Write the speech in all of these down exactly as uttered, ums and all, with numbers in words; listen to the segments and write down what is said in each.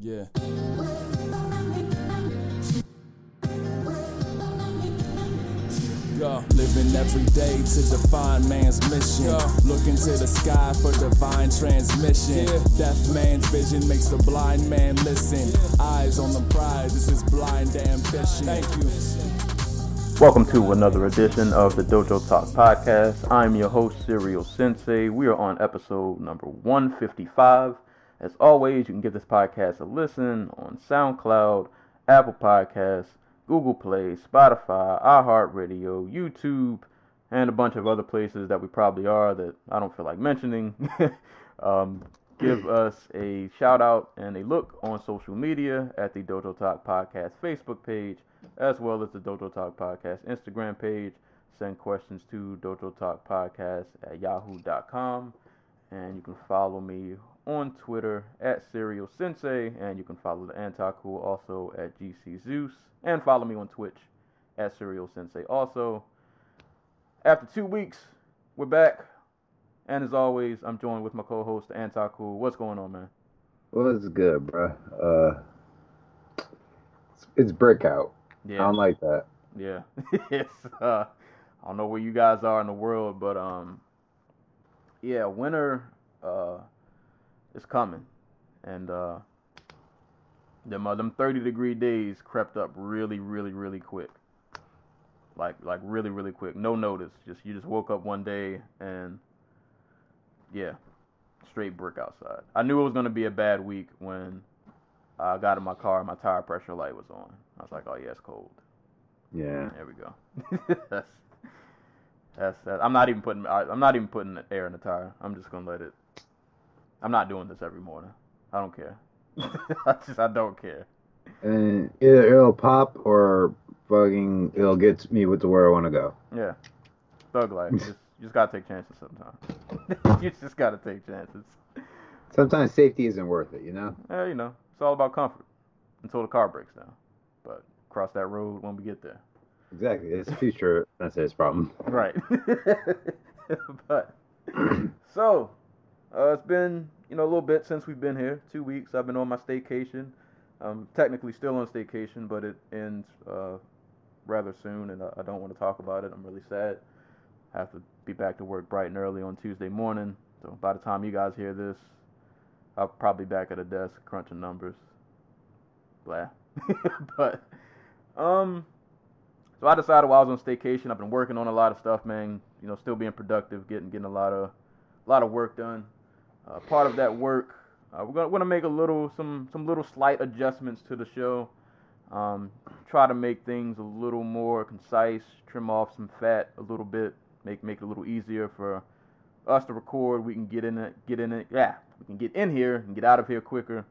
Yeah. Yo. Living every day to define man's mission. Yo. Looking to the sky for divine transmission. Yeah. Deaf man's vision makes the blind man listen. Yeah. Eyes on the prize, this is blind ambition. Thank you. Welcome to another edition of the Dojo Talk Podcast. I'm your host, Serial Sensei. We are on episode number one fifty-five. As always, you can give this podcast a listen on SoundCloud, Apple Podcasts, Google Play, Spotify, iHeartRadio, YouTube, and a bunch of other places that we probably are that I don't feel like mentioning. um, give us a shout out and a look on social media at the Dojo Talk Podcast Facebook page, as well as the Dojo Talk Podcast Instagram page. Send questions to dojotalkpodcast at yahoo dot com. And you can follow me on Twitter at Serial Sensei, and you can follow the Antaku also at G C Zeus, and follow me on Twitch at Serial Sensei also. After two weeks, we're back, and as always, I'm joined with my co-host Antaku. What's going on, man? Well, it's good, bro. Uh, it's, it's breakout. Yeah, I don't like that. Yeah, it's. Uh, I don't know where you guys are in the world, but um, yeah, winter. Uh, It's coming, and uh, them uh, them thirty-degree days crept up really, really, really quick. Like, like really, really quick. No notice. Just you just woke up one day, and yeah, straight brick outside. I knew it was gonna be a bad week when I got in my car and my tire pressure light was on. I was like, oh yeah, it's cold. Yeah. There we go. that's, that's that's. I'm not even putting. I, I'm not even putting air in the tire. I'm just gonna let it. I'm not doing this every morning. I don't care. I just, I don't care. And either it'll pop or fucking it'll get me with to where I want to go. Yeah. Thug life. just, you just got to take chances sometimes. You just got to take chances. Sometimes safety isn't worth it, you know? Yeah, you know. It's all about comfort until the car breaks down. But cross that road when we get there. Exactly. It's the future. That's his problem. Right. But, so... Uh, it's been, you know, a little bit since we've been here. Two weeks. I've been on my staycation. I'm technically still on staycation, but it ends uh, rather soon, and I, I don't want to talk about it. I'm really sad. I have to be back to work bright and early on Tuesday morning. So by the time you guys hear this, I'll probably be back at a desk crunching numbers. Blah. But, um, so I decided while I was on staycation, I've been working on a lot of stuff, man. You know, still being productive, getting getting a lot of a lot of work done. Uh, part of that work, uh, we're gonna, we're gonna make a little, some, some little slight adjustments to the show. Um, try to make things a little more concise, trim off some fat a little bit, make, make it a little easier for us to record. We can get in it, get in it, yeah. We can get in here and get out of here quicker.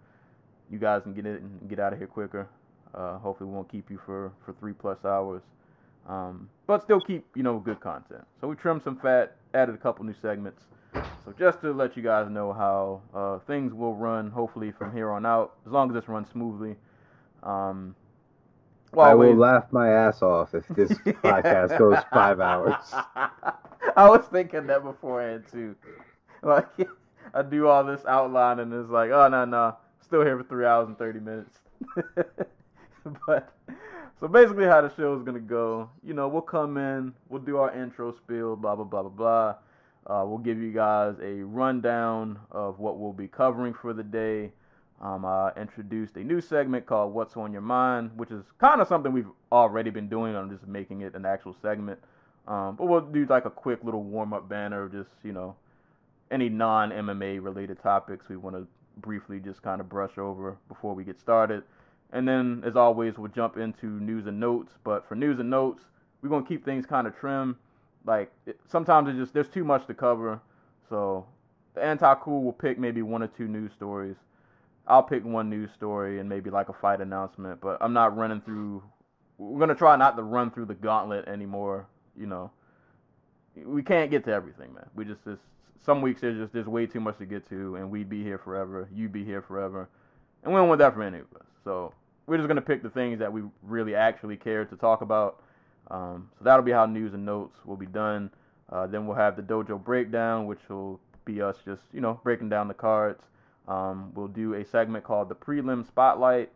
You guys can get in and get out of here quicker. Uh, hopefully we won't keep you for, for three plus hours. Um, but still keep, you know, good content. So we trimmed some fat, added a couple new segments. So just to let you guys know how uh, things will run, hopefully, from here on out, as long as this runs smoothly. Um, well, I will we... laugh my ass off if this podcast goes five hours. I was thinking that beforehand, too. Like, I do all this outline, and it's like, oh, no, no, still here for three hours and thirty minutes. But so basically how the show is going to go, you know, we'll come in, we'll do our intro spiel, blah, blah, blah, blah, blah. Uh, we'll give you guys a rundown of what we'll be covering for the day. Um, I introduced a new segment called What's on Your Mind, which is kind of something we've already been doing. I'm just making it an actual segment. Um, but we'll do like a quick little warm-up banner of just, you know, any non-M M A related topics we want to briefly just kind of brush over before we get started. And then, as always, we'll jump into news and notes. But for news and notes, we're going to keep things kind of trim. Like, it, sometimes it's just, there's too much to cover, so the Anti-Cool will pick maybe one or two news stories. I'll pick one news story and maybe like a fight announcement, but I'm not running through, we're going to try not to run through the gauntlet anymore, you know. We can't get to everything, man. We just, just some weeks there's just, there's way too much to get to, and we'd be here forever, you'd be here forever, And we don't want that from any of us. So we're just going to pick the things that we really actually care to talk about. Um, so that'll be how news and notes will be done. Uh, then we'll have the dojo breakdown, which will be us just, you know, breaking down the cards. Um, we'll do a segment called the Prelim Spotlight,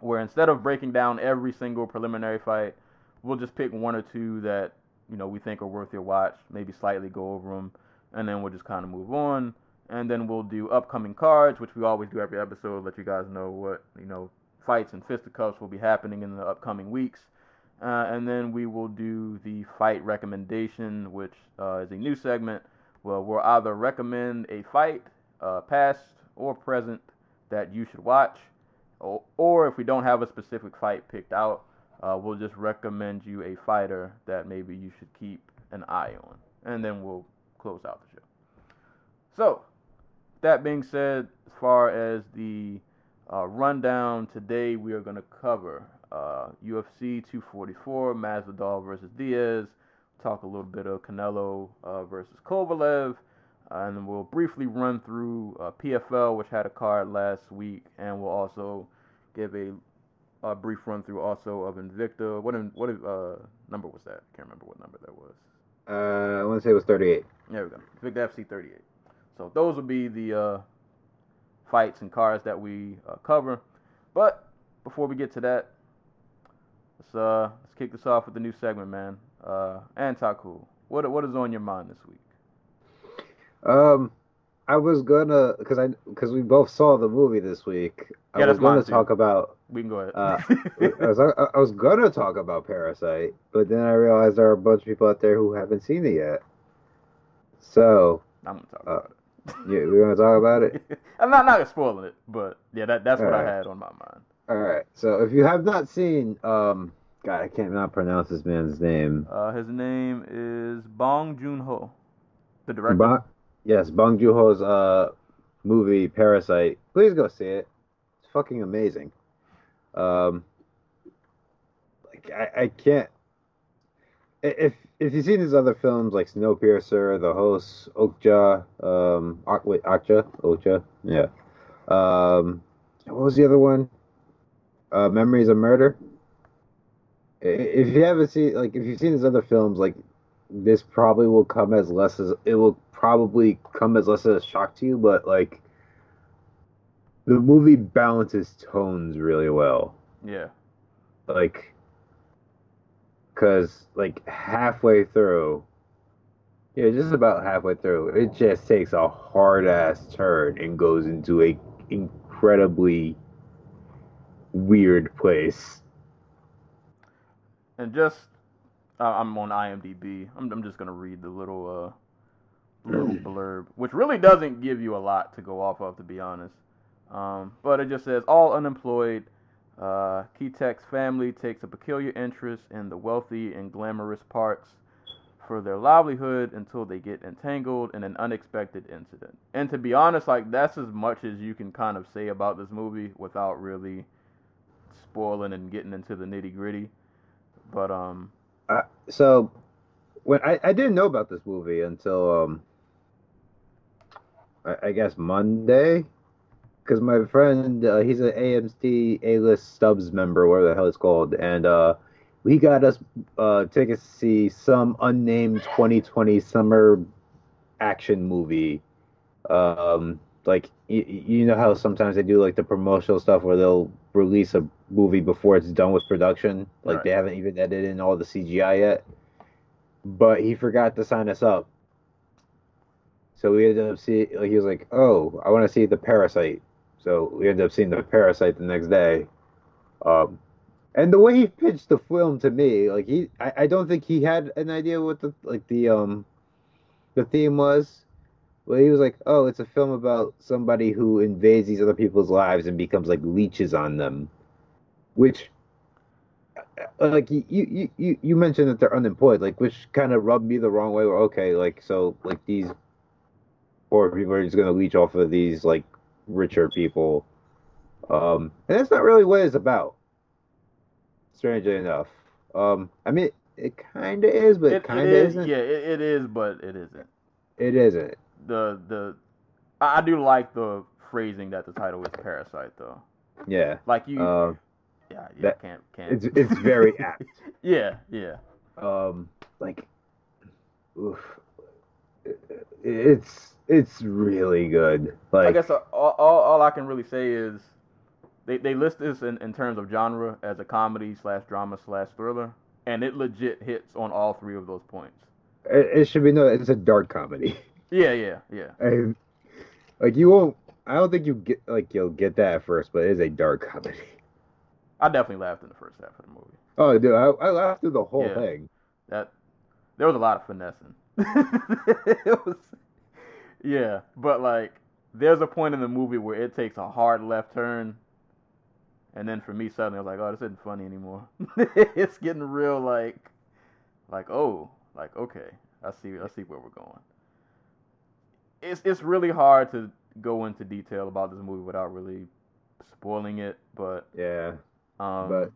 where instead of breaking down every single preliminary fight, we'll just pick one or two that, you know, we think are worth your watch, maybe slightly go over them, and then we'll just kind of move on. And then we'll do upcoming cards, which we always do every episode, let you guys know what, you know, fights and fisticuffs will be happening in the upcoming weeks. Uh, and then we will do the fight recommendation, which uh, is a new segment where we'll either recommend a fight, uh, past or present, that you should watch. Or, or if we don't have a specific fight picked out, uh, we'll just recommend you a fighter that maybe you should keep an eye on. And then we'll close out the show. So, that being said, as far as the uh, rundown, today we are going to cover uh, U F C two forty-four, Masvidal versus Diaz, talk a little bit of Canelo uh, versus Kovalev, uh, and then we'll briefly run through uh, P F L, which had a card last week, and we'll also give a, a brief run through also of Invicta. What in, what uh, number was that? I can't remember what number that was. Uh, I want to say it was thirty-eight. There we go. Invicta F C thirty-eight. So those will be the uh, fights and cards that we uh, cover. But before we get to that, let's uh, let's kick this off with the new segment, man. Uh, Antaku, what what is on your mind this week? Um, I was gonna because I because we both saw the movie this week. Yeah, I was gonna talk too. about. We can go ahead. uh, I, was, I was gonna talk about Parasite, but then I realized there are a bunch of people out there who haven't seen it yet. So I'm gonna talk about uh, it. Yeah, we want to talk about it? I'm not, not spoiling it, but yeah, that, that's what I had on my mind. All right. So if you have not seen, um, God, I can't not pronounce this man's name. Uh, his name is Bong Joon-ho, the director. Ba- yes, Bong Joon-ho's uh, movie Parasite. Please go see it. It's fucking amazing. Um, like I, I can't. If if you've seen his other films like Snowpiercer, The Host, Okja, um, o- wait, Okja, Okja, yeah. Um, what was the other one? Uh, Memories of Murder. If you haven't seen, like, if you've seen his other films, like, this probably will come as less as it will probably come as less as a shock to you, but like, the movie balances tones really well. Yeah. Like. Because, like, halfway through, yeah, just about halfway through, it just takes a hard-ass turn and goes into a incredibly weird place. And just, uh, I'm on IMDb. I'm, I'm just going to read the little, uh, little blurb, which really doesn't give you a lot to go off of, to be honest. Um, but it just says, all unemployed... Uh, Kitek's family takes a peculiar interest in the wealthy and glamorous parks for their livelihood until they get entangled in an unexpected incident. And to be honest, like, that's as much as you can kind of say about this movie without really spoiling and getting into the nitty gritty. But um, uh, so when I, I didn't know about this movie until um, I, I guess Monday. Because my friend, uh, he's an A M C A-list Stubbs member, whatever the hell it's called, and uh, he got us uh, tickets to see some unnamed twenty twenty summer action movie. Um, like, y- you know how sometimes they do, like, the promotional stuff where they'll release a movie before it's done with production? Like, right. They haven't even edited in all the C G I yet. But he forgot to sign us up. So we ended up seeing, like, he was like, oh, I want to see The Parasite. So we ended up seeing The Parasite the next day. Um, and the way he pitched the film to me, like, he, I, I don't think he had an idea what the, like, the, um, the theme was. Well, he was like, oh, it's a film about somebody who invades these other people's lives and becomes, like, leeches on them. Which, like, you, you, you, you mentioned that they're unemployed, like, which kind of rubbed me the wrong way. Where, okay, like, so, like, these poor people are just going to leech off of these, like, richer people, um and that's not really what it's about, strangely enough. um I mean, it kind of is, but it kind of is isn't. Yeah, it, it is, but it isn't. It isn't. The the I do like the phrasing that the title is Parasite, though. Yeah. Like you. Uh, yeah. You that, can't. Can't. It's it's very apt. Yeah. Yeah. Um. Like. Oof. It's it's really good. Like I guess all all, all I can really say is they, they list this in, in terms of genre as a comedy slash drama slash thriller, and it legit hits on all three of those points. It, it should be known it's a dark comedy. Yeah, yeah, yeah. And, like you won't. I don't think you get like you'll get that at first, but it is a dark comedy. I definitely laughed in the first half of the movie. Oh, dude, I, I laughed through the whole yeah, thing. That there was a lot of finessing. It was, yeah, but like there's a point in the movie where it takes a hard left turn, and then for me suddenly I was like, oh, this isn't funny anymore. It's getting real, like, like oh, like okay, I see, I see where we're going. It's it's really hard to go into detail about this movie without really spoiling it, but yeah, um, but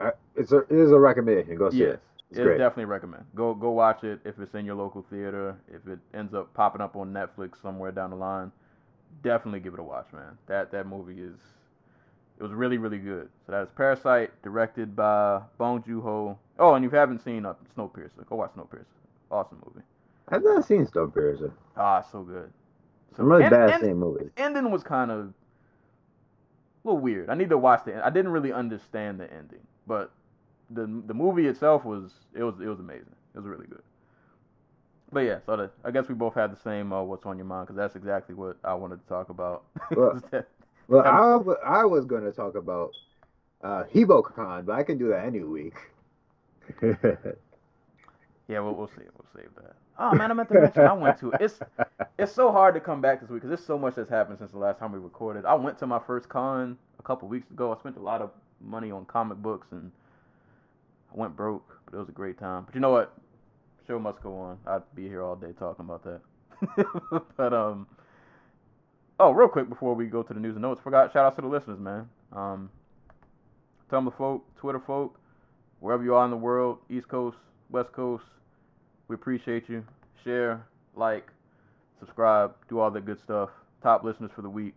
I, it's a it is a recommendation. Go see yes. it. It's, it's definitely recommend. Go go watch it if it's in your local theater. If it ends up popping up on Netflix somewhere down the line, definitely give it a watch, man. That that movie is, it was really, really good. So that is Parasite, directed by Bong Joon-ho. Oh, and if you haven't seen uh, Snowpiercer, go watch Snowpiercer. Awesome movie. I've not seen Snowpiercer. Ah, it's so good. So, I'm really and, bad at seeing movies. Ending was kind of a little weird. I need to watch the end. I didn't really understand the ending, but the the movie itself was it was it was amazing. It was really good. But yeah, so the, I guess we both had the same uh, what's on your mind, because that's exactly what I wanted to talk about. Well, that, well I, I was going to talk about uh, HeboCon, but I can do that any week. Yeah, we'll, we'll see. We'll save that. Oh man, I meant to mention I went to it's it's so hard to come back this week because there's so much that's happened since the last time we recorded. I went to my first con a couple weeks ago. I spent a lot of money on comic books and I went broke, but it was a great time. But you know what? Show must go on. I'd be here all day talking about that. But, um, oh, real quick before we go to the news and notes, forgot, shout out to the listeners, man. Um, Tumblr folk, Twitter folk, wherever you are in the world, East Coast, West Coast, we appreciate you. Share, like, subscribe, do all that good stuff. Top listeners for the week,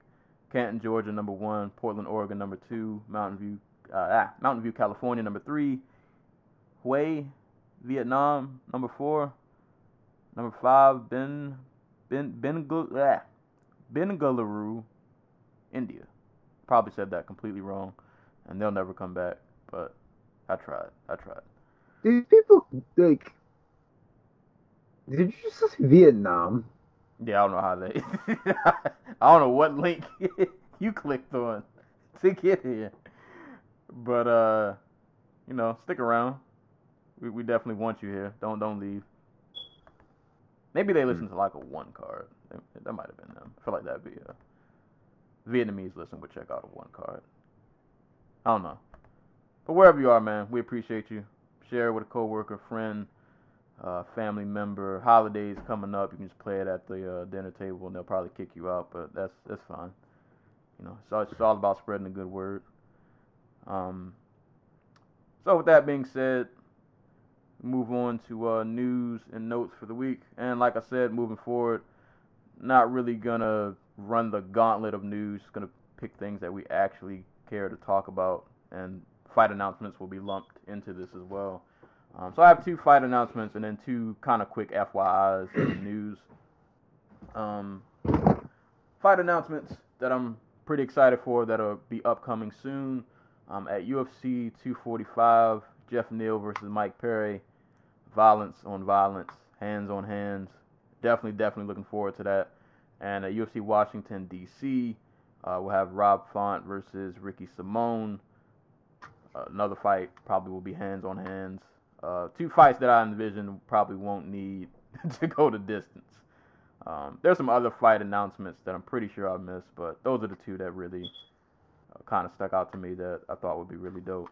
Canton, Georgia, number one, Portland, Oregon, number two, Mountain View, uh, ah, Mountain View, California, number three, Hue, Vietnam, number four. Number five, Ben, Ben, Ben, Ben, Bengaluru, India. Probably said that completely wrong, and they'll never come back, but I tried, I tried. Did people, like, did you just say Vietnam? Yeah, I don't know how they, I don't know what link you clicked on to get here, but, uh, you know, stick around. We we definitely want you here. Don't don't leave. Maybe they listen to like a one card. That might have been them. I feel like that'd be a Vietnamese listener would check out a one card. I don't know. But wherever you are, man, we appreciate you. Share with a coworker, friend, uh, family member. Holidays coming up. You can just play it at the uh, dinner table, and they'll probably kick you out. But that's that's fine. You know, it's all, it's all about spreading the good word. Um. So with that being said, move on to uh, news and notes for the week. And like I said, moving forward, not really going to run the gauntlet of news. Going to pick things that we actually care to talk about. And fight announcements will be lumped into this as well. Um, so I have two fight announcements and then two kind of quick F Y Is of news. Um, fight announcements that I'm pretty excited for that will be upcoming soon. Um, at U F C two forty-five, Jeff Neal versus Mike Perry, violence on violence, hands on hands. Definitely, definitely looking forward to that. And at U F C Washington, D C, uh, we'll have Rob Font versus Ricky Simon. Uh, another fight probably will be hands on hands. Uh, two fights that I envision probably won't need to go the distance. Um, there's some other fight announcements that I'm pretty sure I missed, but those are the two that really uh, kind of stuck out to me that I thought would be really dope.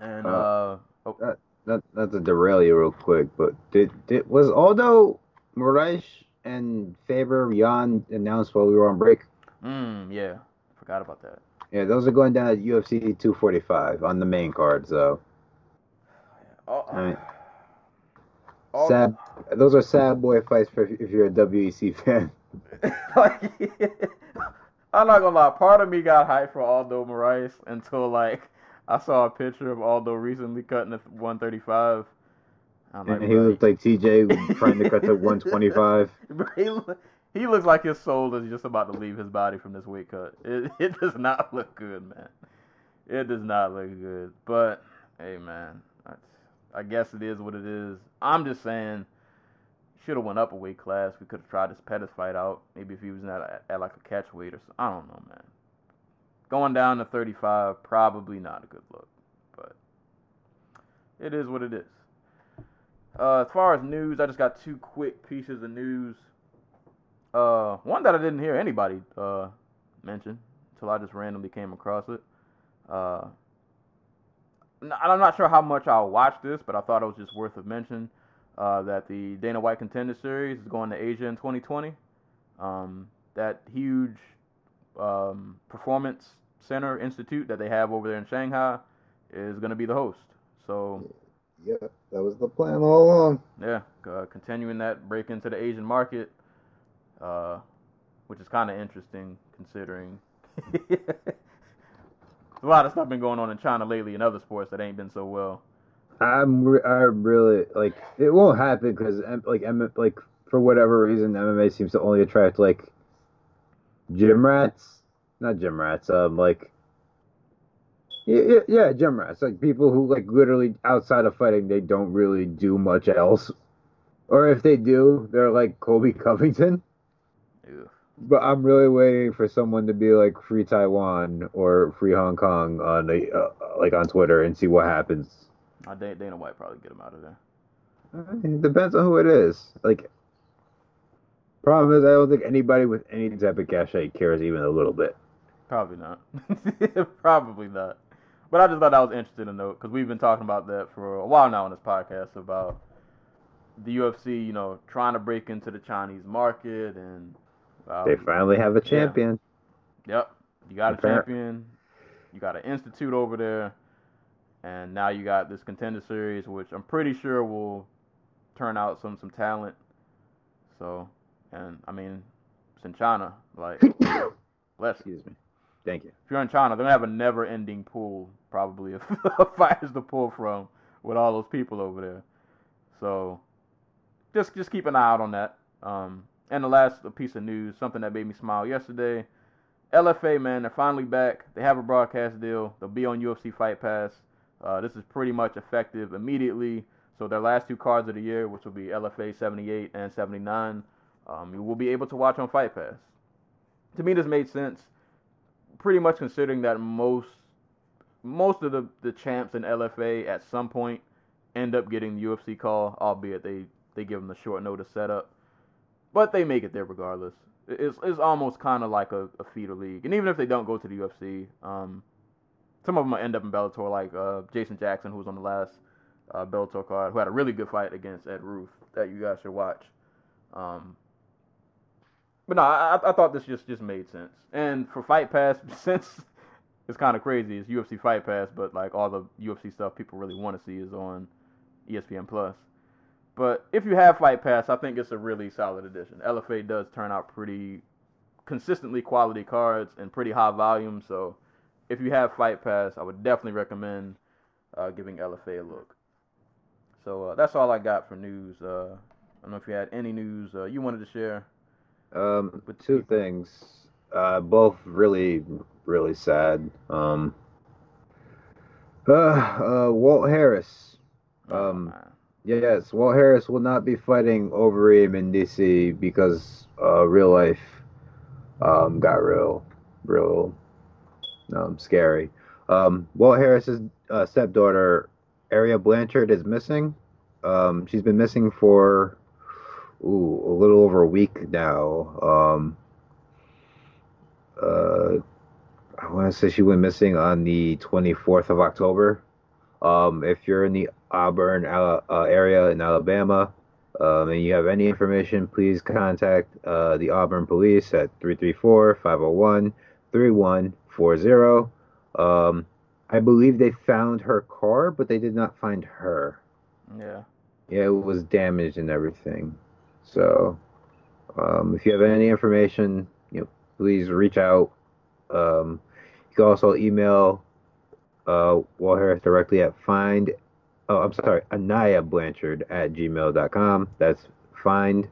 And uh, uh oh. not, not not to derail you real quick, but did did was Aldo, Moraes, and Faber Yan announced while we were on break? Mm, yeah, forgot about that. Yeah, those are going down at U F C two forty-five on the main card. So, oh, I mean, oh. sad. Those are sad boy fights for if you're a W E C fan. Like, I'm not gonna lie, part of me got hyped for Aldo Moraes until, like, I saw a picture of Aldo recently cutting the one thirty-five. I'm and like, he looked like T J trying to cut to one twenty-five. He, he looks like his soul is just about to leave his body from this weight cut. It, it does not look good, man. It does not look good. But, hey, man, I, I guess it is what it is. I'm just saying, should have went up a weight class. We could have tried this Pettis fight out. Maybe if he was not at, at like a catch weight or something. I don't know, man. Going down to thirty-five, probably not a good look. But it is what it is. Uh, as far as news, I just got two quick pieces of news. Uh, one that I didn't hear anybody uh, mention until I just randomly came across it. Uh, I'm not sure how much I'll watch this, but I thought it was just worth a mention. Uh, that the Dana White Contender Series is going to Asia in twenty twenty. Um, that huge um, performance center institute that they have over there in Shanghai is going to be the host. So, yeah, that was the plan all along. Yeah, uh, continuing that break into the Asian market, uh, which is kind of interesting considering a lot of stuff been going on in China lately in other sports that ain't been so well. I'm re- I really like it won't happen because like M- like for whatever reason M M A seems to only attract like gym rats, not gym rats. Um, like yeah, yeah, gym rats. Like people who like literally outside of fighting they don't really do much else, or if they do, they're like Colby Covington. Yeah. But I'm really waiting for someone to be like free Taiwan or free Hong Kong on the uh, like on Twitter and see what happens. Uh, Dana White probably get him out of there. It depends on who it is. Like, problem is, I don't think anybody with any type of cachet cares even a little bit. Probably not. Probably not. But I just thought that was interesting to note because we've been talking about that for a while now on this podcast about the U F C, you know, trying to break into the Chinese market and uh, they finally have a champion. Yeah. Yep, you got a champion. You got an institute over there. And now you got this Contender Series, which I'm pretty sure will turn out some, some talent. So, and, I mean, it's in China. Like, bless Excuse me. Thank you. If you're in China, they're going to have a never-ending pool, probably, of fighters to pull from with all those people over there. So, just just keep an eye out on that. Um, and the last piece of news, something that made me smile yesterday. L F A, man, they're finally back. They have a broadcast deal. They'll be on U F C Fight Pass. Uh, this is pretty much effective immediately. So their last two cards of the year, which will be L F A seventy-eight and seventy-nine, um, you will be able to watch on Fight Pass. To me, this made sense, pretty much considering that most most of the, the champs in L F A at some point end up getting the U F C call, albeit they, they give them the short notice setup. But they make it there regardless. It's, it's almost kind of like a, a feeder league. And even if they don't go to the U F C... Um, Some of them might end up in Bellator, like uh, Jason Jackson, who was on the last uh, Bellator card, who had a really good fight against Ed Ruth that you guys should watch. Um, but no, I, I thought this just, just made sense. And for Fight Pass, since it's kind of crazy, it's U F C Fight Pass, but like all the U F C stuff people really want to see is on E S P N Plus. But if you have Fight Pass, I think it's a really solid addition. L F A does turn out pretty consistently quality cards and pretty high volume, so... If you have Fight Pass, I would definitely recommend uh, giving L F A a look. So uh, that's all I got for news. Uh, I don't know if you had any news uh, you wanted to share. Um, but two things, uh, both really, really sad. Um, uh, uh, Walt Harris. Um, oh, yes, Walt Harris will not be fighting Overeem in D C because uh, real life um, got real, real. Um, scary. Um, Walt Harris's uh, stepdaughter, Aria Blanchard, is missing. Um, she's been missing for ooh, a little over a week now. Um, uh, I want to say she went missing on the twenty-fourth of October. Um, if you're in the Auburn uh, area in Alabama um, and you have any information, please contact uh, the Auburn Police at three three four, five oh one, three one four zero. Um, I believe they found her car, but they did not find her. Yeah. Yeah, it was damaged and everything. So, um, if you have any information, you know, please reach out. Um, you can also email uh, Walt Harris directly at find. Oh, I'm sorry, Aria Blanchard at gmail dot com. That's find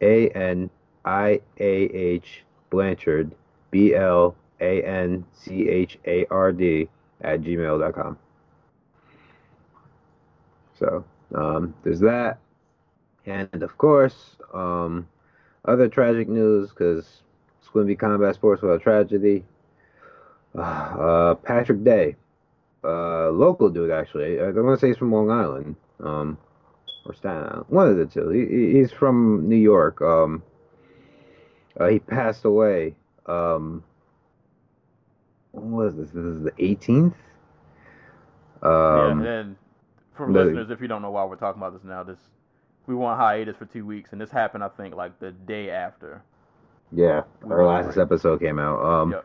A N I A H Blanchard B L A N C H A R D at gmail dot com. So um, there's that. And of course, um, other tragic news, because it's going to be combat sports without tragedy. Uh, uh, Patrick Day, uh, local dude, actually. I want to say he's from Long Island, um, or Staten Island, one of the two. He, he's from New York. Um, uh, he passed away. Um, what was this? This is the eighteenth. Um, yeah, and for the, listeners, if you don't know why we're talking about this now, this. We went hiatus for two weeks, and this happened, I think, like the day after. Yeah, our last episode came out. Um, yep.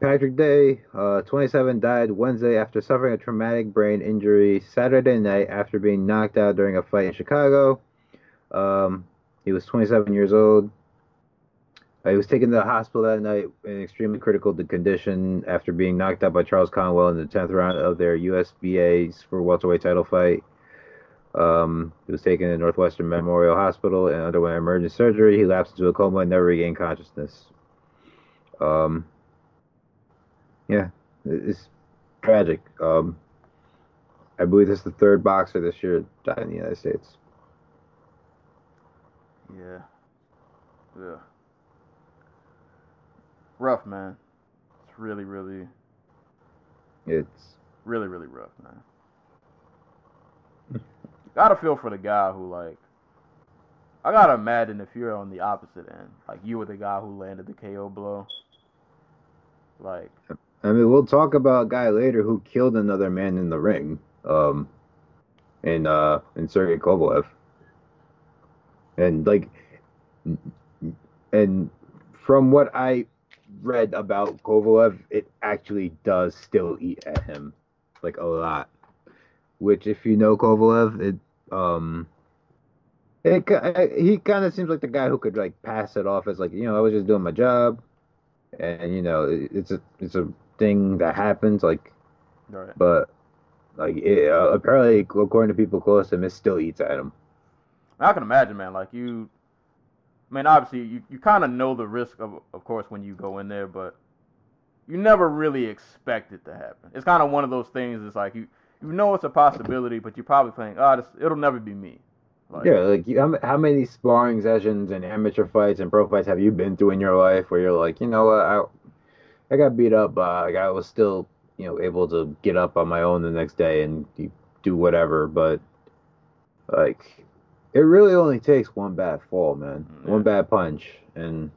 Patrick Day, uh, twenty-seven, died Wednesday after suffering a traumatic brain injury Saturday night after being knocked out during a fight in Chicago. Um, he was twenty-seven years old. Uh, he was taken to the hospital that night in extremely critical condition after being knocked out by Charles Conwell in the tenth round of their U S B A's for welterweight title fight. Um, he was taken to Northwestern Memorial Hospital and underwent emergent surgery. He lapsed into a coma and never regained consciousness. Um, yeah, it's tragic. Um, I believe this is the third boxer this year to die in the United States. Yeah. Yeah. Rough, man. It's really, really... It's... Really, really rough, man. Gotta feel for the guy who, like, I gotta imagine if you're on the opposite end, like, you were the guy who landed the K O blow. Like, I mean, we'll talk about a guy later who killed another man in the ring, um, and uh, and Sergey Kovalev, and like, and from what I read about Kovalev, it actually does still eat at him, like, a lot. Which, if you know Kovalev, it um, it he kind of seems like the guy who could, like, pass it off as, like, you know, I was just doing my job, and, you know, it, it's a it's a thing that happens, like, right. But like it, uh, apparently, according to people close to him, it still eats at him. I can imagine, man. Like, you, I mean, obviously, you, you kind of know the risk of, of course, when you go in there, but you never really expect it to happen. It's kind of one of those things. It's like you. You know it's a possibility, but you're probably think, oh, this, it'll never be me. Like, yeah, like, you, how, how many sparring sessions and amateur fights and pro fights have you been through in your life where you're like, you know what, I I got beat up, but like, I was still, you know, able to get up on my own the next day and do whatever, but, like, it really only takes one bad fall, man. Yeah. One bad punch, and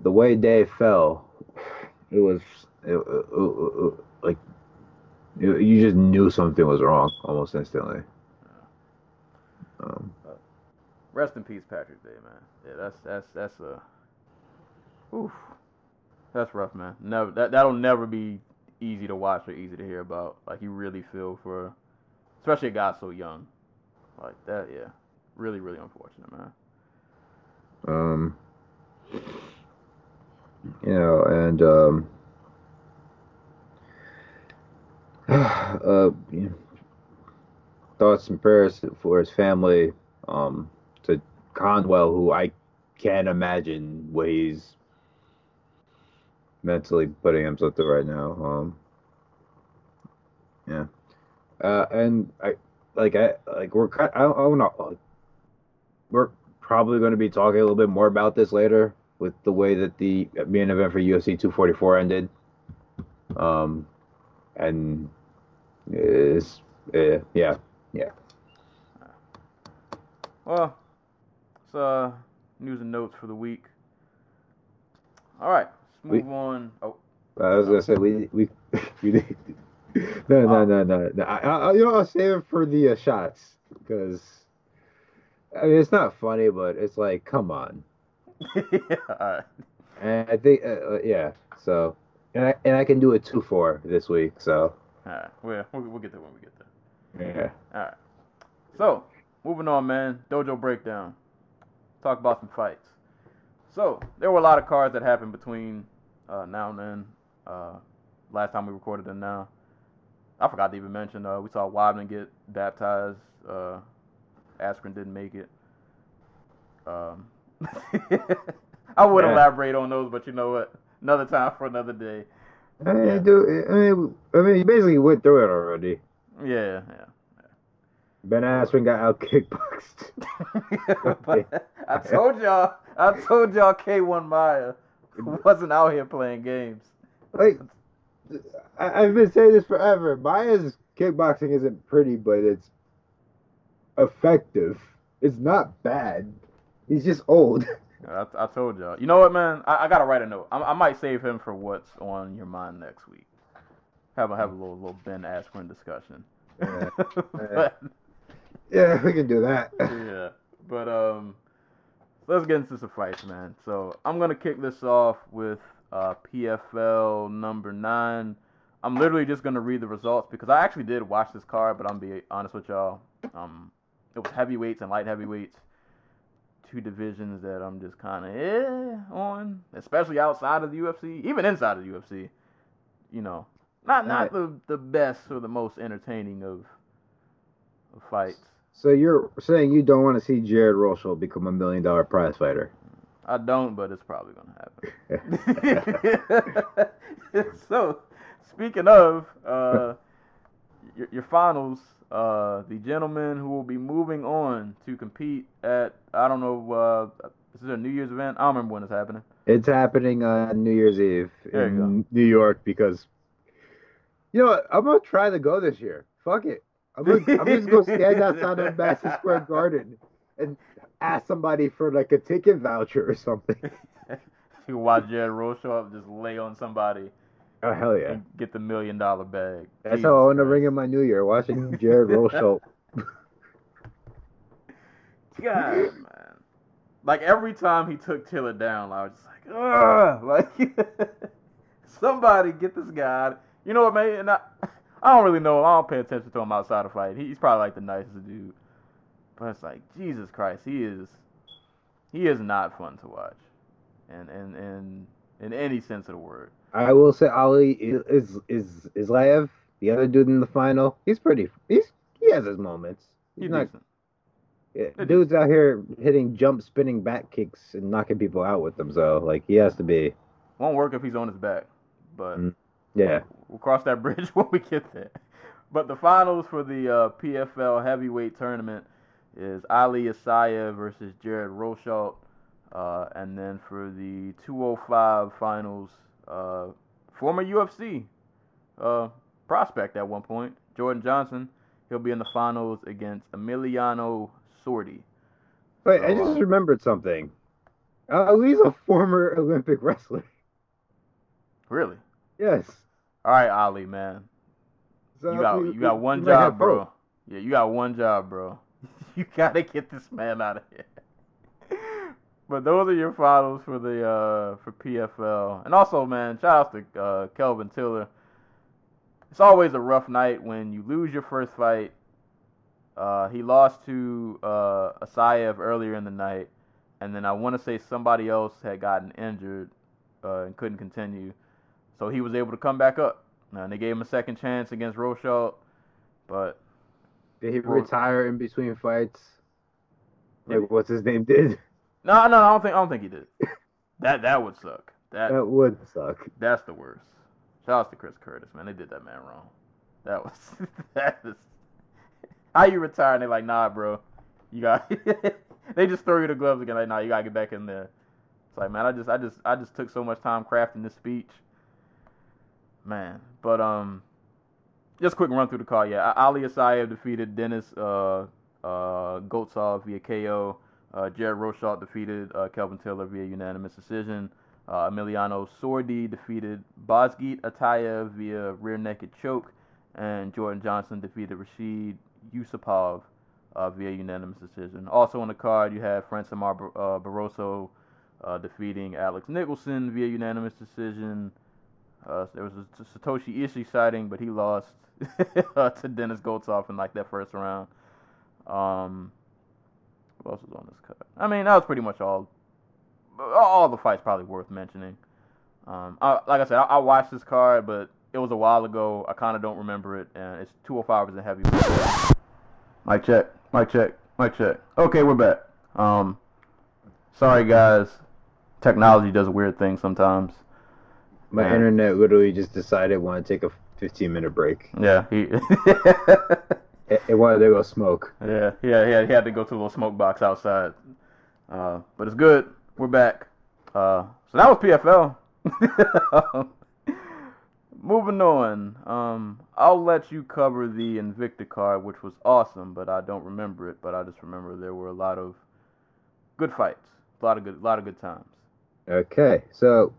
the way Day fell, it was, it, it, it, it, like, you just knew something was wrong almost instantly. Um, Rest in peace, Patrick Day, man. Yeah, that's that's that's a, oof, that's rough, man. Never that that'll never be easy to watch or easy to hear about. Like, you really feel for, especially a guy so young, like that. Yeah, really, really unfortunate, man. Um, you know, and um. Uh, you know, thoughts and prayers for his family, um, to Conwell, who I can't imagine what he's mentally putting himself through right now. Um, yeah, uh, and I like I like we're kind of, I don't know, like, we're probably going to be talking a little bit more about this later with the way that the main event for U F C two forty-four ended. Um, and Is uh, yeah, yeah. Well, it's uh, news and notes for the week. All right, let's move we, on. Oh, I was gonna say we we we did. No, no, no, no, no. I, I, you know, I'll save it for the uh, shots, because I mean, it's not funny, but it's like, come on. Yeah. All right. And I think uh, yeah. So and I and I can do a two for this week. So. All right, we'll, we'll get there when we get there. Yeah. All right. So, moving on, man. Dojo breakdown. Talk about some fights. So, there were a lot of cards that happened between uh, now and then. Uh, last time we recorded and now. I forgot to even mention, uh, we saw Weidman get baptized. Uh, Askren didn't make it. Um, I would yeah. elaborate on those, but you know what? Another time for another day. I mean, yeah. dude, I mean, I mean, you basically went through it already. Yeah, yeah. Ben Askren got out kickboxed. I told y'all, I told y'all K one Maya wasn't out here playing games. Like, I, I've been saying this forever. Maya's kickboxing isn't pretty, but it's effective. It's not bad. He's just old. I, I told y'all. You know what, man? I, I gotta write a note. I, I might save him for what's on your mind next week. Have a have a little little Ben Askren discussion. Yeah. but, yeah, we can do that. yeah, but um, let's get into some fights, man. So I'm gonna kick this off with uh, P F L number nine. I'm literally just gonna read the results because I actually did watch this card, but I'm be honest with y'all. Um, it was heavyweights and light heavyweights, two divisions that I'm just kind of eh on, especially outside of the U F C, even inside of the U F C. You know. Not not the, the best or the most entertaining of, of fights. So you're saying you don't want to see Jared Rosholt become a million dollar prize fighter? I don't, but it's probably going to happen. So, speaking of uh, your, your finals, uh, the gentleman who will be moving on to compete at, I don't know, uh, is it a New Year's event? I don't remember when it's happening. It's happening on uh, New Year's Eve there in New York because... You know what? I'm going to try to go this year. Fuck it. I'm going to just go stand outside of Madison Square Garden and ask somebody for, like, a ticket voucher or something. You watch Jared Rosholt just lay on somebody. Oh, hell yeah. And get the million-dollar bag. That's Jesus how I want to ring in my new year, watching Jared Rosholt. God, man. Like, every time he took Tiller down, I was just like, ugh. Like, somebody get this guy. You know what, man? And I, I don't really know him. I don't pay attention to him outside of fight. He's probably like the nicest dude, but it's like Jesus Christ, he is, he is not fun to watch, and and and in any sense of the word. I will say, Ali is is is Isaev, the other dude in the final. He's pretty. He's he has his moments. He's, he's not. Decent. Yeah, dude's out here hitting jump, spinning back kicks, and knocking people out with them. So like, he has to be. Won't work if he's on his back, but. Mm-hmm. Yeah, we'll cross that bridge when we get there. But the finals for the uh, P F L heavyweight tournament is Ali Isaev versus Jared Rosholt, uh, and then for the two oh five finals, uh, former U F C uh, prospect at one point, Jordan Johnson. He'll be in the finals against Emiliano Sordi. Wait, so, I just uh, remembered something. Uh, Ali's a former Olympic wrestler. Really? Yes. All right, Ali, man. So you got we, you got one job, bro. Both. Yeah, you got one job, bro. You gotta get this man out of here. But those are your finals for the uh, for P F L, and also, man, shout out to uh, Kelvin Tiller. It's always a rough night when you lose your first fight. Uh, he lost to uh, Isaev earlier in the night, and then I want to say somebody else had gotten injured uh, and couldn't continue. So he was able to come back up. And they gave him a second chance against Rosholt. But did he retire in between fights? Like it, what's his name did? No, no, I don't think I don't think he did. that that would suck. That, that would suck. That's the worst. Shout out to Chris Curtis, man. They did that man wrong. That was that is how you retire and they're like, nah, bro. You got they just throw you the gloves again, like, nah, you gotta get back in there. It's like, man, I just I just I just took so much time crafting this speech. Man, but um, just quick run through the card. Yeah, Ali Isaev defeated Dennis uh uh Goltsov via K O. Uh, Jared Rosholt defeated uh, Kelvin Tiller via unanimous decision. Uh, Emiliano Sordi defeated Bozgit Atayev via rear naked choke, and Jordan Johnson defeated Rashid Yusupov uh, via unanimous decision. Also on the card, you had Francimar Bar- uh, Barroso uh, defeating Alex Nicholson via unanimous decision. Uh, there was a Satoshi Ishii sighting, but he lost to Dennis Goltsov in like that first round. Um, what else was on this card? I mean, that was pretty much all. All the fights probably worth mentioning. Um, I, like I said, I, I watched this card, but it was a while ago. I kind of don't remember it, and it's two oh five is a heavyweight. Mic check, mic check, mic check. Okay, we're back. Um, sorry guys, technology does weird things sometimes. My and, internet literally just decided it wanted to take a fifteen minute break. Yeah, he it, it wanted to go smoke. Yeah, yeah, yeah. He had to go to a little smoke box outside. Uh, but it's good. We're back. Uh, so that was P F L. um, moving on, um, I'll let you cover the Invicta card, which was awesome, but I don't remember it. But I just remember there were a lot of good fights, a lot of good, a lot of good times. Okay, so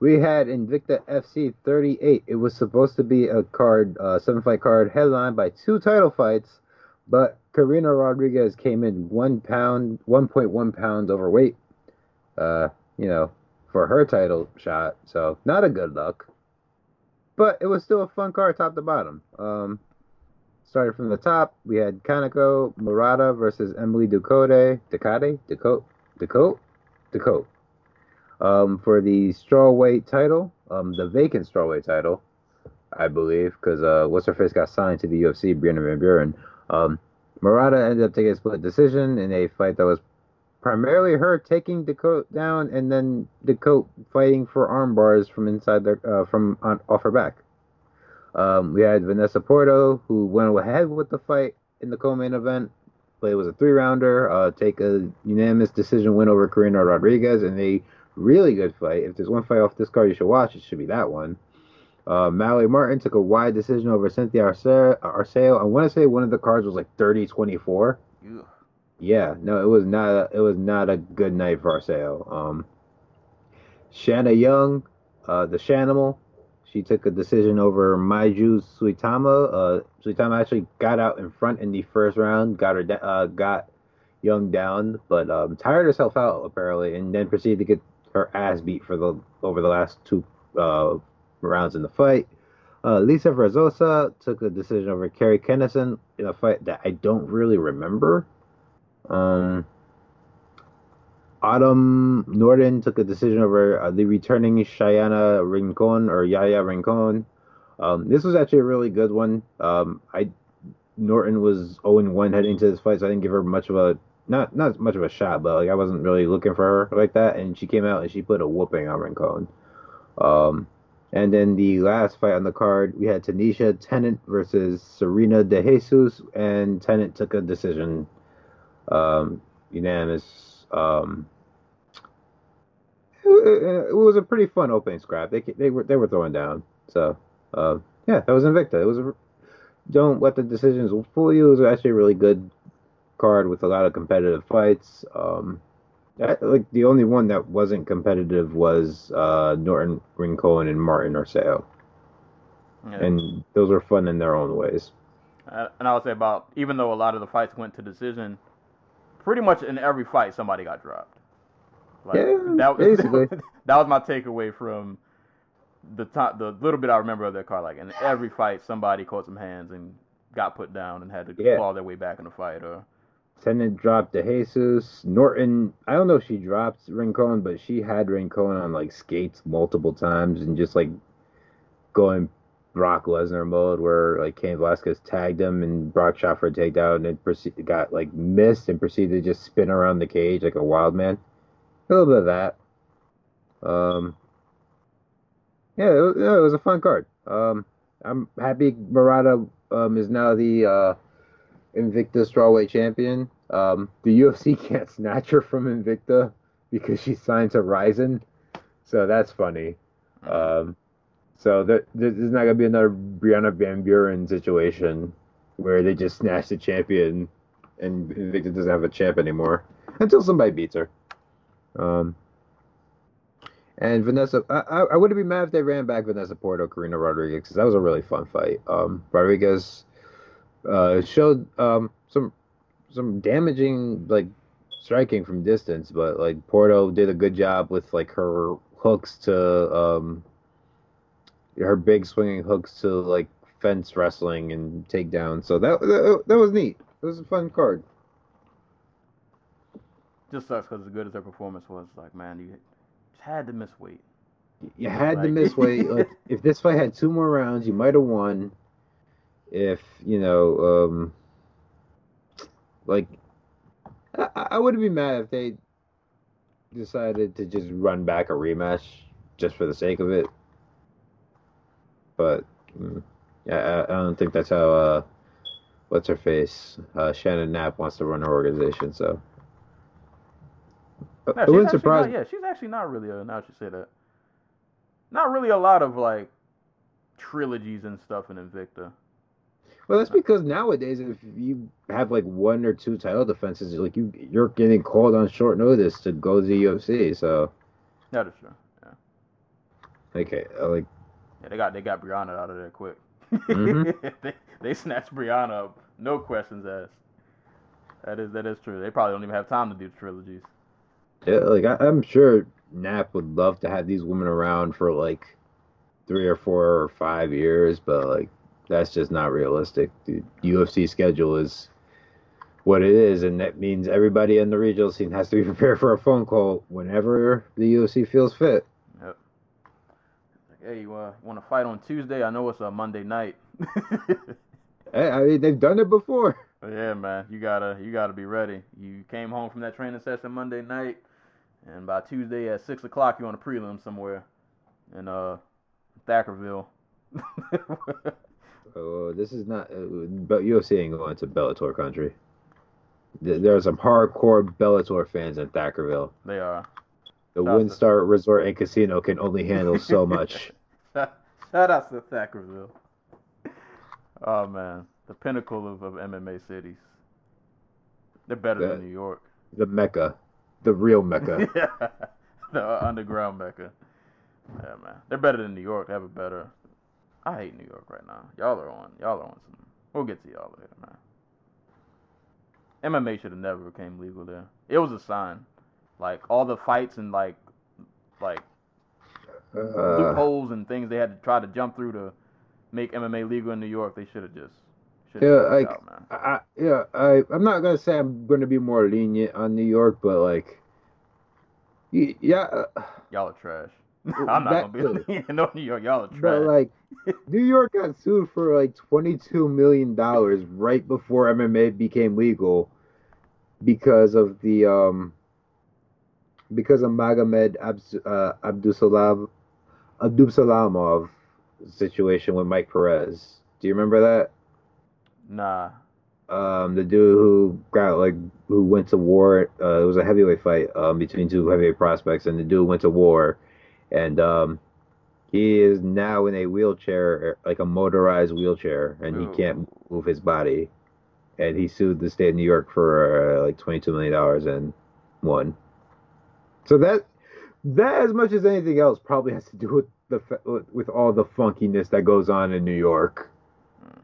we had Invicta F C thirty-eight. It was supposed to be a card, uh, seven-fight card, headlined by two title fights, but Karina Rodriguez came in one pound, one point one pounds overweight. Uh, you know. For her title shot, so not a good look. But it was still a fun card top to bottom. Um, started from the top, we had Kaneko Murata versus Emily Ducote, Ducote, Ducote, Ducote, Ducote. Um, for the strawweight title, um, the vacant strawweight title, I believe, because uh, what's her face got signed to the U F C, Brianna Van Buren. Um, Murata ended up taking a split decision in a fight that was primarily her taking Ducote down and then Ducote fighting for arm bars from inside their uh, from on, off her back. Um, we had Vanessa Porto, who went ahead with the fight in the co-main event. But it was a three-rounder, uh, take a unanimous decision win over Karina Rodriguez in a really good fight. If there's one fight off this card you should watch, it should be that one. Uh, Mallory Martin took a wide decision over Cynthia Arceo. I want to say one of the cards was like thirty twenty-four. Yeah. Yeah, no, it was not a, it was not a good night for Arceo. Um, Shanna Young, uh, the Shanimal, she took a decision over Maiju Suitama. Uh, Suitama actually got out in front in the first round, got her da- uh, got Young down, but um, tired herself out apparently, and then proceeded to get her ass beat for the over the last two uh, rounds in the fight. Uh, Lisa Verzosa took a decision over Carrie Kennison in a fight that I don't really remember. Um, Autumn Norden took a decision over uh, the returning Shyana Rincon or Yaya Rincon. Um, this was actually a really good one. Um, I Norton was zero and one heading into this fight, so I didn't give her much of a not not much of a shot, but like I wasn't really looking for her like that. And she came out and she put a whooping on Rincon. Um, and then the last fight on the card, we had Tanisha Tennant versus Serena De Jesus, and Tennant took a decision. Um, unanimous. Um, it, it was a pretty fun opening scrap. They they were they were throwing down. So uh, yeah, that was Invicta. It was a, don't let the decisions fool you. It was actually a really good card with a lot of competitive fights. Um, that, like the only one that wasn't competitive was uh, Norton Rincon and Martin Arceo, yeah. And those were fun in their own ways. Uh, and I would say about even though a lot of the fights went to decision. Pretty much in every fight, somebody got dropped. Like, yeah, that was, basically. That was my takeaway from the top, the little bit I remember of that card. Like, in every fight, somebody caught some hands and got put down and had to yeah. claw their way back in the fight. Or Tennant dropped De Jesus. Norton, I don't know if she dropped Rincon, but she had Rincon on, like, skates multiple times and just, like, going Brock Lesnar mode where like Cain Velasquez tagged him and Brock shot for a takedown and it proceed, got like missed and proceeded to just spin around the cage like a wild man. A little bit of that. Um, yeah, it was, it was a fun card. Um, I'm happy Murata um, is now the uh, Invicta strawweight champion. Um, the U F C can't snatch her from Invicta because she signed to Ryzen, so that's funny. Um, So there, there's not going to be another Brianna Van Buren situation where they just snatch the champion and Invicta doesn't have a champ anymore until somebody beats her. Um, and Vanessa, I, I, I wouldn't be mad if they ran back Vanessa Porto, Karina Rodriguez, because that was a really fun fight. Um, Rodriguez uh, showed um, some some damaging like striking from distance, but like Porto did a good job with like her hooks to. Um, her big swinging hooks to, like, fence wrestling and takedown. So that, that that was neat. It was a fun card. Just sucks because as good as her performance was, like, man, you had to miss weight. You had like, to miss weight. Like, if this fight had two more rounds, you might have won. If, you know, um, like, I, I wouldn't be mad if they decided to just run back a rematch just for the sake of it. But, yeah, I, I don't think that's how, uh, what's her face? Uh, Shannon Knapp wants to run her organization, so. No, it wouldn't surprise me. Yeah, she's actually not really, a, now she said that, not really a lot of, like, trilogies and stuff in Invicta. Well, that's because nowadays, if you have, like, one or two title defenses, like, you, you're getting called on short notice to go to the U F C, so. That is true, yeah. Okay, like. Yeah, they got they got Brianna out of there quick. Mm-hmm. they they snatched Brianna up, no questions asked. That is that is true. They probably don't even have time to do trilogies. Yeah, like I, I'm sure Knapp would love to have these women around for like three or four or five years, but like that's just not realistic. The U F C schedule is what it is, and that means everybody in the regional scene has to be prepared for a phone call whenever the U F C feels fit. Hey, you uh, want to fight on Tuesday? I know it's a Monday night. Hey, I mean, they've done it before. Yeah, man. You gotta, you gotta be ready. You came home from that training session Monday night, and by Tuesday at six o'clock, you're on a prelim somewhere in uh, Thackerville. Oh, this is not. But uh, U F C ain't going to Bellator country. There are some hardcore Bellator fans in Thackerville. They are. The Windstar Resort and Casino can only handle so much. Shout out to Thackerville. Oh, man. The pinnacle of, of M M A cities. They're better the, than New York. The Mecca. The real Mecca. Yeah. The underground Mecca. Yeah, man. They're better than New York. They have a better... I hate New York right now. Y'all are on. Y'all are on some... We'll get to y'all later, man. M M A should have never became legal there. It was a sign. Like, all the fights and, like, like uh, loopholes and things they had to try to jump through to make M M A legal in New York, they should have just... Yeah, like, out, man. I, yeah, I, I'm not going to say I'm going to be more lenient on New York, but, like, yeah... Uh, y'all are trash. I'm not going to be lenient on New York. Y'all are trash. But, like, New York got sued for, like, twenty-two million dollars right before M M A became legal because of the, um... because of Magomed uh, Abdusalam, Abdusalamov situation with Mike Perez. Do you remember that? Nah. Um, the dude who got like who went to war. Uh, it was a heavyweight fight um, between two heavyweight prospects, and the dude went to war, and um, he is now in a wheelchair, like a motorized wheelchair, and Ooh. He can't move his body. And he sued the state of New York for uh, like twenty-two million dollars and won. So that, that as much as anything else, probably has to do with the with all the funkiness that goes on in New York. Mm.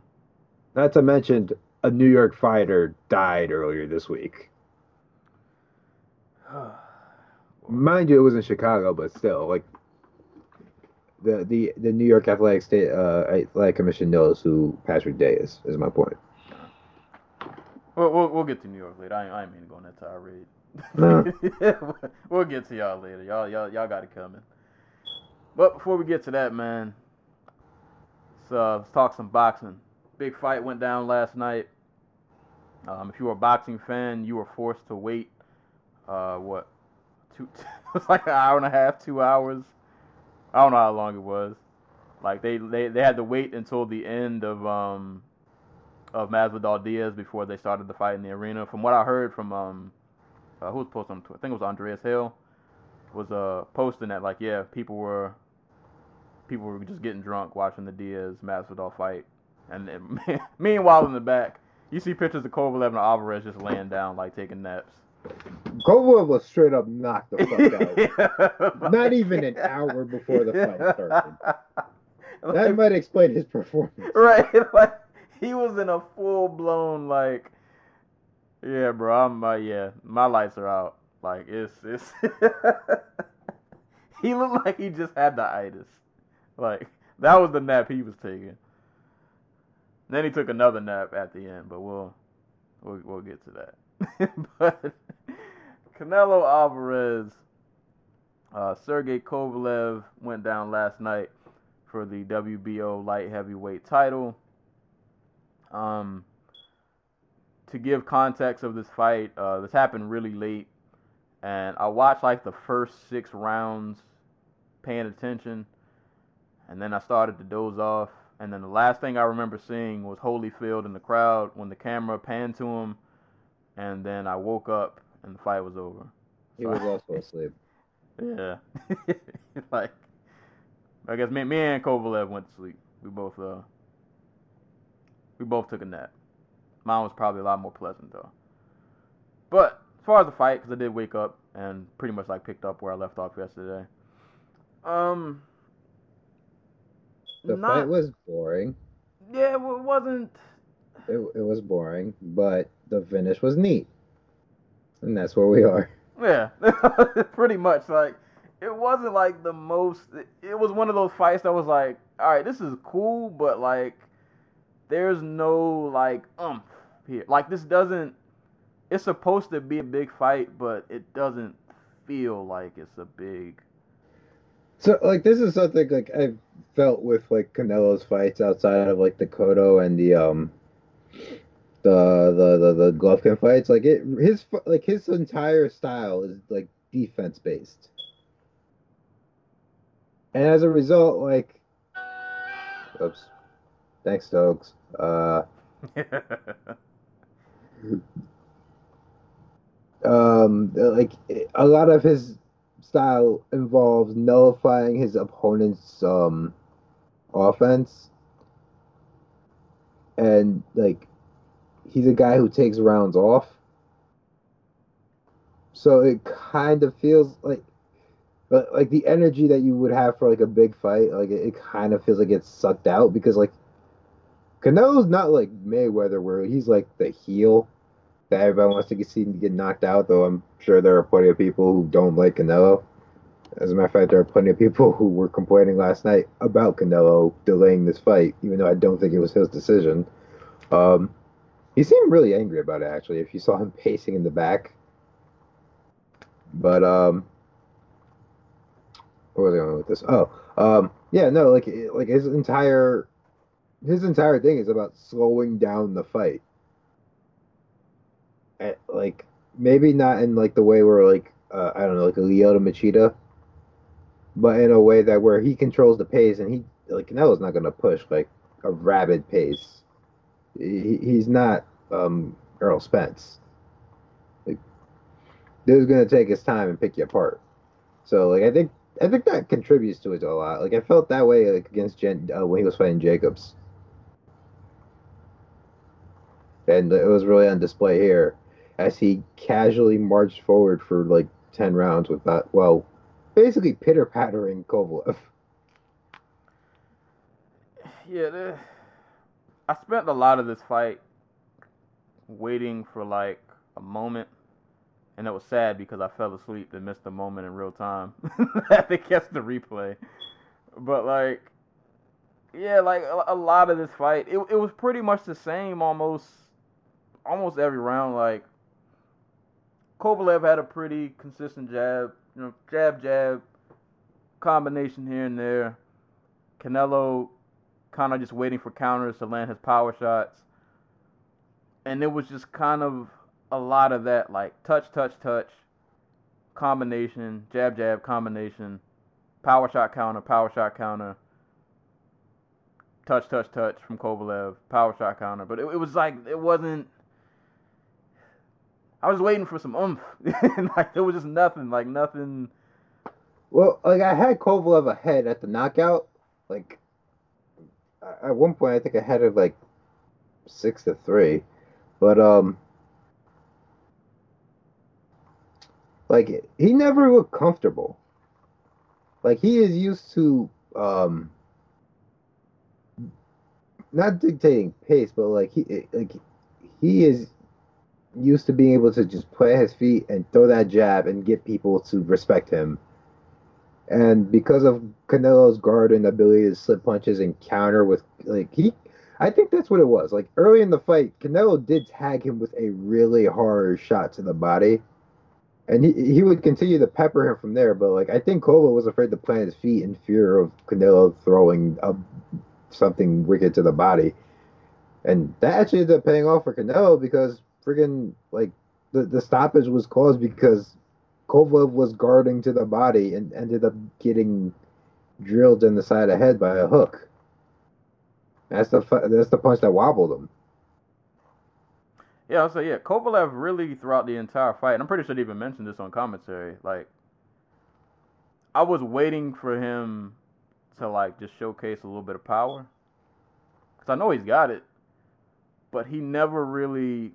Not to mention, a New York fighter died earlier this week. Mind you, it was in Chicago, but still, like the the, the New York Athletic State uh, Athletic Commission knows who Patrick Day is. Is my point. Well, we'll, we'll get to New York later. I ain't, I ain't mean to go on that tirade. No. We'll get to y'all later. Y'all, y'all, y'all got it coming. But before we get to that, man, let's, uh, let's talk some boxing. Big fight went down last night. Um, if you were a boxing fan, you were forced to wait. Uh, what? Two? It was like an hour and a half, two hours. I don't know how long it was. Like they, they, they had to wait until the end of um of Masvidal Diaz before they started the fight in the arena. From what I heard from um. Uh, who was posting on Twitter? I think it was Andreas Hill was uh, posting that, like, yeah, people were people were just getting drunk watching the Diaz-Masvidal fight. And it, meanwhile, in the back, you see pictures of Kovalev and Alvarez just laying down, like, taking naps. Kovalev was straight up knocked the fuck out. Yeah, not even an hour before the fight started. That like, might explain his performance. Right. Like, he was in a full-blown, like, yeah, bro, I'm, uh, yeah, my lights are out. Like, it's, it's, he looked like he just had the itis. Like, that was the nap he was taking. Then he took another nap at the end, but we'll, we'll, we'll get to that. But Canelo Alvarez Uh, Sergey Kovalev went down last night for the W B O light heavyweight title. Um, to give context of this fight, uh, this happened really late, and I watched like the first six rounds paying attention, and then I started to doze off, and then the last thing I remember seeing was Holyfield in the crowd when the camera panned to him, and then I woke up, and the fight was over. He so, was also asleep. Yeah. Like, I guess me, me and Kovalev went to sleep. We both, uh, we both took a nap. Mine was probably a lot more pleasant, though. But as far as the fight, because I did wake up and pretty much, like, picked up where I left off yesterday. Um, the not, fight was boring. Yeah, well, it wasn't. It, it was boring, but the finish was neat. And that's where we are. Yeah, pretty much. Like, it wasn't like the most. It was one of those fights that was like, all right, this is cool, but like, there's no like umph here. Like, this doesn't. It's supposed to be a big fight, but it doesn't feel like it's a big. So like, this is something like I felt with like Canelo's fights outside of like the Cotto and the um. The, the the the Golovkin fights, like it his like his entire style is like defense based, and as a result, like, oops, thanks Stokes. Uh, um, like a lot of his style involves nullifying his opponent's um offense, and like. He's a guy who takes rounds off. So it kind of feels like like the energy that you would have for like a big fight, like it, it kind of feels like it's sucked out because like Canelo's not like Mayweather where he's like the heel that everybody wants to see him get knocked out, though I'm sure there are plenty of people who don't like Canelo. As a matter of fact, there are plenty of people who were complaining last night about Canelo delaying this fight, even though I don't think it was his decision. Um He seemed really angry about it, actually, if you saw him pacing in the back. But, um... what was I going with this? Oh, um, yeah, no, like, like his entire... His entire thing is about slowing down the fight. And, like, maybe not in, like, the way where, like, uh, I don't know, like a Lyoto Machida. But in a way that where he controls the pace, and he, like, Canelo's not going to push, like, a rabid pace. He's not um, Errol Spence. Like, dude's gonna take his time and pick you apart. So, like, I think I think that contributes to it a lot. Like, I felt that way like against Jen uh, when he was fighting Jacobs, and it was really on display here as he casually marched forward for like ten rounds without, well, basically pitter pattering Kovalev. Yeah. The- I spent a lot of this fight waiting for, like, a moment, and it was sad because I fell asleep and missed the moment in real time. I had to catch the replay. But, like, yeah, like, a, a lot of this fight, it it was pretty much the same almost almost every round. Like, Kovalev had a pretty consistent jab, you know, jab-jab combination here and there. Canelo kind of just waiting for counters to land his power shots. And it was just kind of a lot of that, like, touch, touch, touch, combination, jab, jab, combination, power shot counter, power shot counter, touch, touch, touch from Kovalev, power shot counter. But it, it was like, it wasn't, I was waiting for some oomph. Like, there was just nothing, like, nothing. Well, like, I had Kovalev ahead at the knockout, like, at one point, I think I had it like six to three, but um, like he never looked comfortable. Like, he is used to um, not dictating pace, but like he like he is used to being able to just play his feet and throw that jab and get people to respect him. And because of Canelo's guard and ability to slip punches and counter with, like, he, I think that's what it was. Like, early in the fight, Canelo did tag him with a really hard shot to the body. And he, he would continue to pepper him from there, but like I think Kovalev was afraid to plant his feet in fear of Canelo throwing up something wicked to the body. And that actually ended up paying off for Canelo because friggin' like the, the stoppage was caused because Kovalev was guarding to the body and ended up getting drilled in the side of the head by a hook. That's the that's the punch that wobbled him. Yeah, I'll say, yeah, Kovalev really throughout the entire fight, and I'm pretty sure they even mentioned this on commentary, like, I was waiting for him to, like, just showcase a little bit of power, because I know he's got it, but he never really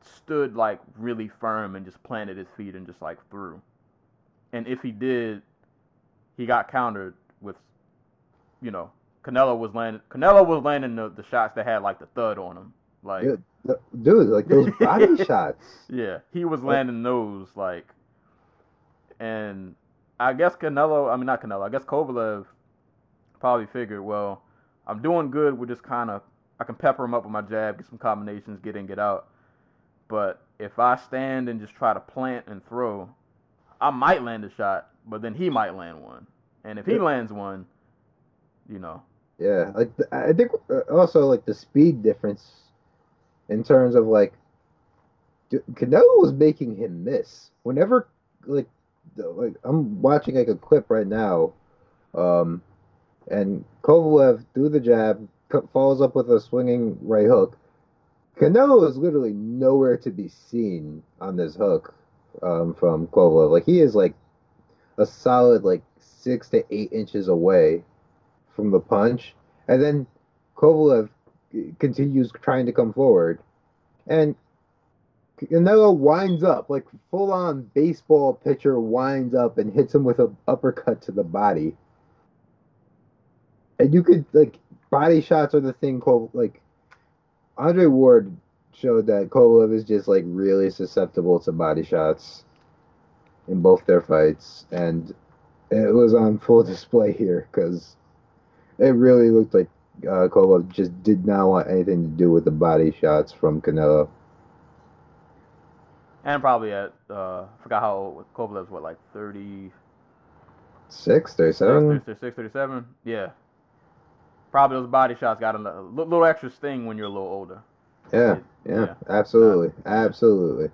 stood, like, really firm and just planted his feet and just, like, threw. And if he did, he got countered with, you know, Canelo was landing, Canelo was landing the, the shots that had, like, the thud on him, like... Good. Dude, like those body shots. Yeah, he was landing those, like, and I guess Canelo, I mean, not Canelo, I guess Kovalev probably figured, well, I'm doing good, we're just kind of, I can pepper him up with my jab, get some combinations, get in, get out, but if I stand and just try to plant and throw, I might land a shot, but then he might land one, and if he yeah. lands one, you know. Yeah, like, I think also, like, the speed difference in terms of, like, Canelo was making him miss. Whenever, like, like I'm watching, like, a clip right now, um, and Kovalev threw the jab, follows up with a swinging right hook. Canelo is literally nowhere to be seen on this hook um, from Kovalev. Like, he is, like, a solid, like, six to eight inches away from the punch. And then Kovalev continues trying to come forward, and Canelo winds up, like full-on baseball pitcher winds up and hits him with an uppercut to the body. And you could, like, body shots are the thing called, like, Andre Ward showed that Kovalev is just, like, really susceptible to body shots in both their fights, and it was on full display here, because it really looked like Uh, Kovalev just did not want anything to do with the body shots from Canelo. And probably at, uh, I forgot how old, Kovalev's what, like thirty-six, thirty-seven? thirty-six, thirty-seven, yeah. Probably those body shots got a little extra sting when you're a little older. Yeah, it, yeah, yeah, absolutely, uh, absolutely.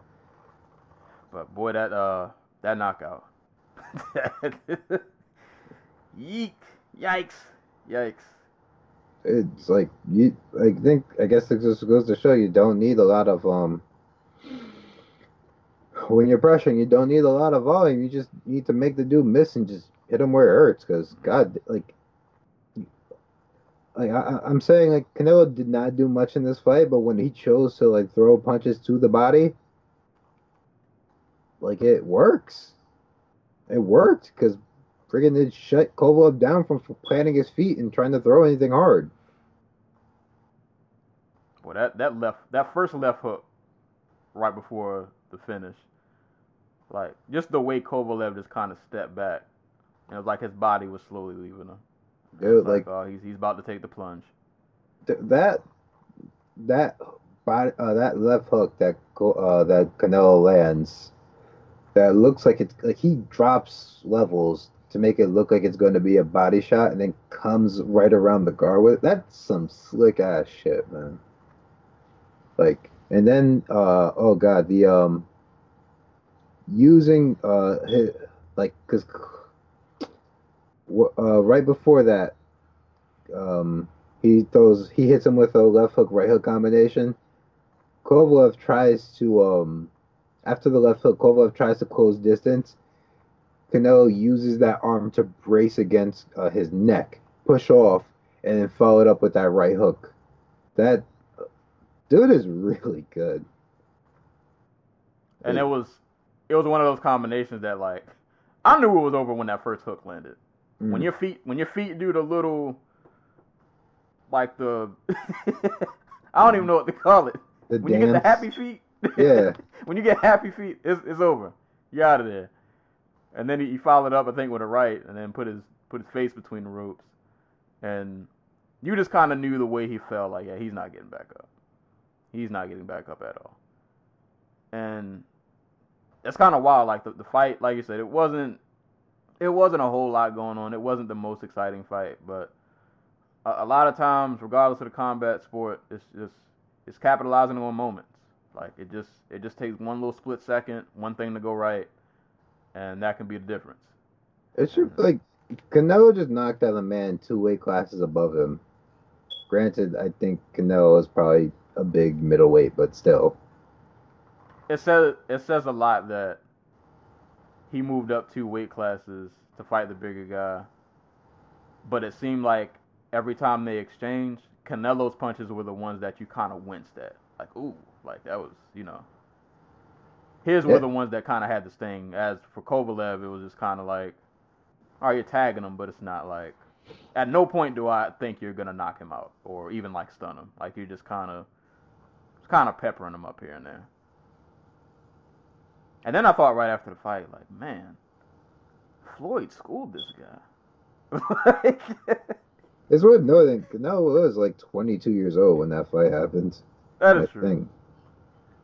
But boy, that, uh, that knockout. Yeek, yikes, yikes. It's like you, I think, I guess it just goes to show you don't need a lot of um. When you're pressuring, you don't need a lot of volume. You just need to make the dude miss and just hit him where it hurts. Because God, like, like I, I'm saying, like Canelo did not do much in this fight, but when he chose to like throw punches to the body, like it works. It worked because friggin' did shut Kovalev down from planting his feet and trying to throw anything hard. Well, that, that left, that first left hook right before the finish, like, just the way Kovalev just kind of stepped back, and it was like his body was slowly leaving him. Dude, like, like, oh, he's he's about to take the plunge. Th- that that body, uh, that left hook that uh, that Canelo lands, that looks like it's like he drops levels to make it look like it's going to be a body shot, and then comes right around the guard with it. That's some slick-ass shit, man. Like, and then, uh, oh, God, the, um, using, uh, his, like, because uh, right before that, um, he throws, he hits him with a left hook, right hook combination. Kovalev tries to, um, after the left hook, Kovalev tries to close distance. Canelo uses that arm to brace against uh, his neck, push off, and then followed up with that right hook. That dude is really good. And it was, it was one of those combinations that, like, I knew it was over when that first hook landed. Mm. When your feet, when your feet do the little, like the, I don't even know what to call it. The when dance. You get the happy feet. Yeah. When you get happy feet, it's, it's over. You're out of there. And then he, he followed up, I think, with a right, and then put his put his face between the ropes. And you just kind of knew the way he fell, like, yeah, he's not getting back up. He's not getting back up at all. And that's kind of wild. Like the, the fight, like you said, it wasn't it wasn't a whole lot going on. It wasn't the most exciting fight, but a, a lot of times, regardless of the combat sport, it's just it's capitalizing on moments. Like it just it just takes one little split second, one thing to go right, and that can be the difference. It should like Canelo just knocked out a man two weight classes above him. Granted, I think Canelo is probably a big middleweight, but still. It says it says a lot that he moved up two weight classes to fight the bigger guy. But it seemed like every time they exchanged, Canelo's punches were the ones that you kind of winced at. Like, ooh, like that was, you know. His yeah. were the ones that kind of had this thing. As for Kovalev, it was just kind of like, all right, you're tagging him, but it's not like, at no point do I think you're going to knock him out or even like stun him. Like you're just kind of, kind of peppering him up here and there. And then I thought right after the fight, like, man, Floyd schooled this guy. Like, it's worth noting, Canelo was like twenty-two years old when that fight happened. That is I true. Think.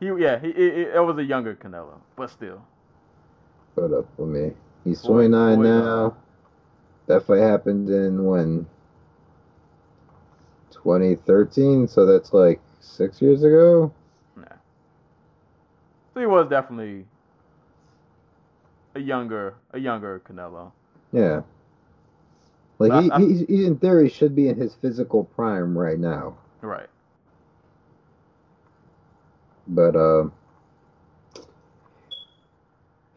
He yeah, he it, it was a younger Canelo, but still. Put up for me. He's twenty-nine Floyd, Floyd, now. That fight happened in when? twenty thirteen, so that's like six years ago. Nah. So he was definitely a younger, a younger Canelo. Yeah. Like I, he, I, he, he in theory should be in his physical prime right now. Right. But um, uh,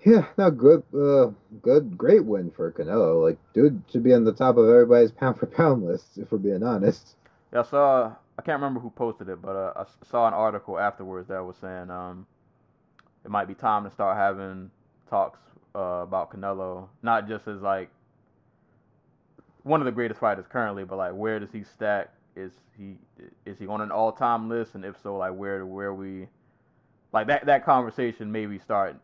yeah, no good, uh, good, great win for Canelo. Like, dude should be on the top of everybody's pound for pound list if we're being honest. Yeah, I saw. I can't remember who posted it, but uh, I saw an article afterwards that was saying um, it might be time to start having talks uh, about Canelo, not just as like one of the greatest fighters currently, but like where does he stack? Is he is he on an all time list? And if so, like where where we. Like, that, that conversation maybe start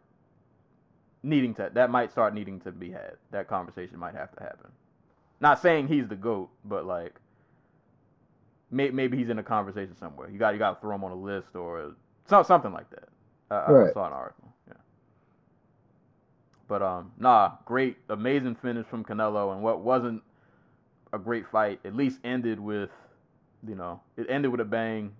needing to... That might start needing to be had. That conversation might have to happen. Not saying he's the GOAT, but, like, may, maybe he's in a conversation somewhere. You got you got to throw him on a list or so, something like that. I, right. I saw an article, yeah. But, um, nah, great, amazing finish from Canelo. And what wasn't a great fight at least ended with, you know, it ended with a bang.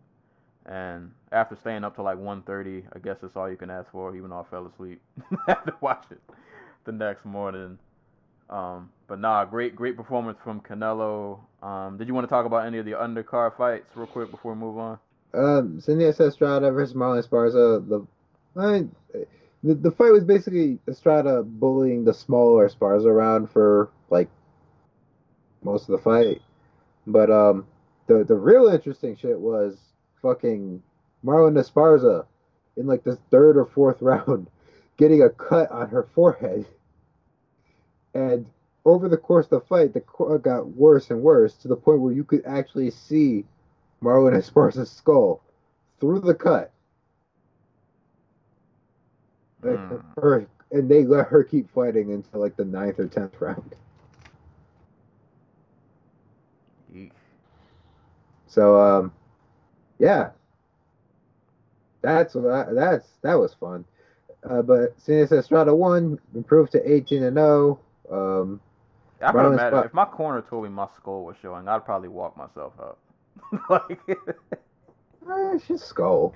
And after staying up to like one thirty, I guess that's all you can ask for, even though I fell asleep after watching it the next morning. Um, but nah, great, great performance from Canelo. Um, did you want to talk about any of the undercard fights real quick before we move on? Um, Cindy Estrada versus Marlon Esparza. The, I, the the fight was basically Estrada bullying the smaller Esparza around for like most of the fight. But um, the the real interesting shit was fucking Marlon Esparza in like the third or fourth round getting a cut on her forehead, and over the course of the fight the cut got worse and worse to the point where you could actually see Marlon Esparza's skull through the cut, like, mm. her, and they let her keep fighting until like the ninth or tenth round. Eek. so um Yeah, that's that's that was fun, uh, but Sinus Estrada won, improved to eighteen and zero. Um, I can imagine if my corner told me my skull was showing, I'd probably walk myself up. Like, eh, she's skull.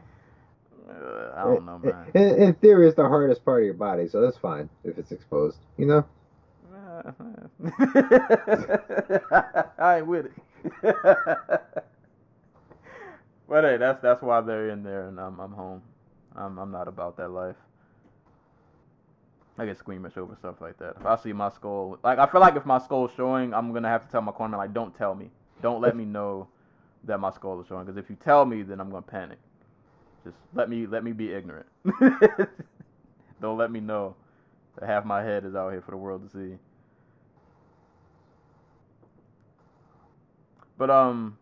Uh, I don't know, man. In, in, in theory, it's the hardest part of your body, so that's fine if it's exposed. You know. I ain't with it. But hey, that's that's why they're in there, and I'm I'm home. I'm I'm not about that life. I get squeamish over stuff like that. If I see my skull, like I feel like if my skull's showing, I'm gonna have to tell my corner, like, don't tell me, don't let me know that my skull is showing, because if you tell me, then I'm gonna panic. Just let me let me be ignorant. Don't let me know that half my head is out here for the world to see. But um.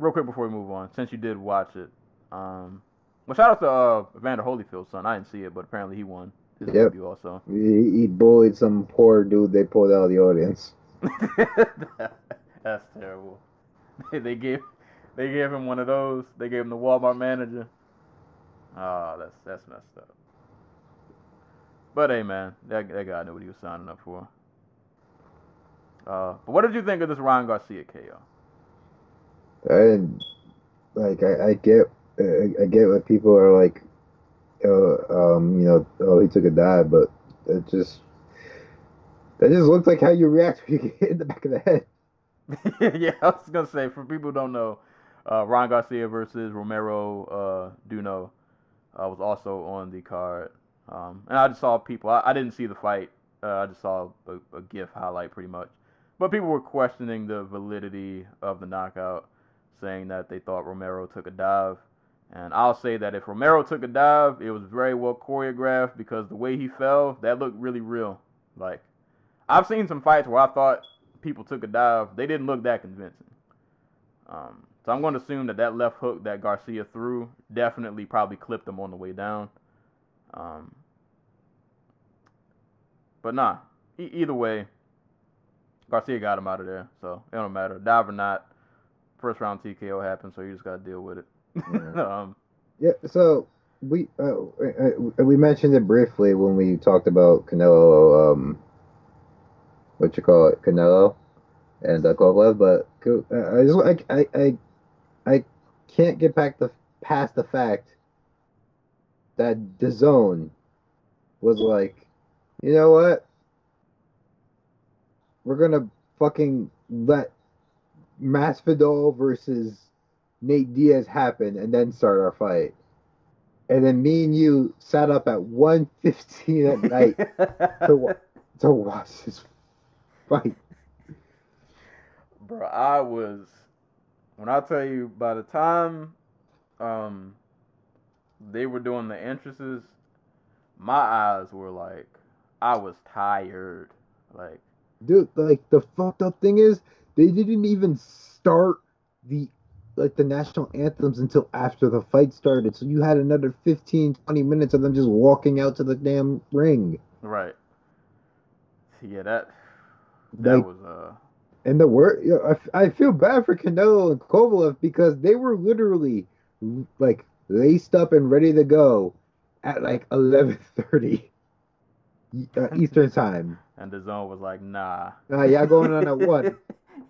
Real quick before we move on, since you did watch it, um, well, shout out to uh, Evander Holyfield's son. I didn't see it, but apparently he won his yep. debut also. He, he bullied some poor dude they pulled out of the audience. That's terrible. They, they gave they gave him one of those. They gave him the Walmart manager. Oh, that's that's messed up. But hey, man, that, that guy knew what he was signing up for. Uh, but what did you think of this Ryan Garcia K O? I like. I, I get. I, I get what people are like. Uh, um, you know, oh, he took a dive, but it just that just looks like how you react when you get hit in the back of the head. Yeah, I was gonna say, for people who don't know, uh, Ryan Garcia versus Romero uh, Duno uh, was also on the card, um, and I just saw people. I, I didn't see the fight. Uh, I just saw a, a GIF highlight pretty much, but people were questioning the validity of the knockout, saying that they thought Romero took a dive. And I'll say that if Romero took a dive, it was very well choreographed, because the way he fell, that looked really real. Like, I've seen some fights where I thought people took a dive. They didn't look that convincing. Um, so I'm going to assume that that left hook that Garcia threw definitely probably clipped him on the way down. Um, but nah, e- either way, Garcia got him out of there. So it don't matter. Dive or not, first round T K O happened, so you just got to deal with it. um, yeah, so we uh, we mentioned it briefly when we talked about Canelo, um, what you call it, Canelo and uh, Kovalev, but uh, I just I, I I I can't get back the past the fact that DAZN was like, you know what, we're gonna fucking let Masvidal versus Nate Diaz happened, and then start our fight. And then me and you sat up at one fifteen at night to, wa- to watch this fight. Bro, I was... When I tell you, by the time um, they were doing the entrances, my eyes were like... I was tired. Like, dude, like, the fucked up thing is, they didn't even start the... like the national anthems until after the fight started, so you had another fifteen, twenty minutes of them just walking out to the damn ring. Right. Yeah, that that like, was uh. And the word, you know, I I feel bad for Canelo and Kovalev, because they were literally like laced up and ready to go at like eleven thirty Eastern time. And the zone was like, nah. Nah, y'all going on at one.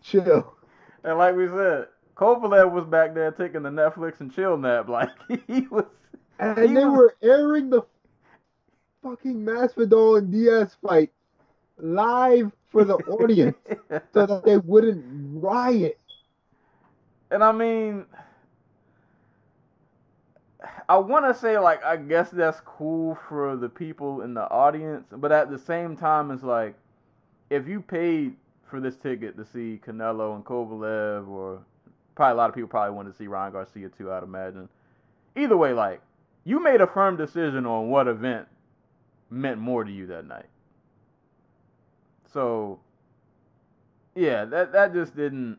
Chill. And like we said, Kovalev was back there taking the Netflix and chill nap, like he was. And he they was, were airing the fucking Masvidal and Diaz fight live for the audience, so that they wouldn't riot. And I mean, I want to say, like, I guess that's cool for the people in the audience, but at the same time, it's like, if you paid for this ticket to see Canelo and Kovalev, or probably a lot of people probably wanted to see Ryan Garcia too, I'd imagine. Either way, like, you made a firm decision on what event meant more to you that night. So, yeah, that that just didn't...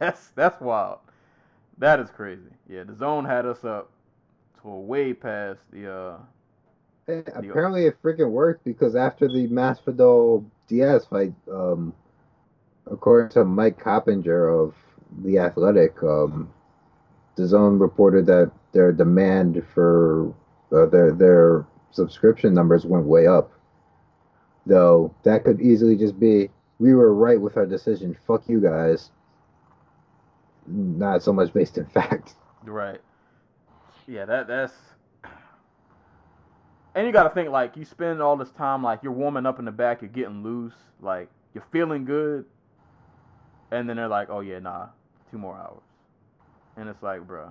that's that's wild. That is crazy. Yeah, the zone had us up to way past the... Uh, hey, the apparently o- it freaking worked, because after the Masvidal-Diaz fight... um. According to Mike Coppinger of The Athletic, um, DAZN reported that their demand for uh, their their subscription numbers went way up. Though that could easily just be, we were right with our decision, fuck you guys. Not so much based in fact. Right. Yeah, that that's... And you gotta think, like, you spend all this time, like, you're warming up in the back, you're getting loose, like, you're feeling good. And then they're like, oh, yeah, nah, two more hours. And it's like, bruh,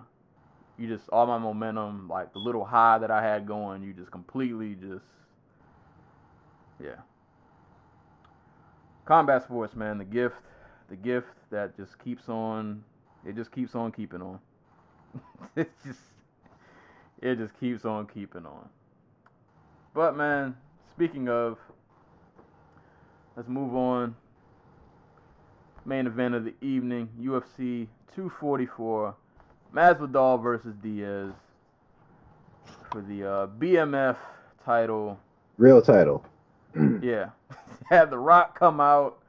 you just, all my momentum, like the little high that I had going, you just completely just, yeah. Combat sports, man, the gift, the gift that just keeps on, it just keeps on keeping on. it just, it just keeps on keeping on. But, man, speaking of, let's move on. Main event of the evening, U F C two forty-four, Masvidal versus Diaz for the uh, B M F title. Real title. Yeah. Had The Rock come out.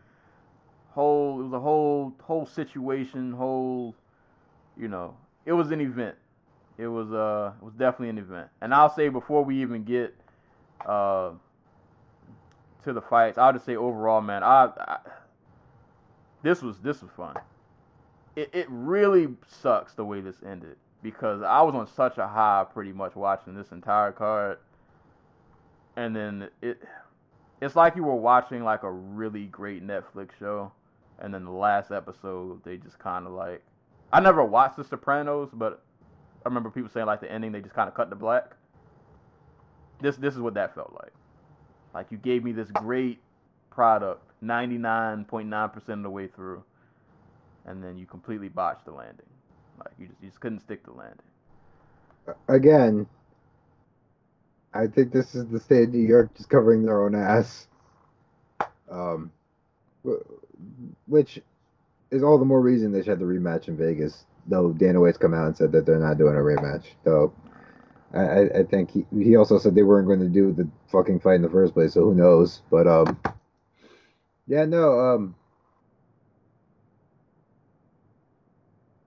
Whole, it was a whole, whole situation, whole, you know, it was an event. It was, uh, it was definitely an event. And I'll say, before we even get uh, to the fights, I'll just say overall, man, I, I this was this was fun. It it really sucks the way this ended, because I was on such a high pretty much watching this entire card, and then it it's like you were watching like a really great Netflix show, and then the last episode they just kind of like, I never watched The Sopranos, but I remember people saying like the ending they just kind of cut to black. This this is what that felt like. Like, you gave me this great product ninety-nine point nine percent of the way through, and then you completely botched the landing. Like, you just, you just couldn't stick the landing. Again, I think this is the state of New York just covering their own ass. Um, which is all the more reason they should have the rematch in Vegas, though Dana White's come out and said that they're not doing a rematch, though. I, I think he, he also said they weren't going to do the fucking fight in the first place, so who knows? But, um, yeah, no, um,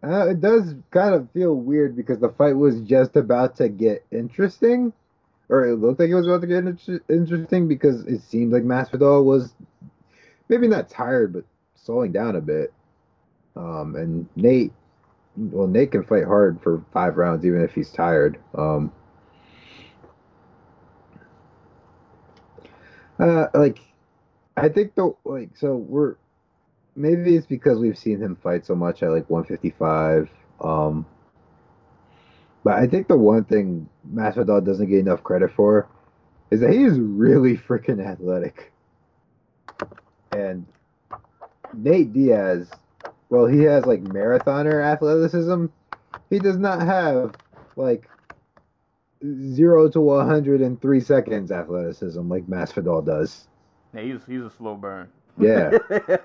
uh, it does kind of feel weird because the fight was just about to get interesting, or it looked like it was about to get inter- interesting because it seemed like Masvidal was maybe not tired, but slowing down a bit. Um, and Nate. Well, Nate can fight hard for five rounds, even if he's tired. Um, uh, like, I think the like so we're maybe it's because we've seen him fight so much at like one fifty-five. Um, but I think the one thing Masvidal doesn't get enough credit for is that he is really freaking athletic. And Nate Diaz, well, he has, like, marathoner athleticism. He does not have, like, zero to one hundred in three seconds athleticism like Masvidal does. Yeah, he's he's a slow burn. Yeah.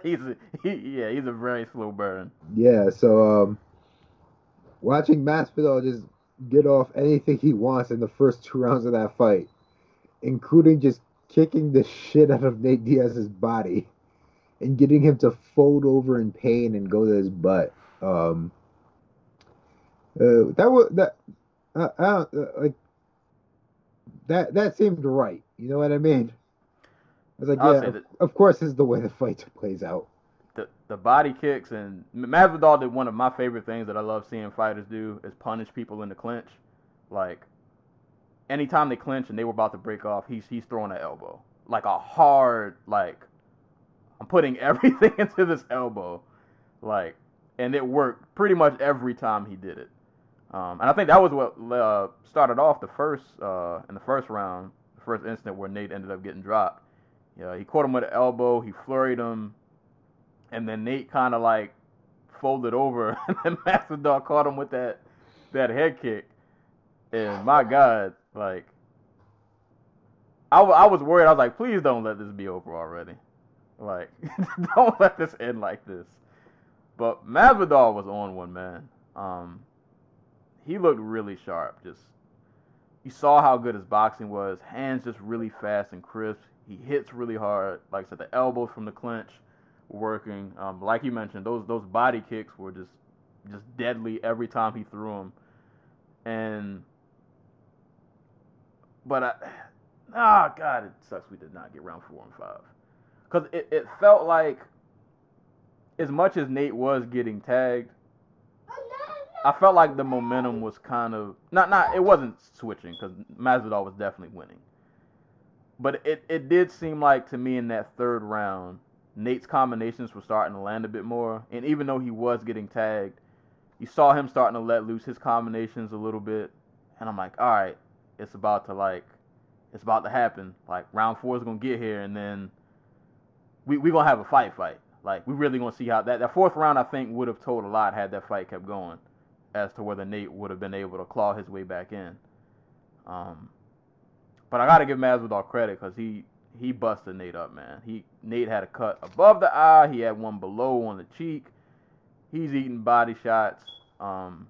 he's a, he, yeah, he's a very slow burn. Yeah, so um, watching Masvidal just get off anything he wants in the first two rounds of that fight, including just kicking the shit out of Nate Diaz's body and getting him to fold over in pain and go to his butt. Um, uh, that was that. Uh, I don't, uh, like that. That seemed right. You know what I mean? I was like, I'll yeah, of, of course, this is the way the fight plays out. The the body kicks, and Masvidal did one of my favorite things that I love seeing fighters do is punish people in the clinch. Like, anytime they clinch and they were about to break off, he's he's throwing an elbow, like a hard like. I'm putting everything into this elbow, like, and it worked pretty much every time he did it. Um, and I think that was what uh, started off the first uh, in the first round, the first incident where Nate ended up getting dropped. Yeah, he caught him with an elbow, he flurried him, and then Nate kind of like folded over, and then Masvidal caught him with that that head kick. And my God, like, I, w- I was worried. I was like, please don't let this be over already. Like, don't let this end like this. But Masvidal was on one, man. Um, he looked really sharp. Just, you saw how good his boxing was. Hands just really fast and crisp. He hits really hard. Like I said, the elbows from the clinch were working. Um, like you mentioned, those those body kicks were just just deadly every time he threw them. And, but I, oh God, it sucks we did not get round four and five. Because it, it felt like, as much as Nate was getting tagged, I felt like the momentum was kind of... Not, not it wasn't switching, because Masvidal was definitely winning. But it, it did seem like, to me, in that third round, Nate's combinations were starting to land a bit more. And even though he was getting tagged, you saw him starting to let loose his combinations a little bit. And I'm like, all right, it's about to, like... It's about to happen. Like, round four is going to get here, and then... We're we going to have a fight fight. Like, we really going to see how that... That fourth round, I think, would have told a lot had that fight kept going as to whether Nate would have been able to claw his way back in. Um, but I got to give Masvidal credit because he, he busted Nate up, man. He Nate had a cut above the eye. He had one below on the cheek. He's eating body shots. Um,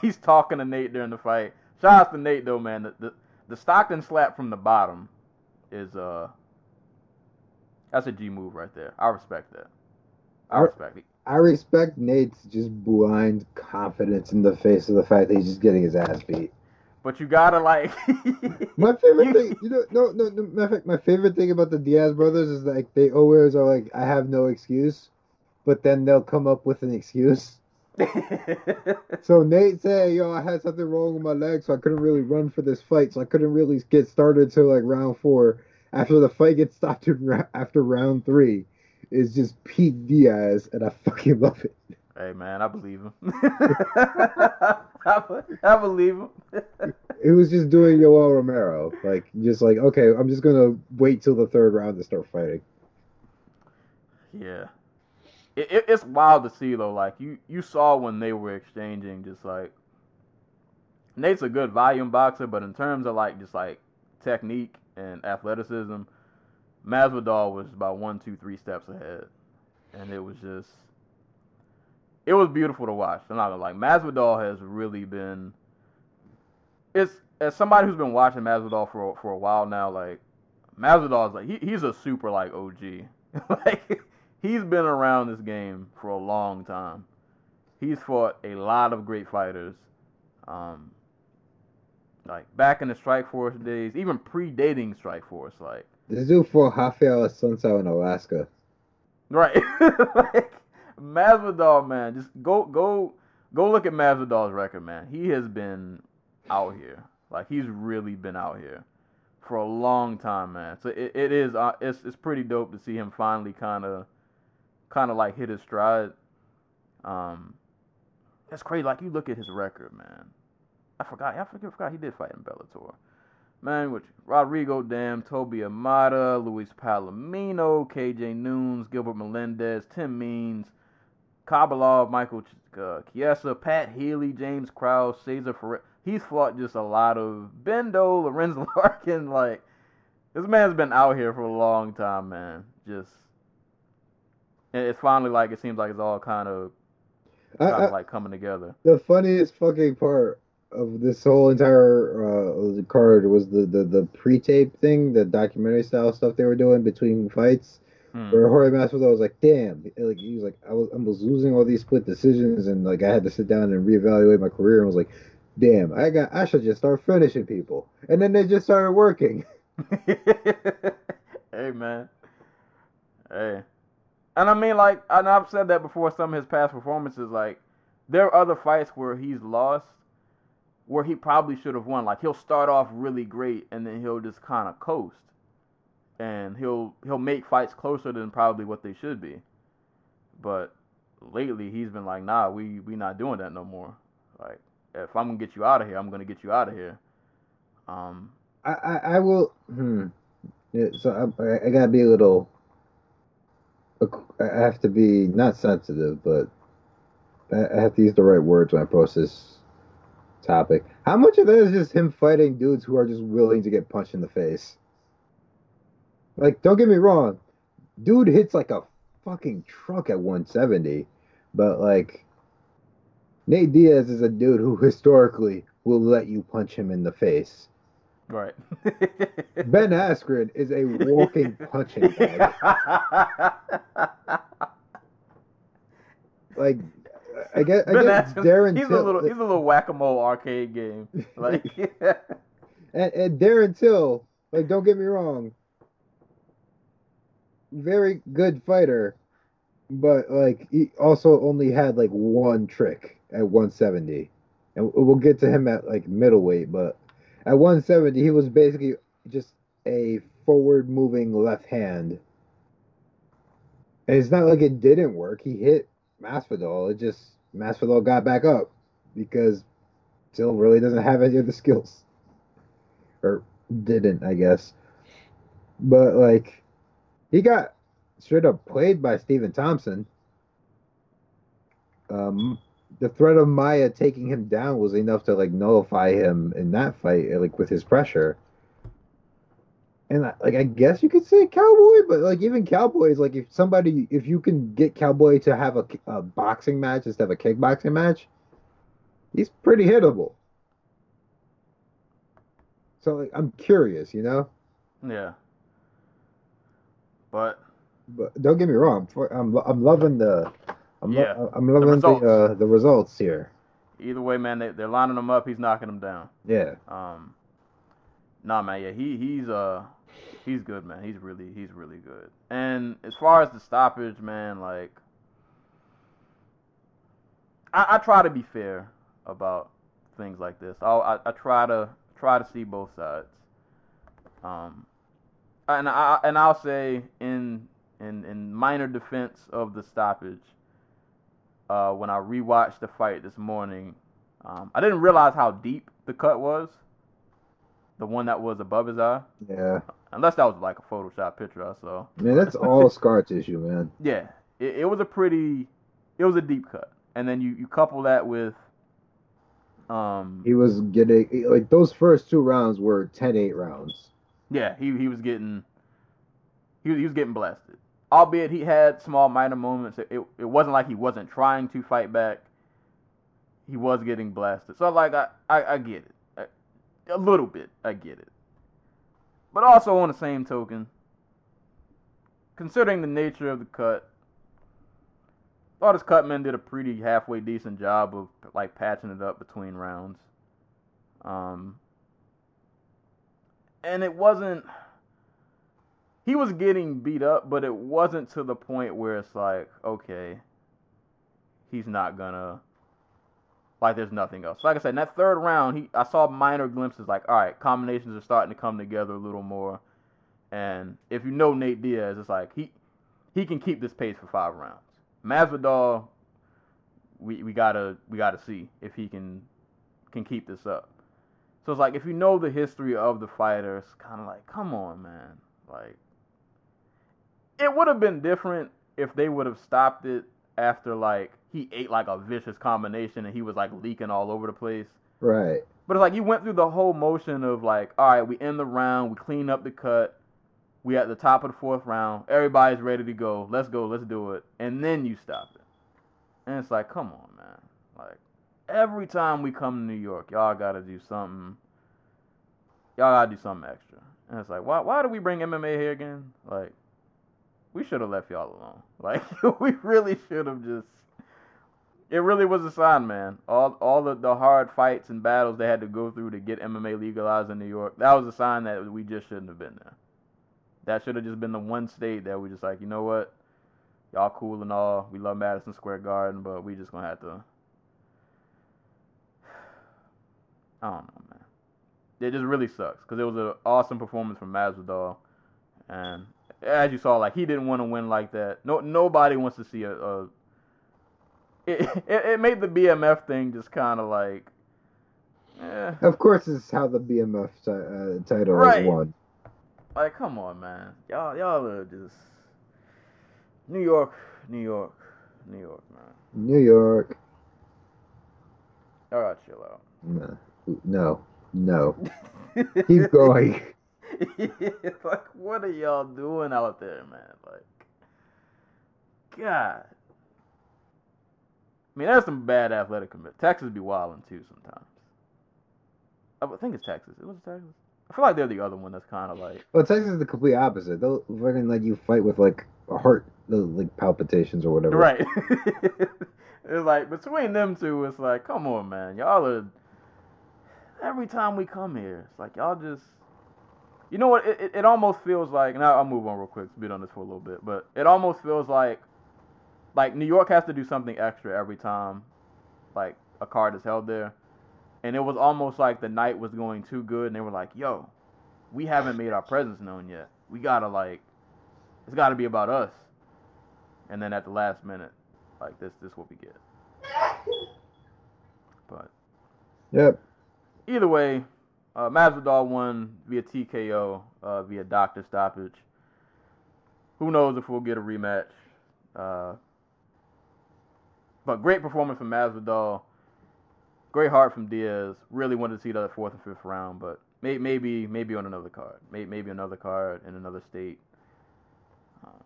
he's talking to Nate during the fight. Shout out to Nate, though, man. The, the, the Stockton slap from the bottom is... uh. That's a G move right there. I respect that. I respect it. I respect Nate's just blind confidence in the face of the fact that he's just getting his ass beat. But you gotta like. My favorite thing, you know, no, no, no. Matter of fact, my favorite thing about the Diaz brothers is like they always are like, I have no excuse, but then they'll come up with an excuse. So Nate said, yo, I had something wrong with my leg, so I couldn't really run for this fight, so I couldn't really get started till like round four. After the fight gets stopped after round three, it's just peak Diaz, and I fucking love it. Hey man, I believe him. I, I believe him. It was just doing Yoel Romero, like just like okay, I'm just gonna wait till the third round to start fighting. Yeah, it, it, it's wild to see though. Like you, you saw when they were exchanging, just like Nate's a good volume boxer, but in terms of like just like technique and athleticism, Masvidal was about one, two, three steps ahead, and it was just. It was beautiful to watch. I'm not gonna lie. Masvidal has really been. It's as somebody who's been watching Masvidal for for a while now. Like Masvidal is like he, he's a super like O G. Like he's been around this game for a long time. He's fought a lot of great fighters. Um, like back in the Strikeforce days, even predating Strikeforce. Like this dude fought Rafael Assunção in Alaska. Right. Like. Masvidal, man, just go go go look at Masvidal's record, man. He has been out here, like he's really been out here for a long time, man. So it, it is uh, it's it's pretty dope to see him finally kind of kind of like hit his stride. Um, that's crazy. Like you look at his record, man. I forgot. I forget. Forgot he did fight in Bellator, man. Which Rodrigo Dam, Toby Amata, Luis Palomino, K J Nunes, Gilbert Melendez, Tim Means. Kobalov, Michael uh, Chiesa, Pat Healy, James Krause, Cesar Ferreira. He's fought just a lot of Bendo, Lorenz Larkin. Like, this man's been out here for a long time, man. Just, it's finally like, it seems like it's all kind of, kind I, I, of like coming together. The funniest fucking part of this whole entire uh, card was the, the, the pre-tape thing, the documentary style stuff they were doing between fights. Hmm. Where Jorge Masvidal was like, damn, like he was like, I was, I was losing all these split decisions, and like I had to sit down and reevaluate my career, and was like, damn, I got, I should just start finishing people, and then they just started working. Hey man, hey, and I mean like, and I've said that before. Some of his past performances, like there are other fights where he's lost, where he probably should have won. Like he'll start off really great, and then he'll just kind of coast. And he'll he'll make fights closer than probably what they should be. But lately, he's been like, nah, we, we not doing that no more. Like, if I'm going to get you out of here, I'm going to get you out of here. Um, I, I, I will... Hmm. Yeah, so I, I got to be a little... I have to be not sensitive, but I have to use the right words when I approach this topic. How much of that is just him fighting dudes who are just willing to get punched in the face? Like, don't get me wrong, dude hits like a fucking truck at one seventy, but like, Nate Diaz is a dude who historically will let you punch him in the face. Right. Ben Askren is a walking punching bag. Like, I guess, I guess Askren, Darren he's Till... A little, he's a little whack-a-mole arcade game. Like, yeah. and, and Darren Till, like, don't get me wrong, very good fighter, but like he also only had like one trick at one seventy, and we'll get to him at like middleweight, but at one seventy he was basically just a forward moving left hand, and it's not like it didn't work. He hit Masvidal, it just Masvidal got back up because Till really doesn't have any of the skills, or didn't, I guess. But like, he got straight up played by Stephen Thompson. Um, the threat of Maia taking him down was enough to like nullify him in that fight, like with his pressure. And like, I guess you could say Cowboy, but like even Cowboy is like, if somebody, if you can get Cowboy to have a, a boxing match instead of a kickboxing match, he's pretty hittable. So like, I'm curious, you know? Yeah. But, but don't get me wrong. I'm I'm loving the I'm yeah, lo- I'm loving the results. the uh the results here. either way, man, they, they're lining him up. He's knocking him down. Yeah. Um. Nah, man. Yeah, he he's uh he's good, man. He's really he's really good. And as far as the stoppage, man, like I, I try to be fair about things like this. I'll, I I try to try to see both sides. Um. And I and I'll say in in in minor defense of the stoppage. Uh, when I rewatched the fight this morning, um, I didn't realize how deep the cut was. The one that was above his eye. Yeah. Unless that was like a Photoshop picture I saw. Man, that's all scar tissue, man. Yeah. It, it was a pretty, it was a deep cut. And then you, you couple that with... um. He was getting, like those first two rounds were ten eight rounds. Yeah, he, he was getting, he, he was getting blasted. Albeit he had small minor moments, it, it it wasn't like he wasn't trying to fight back. He was getting blasted. So, like, I, I, I get it. I, a little bit, I get it. But also on the same token, considering the nature of the cut, I thought his cutman did a pretty halfway decent job of, like, patching it up between rounds. Um, and it wasn't... He was getting beat up, but it wasn't to the point where it's like, okay, he's not gonna, like, there's nothing else. Like I said, in that third round, he I saw minor glimpses, like, all right, combinations are starting to come together a little more. And if you know Nate Diaz, it's like, he he can keep this pace for five rounds. Masvidal, we, we gotta we gotta see if he can can keep this up. So it's like, if you know the history of the fighter, it's kind of like, come on, man, like. It would have been different if they would have stopped it after, like, he ate, like, a vicious combination and he was, like, leaking all over the place. Right. But it's like you went through the whole motion of, like, all right, we end the round, we clean up the cut, we at the top of the fourth round, everybody's ready to go, let's go, let's do it, and then you stop it. And it's like, come on, man. Like, every time we come to New York, y'all got to do something. Y'all got to do something extra. And it's like, why, why do we bring M M A here again? Like, we should have left y'all alone. Like, we really should have just... It really was a sign, man. All all the, the hard fights and battles they had to go through to get M M A legalized in New York, that was a sign that we just shouldn't have been there. That should have just been the one state that we just like, you know what? Y'all cool and all. We love Madison Square Garden, but we just gonna have to... I don't know, man. It just really sucks, because it was an awesome performance from Masvidal, and... As you saw, like, he didn't want to win like that. No, nobody wants to see a. a it, it it made the B M F thing just kind of like. Eh. Of course, it's how the B M F t- uh, title right. is won. Like, come on, man, y'all y'all are just. New York, New York, New York, man. New York. All right, chill out. No, no, no. Keep going. It's like, what are y'all doing out there, man? Like, God. I mean, that's some bad athletic commitment. Texas be wilding, too, sometimes. I think it's Texas. It was Texas. I feel like they're the other one that's kind of like... Well, Texas is the complete opposite. They'll fucking let you fight with, like, a heart, like, palpitations or whatever. Right. It's like, between them two, it's like, come on, man. Y'all are... Every time we come here, it's like, y'all just... You know what, it, it, it almost feels like, and I'll move on real quick, beat on this for a little bit, but it almost feels like, like, New York has to do something extra every time, like, a card is held there, and it was almost like the night was going too good, and they were like, yo, we haven't made our presence known yet, we gotta, like, it's gotta be about us, and then at the last minute, like, this, this is what we get, but, yep, either way, Uh, Masvidal won via T K O, uh, via doctor stoppage. Who knows if we'll get a rematch. Uh, but great performance from Masvidal. Great heart from Diaz. Really wanted to see the fourth and fifth round, but may- maybe maybe on another card. May- maybe another card in another state. Um,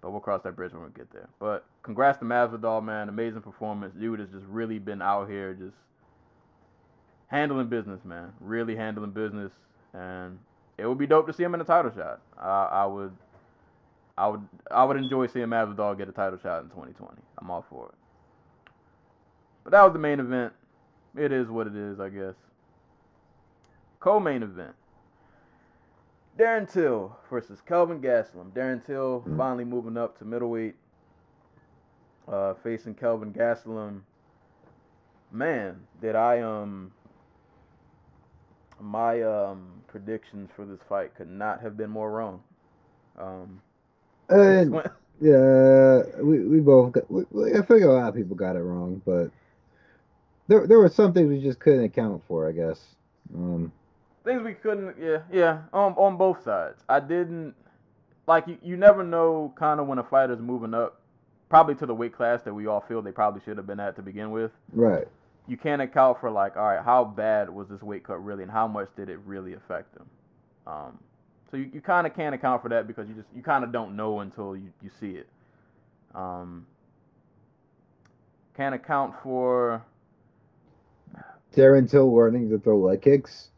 but we'll cross that bridge when we get there. But congrats to Masvidal, man. Amazing performance. Dude has just really been out here just... handling business, man. Really handling business, and it would be dope to see him in a title shot. Uh, I would, I would, I would enjoy seeing Masvidal get a title shot in twenty twenty. I'm all for it. But that was the main event. it is what it is, I guess. Co-main event. Darren Till versus Kelvin Gastelum. Darren Till mm-hmm. finally moving up to middleweight. Uh, facing Kelvin Gastelum. Man, did I, um... my um, predictions for this fight could not have been more wrong. Um, and, went... yeah, we we both... Got, we, I figure a lot of people got it wrong, but... There there were some things we just couldn't account for, I guess. Um, Things we couldn't, yeah, yeah, on on both sides. I didn't, like, you, you never know kind of when a fighter's moving up, probably to the weight class that we all feel they probably should have been at to begin with. Right. You can't account for, like, all right, how bad was this weight cut really, and how much did it really affect them? Um, so you, you kind of can't account for that because you just, you kind of don't know until you, you see it. Um, can't account for... Darren Till learning to throw leg kicks.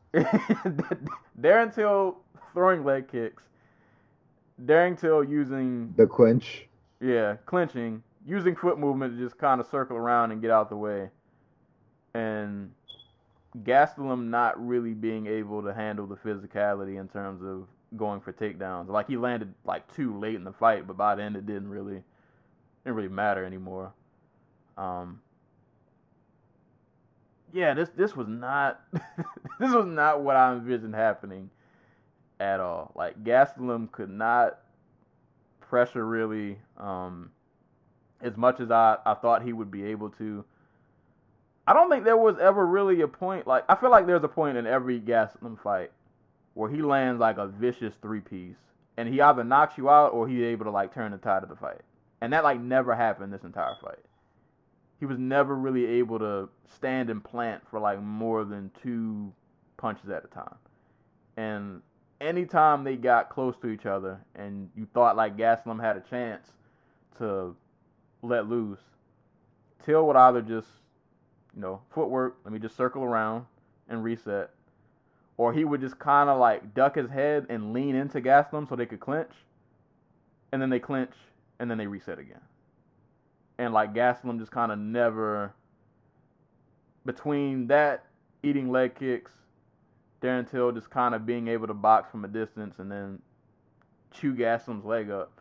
Darren Till throwing leg kicks. Darren Till using... The clinch. Yeah, clinching. Using foot movement to just kind of circle around and get out the way. And Gastelum not really being able to handle the physicality in terms of going for takedowns. Like, he landed, like, two late in the fight, but by the end it didn't really, didn't really matter anymore. Um... Yeah, this this was not this was not what I envisioned happening at all. Like, Gastelum could not pressure really um, as much as I, I thought he would be able to. I don't think there was ever really a point, like, I feel like there's a point in every Gastelum fight where he lands like a vicious three piece and he either knocks you out or he's able to, like, turn the tide of the fight. And that, like, never happened this entire fight. He was never really able to stand and plant for, like, more than two punches at a time. And anytime they got close to each other and you thought, like, Gastelum had a chance to let loose, Till would either just, you know, footwork, let me just circle around and reset, or he would just kind of, like, duck his head and lean into Gastelum so they could clinch, and then they clinch, and then they reset again. And, like, Gastelum just kind of never, between that, eating leg kicks, Darren Till just kind of being able to box from a distance and then chew Gastelum's leg up,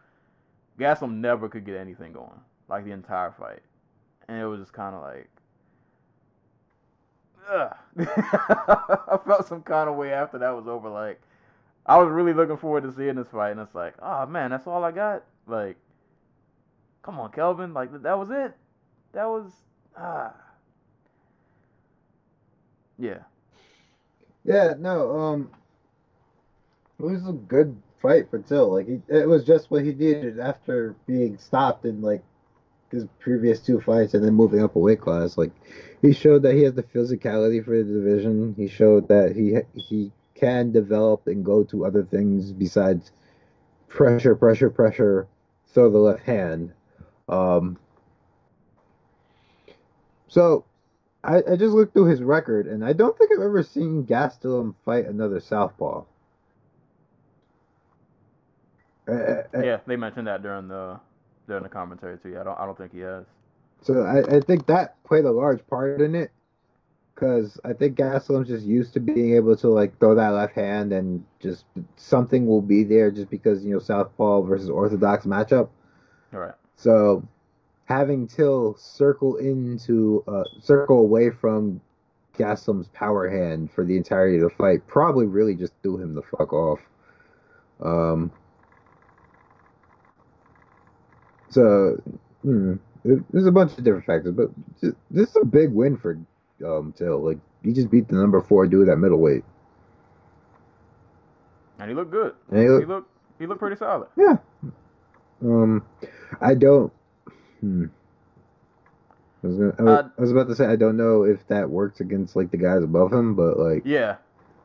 Gastelum never could get anything going, like, the entire fight. And it was just kind of like, ugh. I felt some kind of way after that was over. Like, I was really looking forward to seeing this fight, and it's like, oh, man, that's all I got? Like, come on, Kelvin. Like, that was it. That was, ah. Yeah. Yeah, no, um, it was a good fight for Till. Like, he, it was just what he needed after being stopped in, like, his previous two fights and then moving up a weight class. Like, he showed that he has the physicality for the division. He showed that he he can develop and go to other things besides pressure, pressure, pressure, throw the left hand. Um, so, I, I just looked through his record, and I don't think I've ever seen Gastelum fight another southpaw. I, I, yeah, they mentioned that during the during the commentary too. I don't I don't think he has. So I, I think that played a large part in it, because I think Gastelum's just used to being able to, like, throw that left hand and just something will be there just because, you know, southpaw versus orthodox matchup. All right. So, having Till circle into, uh, circle away from Gastelum's power hand for the entirety of the fight probably really just threw him the fuck off. Um. So, hmm, there's a bunch of different factors, but just, this is a big win for um Till. Like, he just beat the number four dude at middleweight. And he looked good. And he looked, he looked he looked pretty solid. Yeah. Um, I don't. Hmm. I was, gonna, I, was, uh, I was about to say I don't know if that works against, like, the guys above him, but, like. Yeah,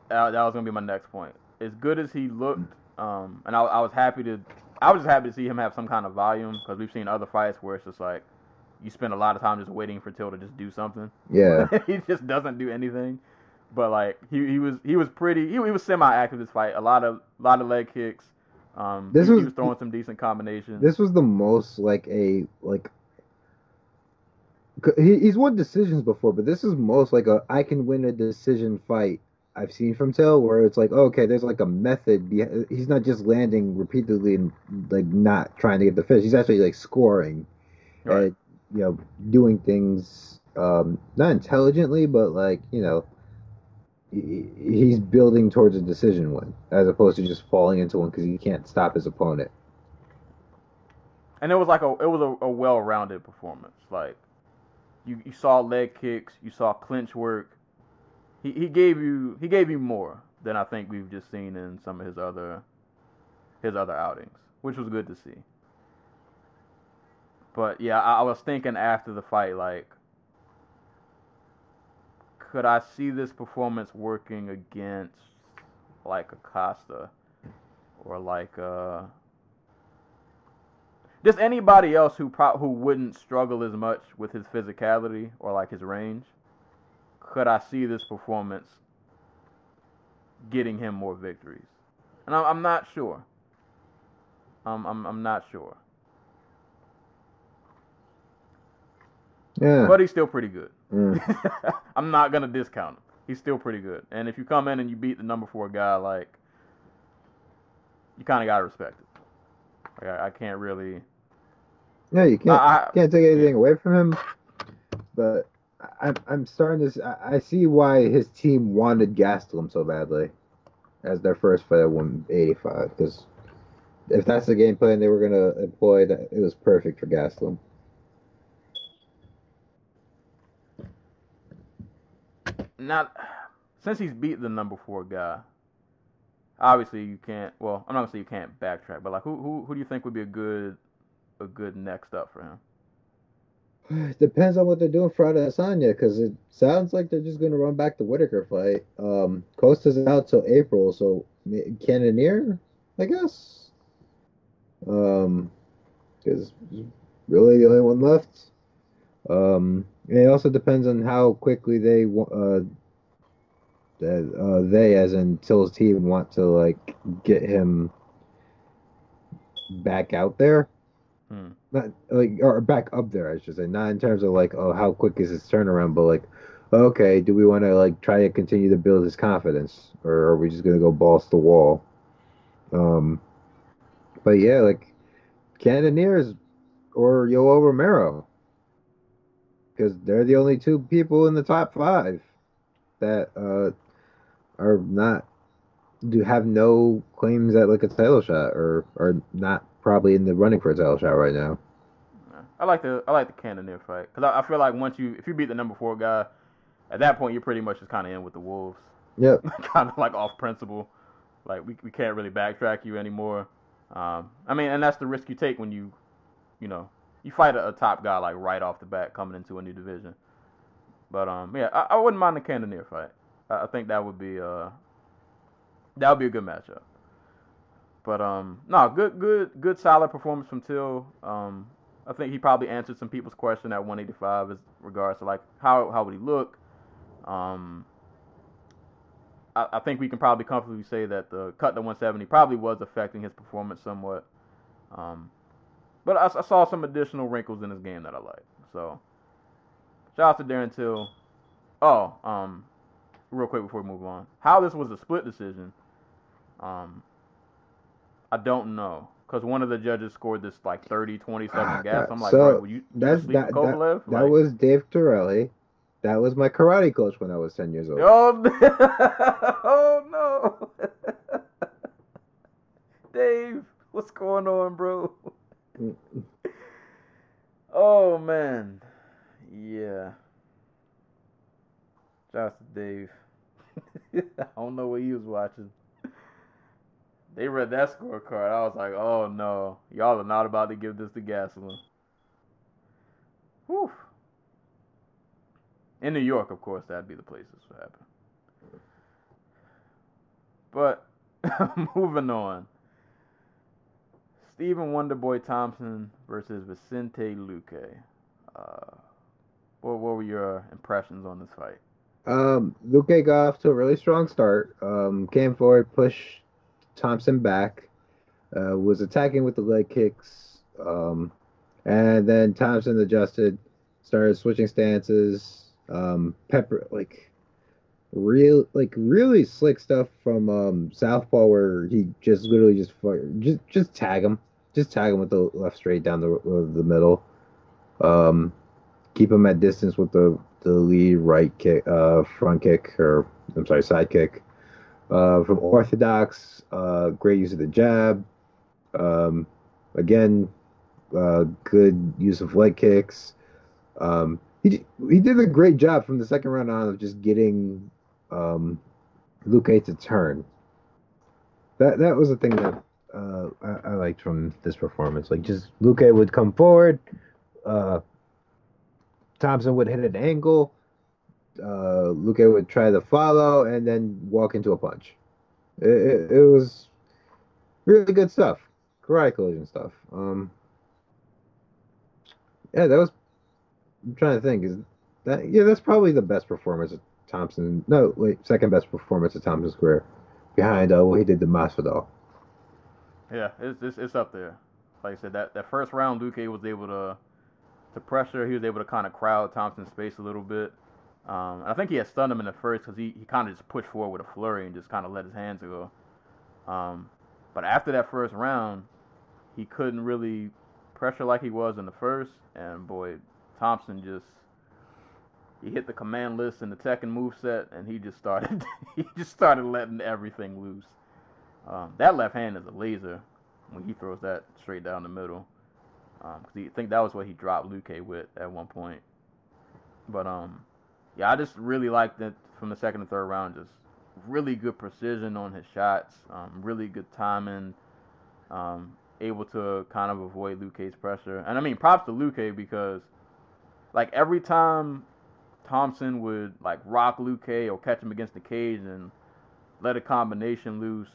uh, that was gonna be my next point. As good as he looked, um, and I, I was happy to, I was just happy to see him have some kind of volume, because we've seen other fights where it's just like you spend a lot of time just waiting for Till to just do something. Yeah. He just doesn't do anything. But, like, he, he was he was pretty he, he was semi active this fight. A lot of lot of leg kicks. Um, this he, was, he was throwing some decent combinations. This was the most, like, a, like, He, he's won decisions before, but this is most like a I can win a decision fight I've seen from Till, where it's like, okay, there's like a method. He's not just landing repeatedly and like not trying to get the finish. He's actually like scoring, right? And, you know, doing things um, not intelligently, but like, you know, he's building towards a decision win as opposed to just falling into one because he can't stop his opponent. And it was like a it was a, a well-rounded performance. Like you, you saw leg kicks, you saw clinch work. He he gave you he gave you more than I think we've just seen in some of his other his other outings, which was good to see. But yeah, I, I was thinking after the fight, like, could I see this performance working against like Acosta or like uh just anybody else who pro- who wouldn't struggle as much with his physicality or like his range? Could I see this performance getting him more victories? And I'm, I'm not sure. Um, I'm I'm not sure. Yeah. But he's still pretty good. Mm. I'm not gonna discount him. He's still pretty good. And if you come in and you beat the number four guy, like, you kind of gotta respect it. Like, I, I can't really. No, you can't. I, I, can't take anything away from him, but. I'm I'm starting to I see why his team wanted Gastelum so badly as their first fight at one eighty-five, because if that's the game plan they were going to employ, that it was perfect for Gastelum. Not since he's beat the number four guy. Obviously you can't. Well, I'm not gonna say you can't backtrack, but like who who who do you think would be a good a good next up for him? It depends on what they're doing for Adesanya, because it sounds like they're just going to run back the Whitaker fight. Um, Costa's out till April, so Cannonier, I guess, because um, really the only one left. Um, and it also depends on how quickly they uh, that uh, they, as in Till's team, want to like get him back out there. Hmm. Not like or back up there, I should say. Not in terms of like, oh, how quick is his turnaround, but like, okay, do we want to like try to continue to build his confidence, or are we just gonna go balls to the wall? Um, but yeah, like Cannoniers or Yoel Romero, because they're the only two people in the top five that uh are not do have no claims at like a title shot or are not. Probably in the running for a title shot right now. I like the I like the Cannonier fight because I, I feel like once you if you beat the number four guy, at that point you're pretty much just kind of in with the Wolves. Yep. Kind of like off principle, like we we can't really backtrack you anymore. Um, I mean, and that's the risk you take when you, you know, you fight a, a top guy like right off the bat coming into a new division. But um, yeah, I, I wouldn't mind the Cannonier fight. I, I think that would be uh, that would be a good matchup. But um, no, good, good, good, solid performance from Till. Um, I think he probably answered some people's question at one eighty-five as regards to like how how would he look. Um, I, I think we can probably comfortably say that the cut to one seventy probably was affecting his performance somewhat. Um, but I, I saw some additional wrinkles in his game that I like. So shout out to Darren Till. Oh, um, real quick before we move on, how this was a split decision. Um. I don't know, because one of the judges scored this, like, thirty twenty-seven ah, gas. I'm like, so right, will you, that's, you that, Kovalev? That, that like, was Dave Torelli. That was my karate coach when I was ten years old. Oh, oh no. Dave, what's going on, bro? Oh, man. Yeah. Shout out to Dave. I don't know what he was watching. They read that scorecard. I was like, oh, no. Y'all are not about to give this to Gastelum. Whew. In New York, of course, that'd be the place this would happen. But moving on. Stephen Wonderboy Thompson versus Vicente Luque. Uh, what, what were your impressions on this fight? Um, Luque got off to a really strong start. Um, came forward, pushed Thompson back, uh, was attacking with the leg kicks, um, and then Thompson adjusted, started switching stances, um, pepper, like, real, like, really slick stuff from um, Southpaw, where he just literally just, just, just tag him, just tag him with the left straight down the the middle, um, keep him at distance with the, the lead right kick, uh, front kick, or I'm sorry, side kick, uh, from Orthodox, uh, great use of the jab, um, again, uh, good use of leg kicks. Um, he he did a great job from the second round on of just getting um, Luque to turn. That that was the thing that uh, I, I liked from this performance. Like, just Luque would come forward, uh, Thompson would hit an angle, uh, Luque would try to follow, and then walk into a punch. It, it, it was really good stuff, karate collision stuff. Um, yeah, that was. I'm trying to think. Is that yeah? That's probably the best performance of Thompson. No, wait, second best performance of Thompson's career, behind uh, what he did to Masvidal. Yeah, it's, it's it's up there. Like I said, that, that first round, Luque was able to to pressure. He was able to kind of crowd Thompson's space a little bit. Um, and I think he had stunned him in the first because he, he kind of just pushed forward with a flurry and just kind of let his hands go. Um, but after that first round, he couldn't really pressure like he was in the first, and boy. Thompson just, he hit the command list in the Tekken moveset, and he just started, he just started letting everything loose. Um, that left hand is a laser when he throws that straight down the middle. Um, cause he, I think that was what he dropped Luque with at one point. But um, yeah, I just really liked it from the second and third round. Just really good precision on his shots, um, really good timing, um, able to kind of avoid Luque's pressure. And I mean, props to Luque because. Like, every time Thompson would, like, rock Luque or catch him against the cage and let a combination loose,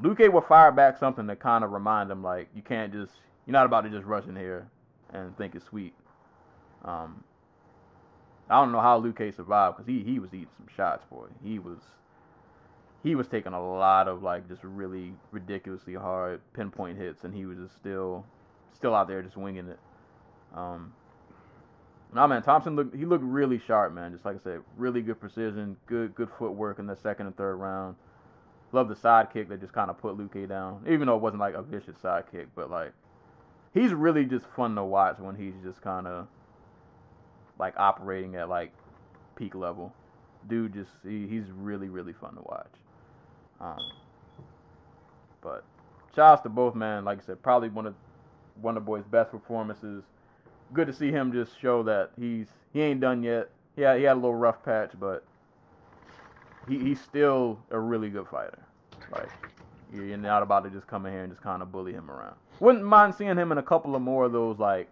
Luque would fire back something to kind of remind him, like, you can't just, you're not about to just rush in here and think it's sweet. Um, I don't know how Luque survived because he, he was eating some shots, boy. He was, he was taking a lot of, like, just really ridiculously hard pinpoint hits, and he was just still, still out there just winging it. Um... Nah, man, Thompson, looked, he looked really sharp, man. Just like I said, really good precision, good good footwork in the second and third round. Love the side kick that just kind of put Luque down, even though it wasn't like a vicious side kick. But, like, he's really just fun to watch when he's just kind of, like, operating at, like, peak level. Dude, just he, he's really, really fun to watch. Um, but shouts to both, man. Like I said, probably one of, one of the boys' best performances. Good to see him just show that he's he ain't done yet. Yeah, he had a little rough patch, but he, he's still a really good fighter. Like, you're not about to just come in here and just kind of bully him around. Wouldn't mind seeing him in a couple of more of those, like,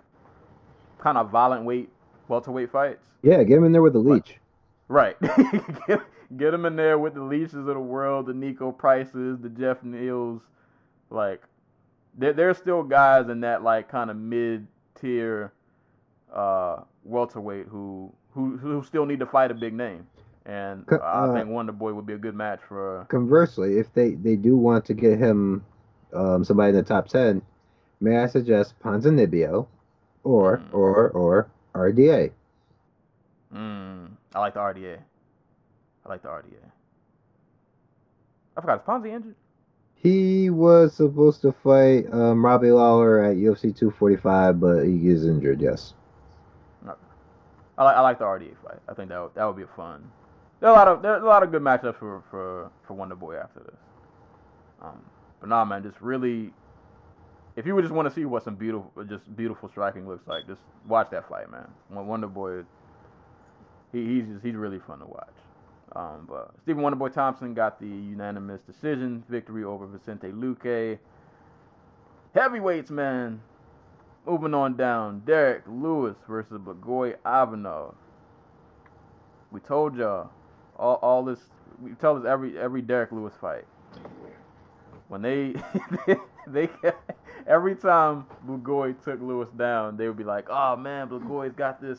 kind of violent weight, welterweight fights. Yeah, get him in there with the leech. Right. get, get him in there with the leeches of the world, the Nico Prices, the Jeff Neals. Like, there, there's still guys in that, like, kind of mid-tier Uh, welterweight who, who who still need to fight a big name, and uh, I think Wonderboy would be a good match for. Conversely, if they, they do want to get him um, somebody in the top ten, may I suggest Ponzinibbio or mm. or or R D A? Mm, I like the R D A. I like the R D A. I forgot, is Ponzi injured? He was supposed to fight um, Robbie Lawler at U F C two forty-five, but he is injured. Yes. I like I like the R D A fight. I think that would, that would be fun. There are a lot of there are a lot of good matchups for for, for Wonderboy after this. Um, but nah, man, just really, if you would just want to see what some beautiful just beautiful striking looks like, just watch that fight, man. Wonderboy, he he's just, he's really fun to watch. Um, but Stephen Wonderboy Thompson got the unanimous decision victory over Vicente Luque. Heavyweights, man. Moving on down, Derek Lewis versus Bogoy Ivanov. We told y'all, all, all this, we tell us every every Derek Lewis fight. When they, they, they every time Bogoy took Lewis down, they would be like, oh man, Bogoy's got this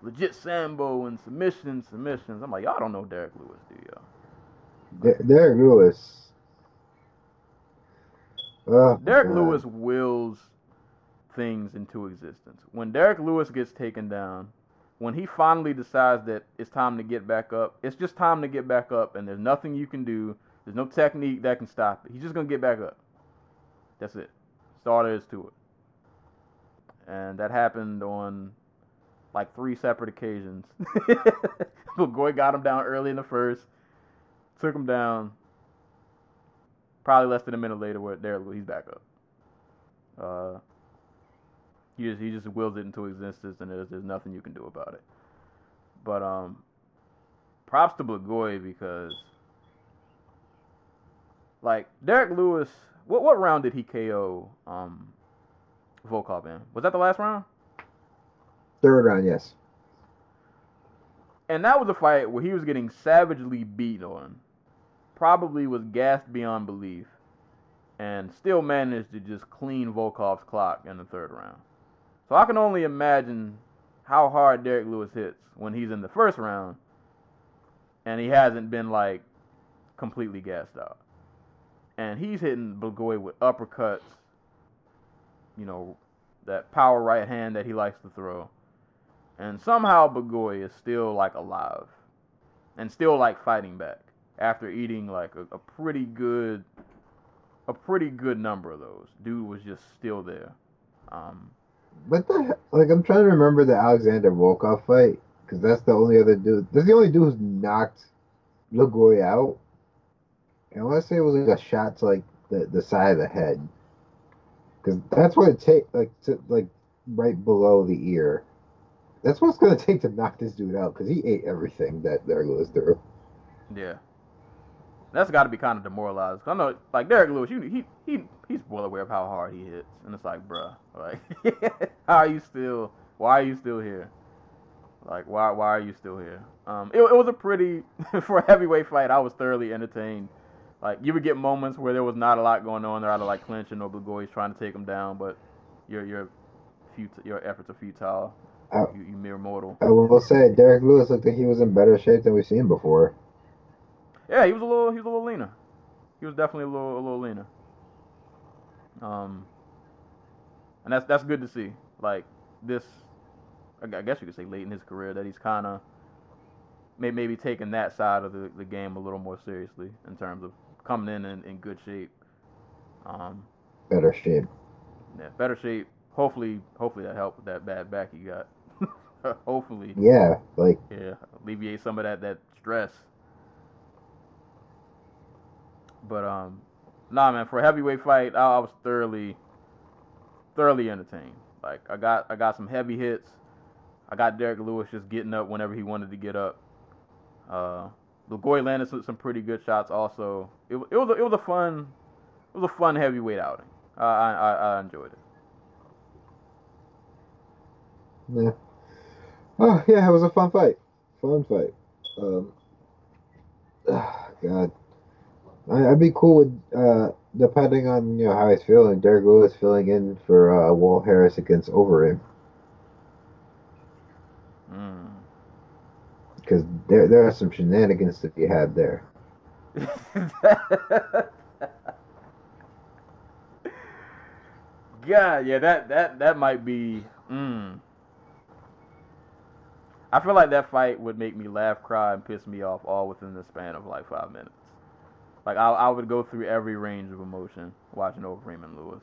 legit Sambo and submission, submissions. I'm like, y'all don't know Derek Lewis, do y'all? De- Derek Lewis. Oh, Derek man. Lewis wills things into existence. When Derek Lewis gets taken down, when he finally decides that it's time to get back up, it's just time to get back up, and there's nothing you can do. There's no technique that can stop it. He's just going to get back up. That's it. That's all there is to it. And that happened on, like, three separate occasions. Goy got him down early in the first, took him down. Probably less than a minute later, where there he's back up. Uh, he just he just wills it into existence, and there's there's nothing you can do about it. But um, props to Blagoy, because, like, Derek Lewis, what what round did he K O um Volkov in? Was that the last round? Third round, yes. And that was a fight where he was getting savagely beaten on. Probably was gassed beyond belief, and still managed to just clean Volkov's clock in the third round. So I can only imagine how hard Derek Lewis hits when he's in the first round, and he hasn't been, like, completely gassed out. And he's hitting Blagoy with uppercuts, you know, that power right hand that he likes to throw. And somehow Blagoy is still, like, alive, and still, like, fighting back, after eating, like, a, a pretty good, a pretty good number of those. Dude was just still there. Um, what the heck? Like, I'm trying to remember the Alexander Volkov fight, because that's the only other dude, that's the only dude who's knocked Blagoy out. And I want to say it was, like, a shot to, like, the, the side of the head. Because that's what it takes, like, to, like, right below the ear. That's what it's going to take to knock this dude out, because he ate everything that Derek Lewis threw. Yeah. That's got to be kind of demoralized. I know, like, Derek Lewis, you, he he he's well aware of how hard he hits, and it's like, bruh, like, how are you still? Why are you still here? Like, why why are you still here? Um, it it was a pretty for a heavyweight fight. I was thoroughly entertained. Like, you would get moments where there was not a lot going on. They're either, like, clinching or Blagoy's trying to take him down, but your your fut- your efforts are futile. I, you, you mere mortal. I will say, Derek Lewis looked like he was in better shape than we've seen before. Yeah, he was a little, he was a little leaner. He was definitely a little, a little leaner. Um, and that's that's good to see. Like, this, I guess you could say, late in his career, that he's kind of maybe maybe taking that side of the, the game a little more seriously in terms of coming in in, in good shape. Um, better shape. Yeah, better shape. Hopefully, hopefully that helped with that bad back he got. Hopefully. Yeah, like. Yeah, alleviate some of that that stress. But, um, nah, man, for a heavyweight fight, I, I was thoroughly, thoroughly entertained. Like, I got I got some heavy hits. I got Derek Lewis just getting up whenever he wanted to get up. Uh, Blagoy landed some, some pretty good shots also. It, it was a, it was a fun, it was a fun heavyweight outing. I I, I enjoyed it. Yeah. Oh, yeah, it was a fun fight. Fun fight. Um, oh, God. I'd be cool with, uh, depending on, you know, how he's feeling, Derek Lewis filling in for uh, Walt Harris against Overeem. Because mm. there there are some shenanigans to be had there. God, yeah, that, that, that might be... Mm. I feel like that fight would make me laugh, cry, and piss me off all within the span of, like, five minutes. Like, I I would go through every range of emotion watching Overeem and Lewis.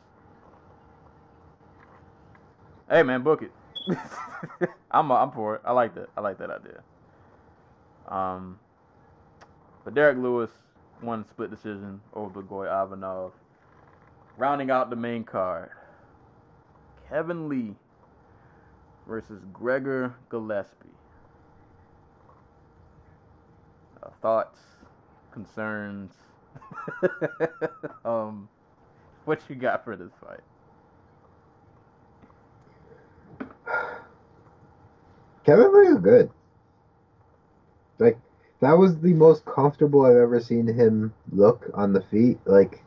Hey, man, book it. I'm I'm for it. I like that. I like that idea. Um, but Derek Lewis won split decision over Blagoy Ivanov. Rounding out the main card, Kevin Lee versus Gregor Gillespie. Uh, thoughts? Concerns? um, what you got for this fight? Kevin Lee is good. Like, that was the most comfortable I've ever seen him look on the feet. Like,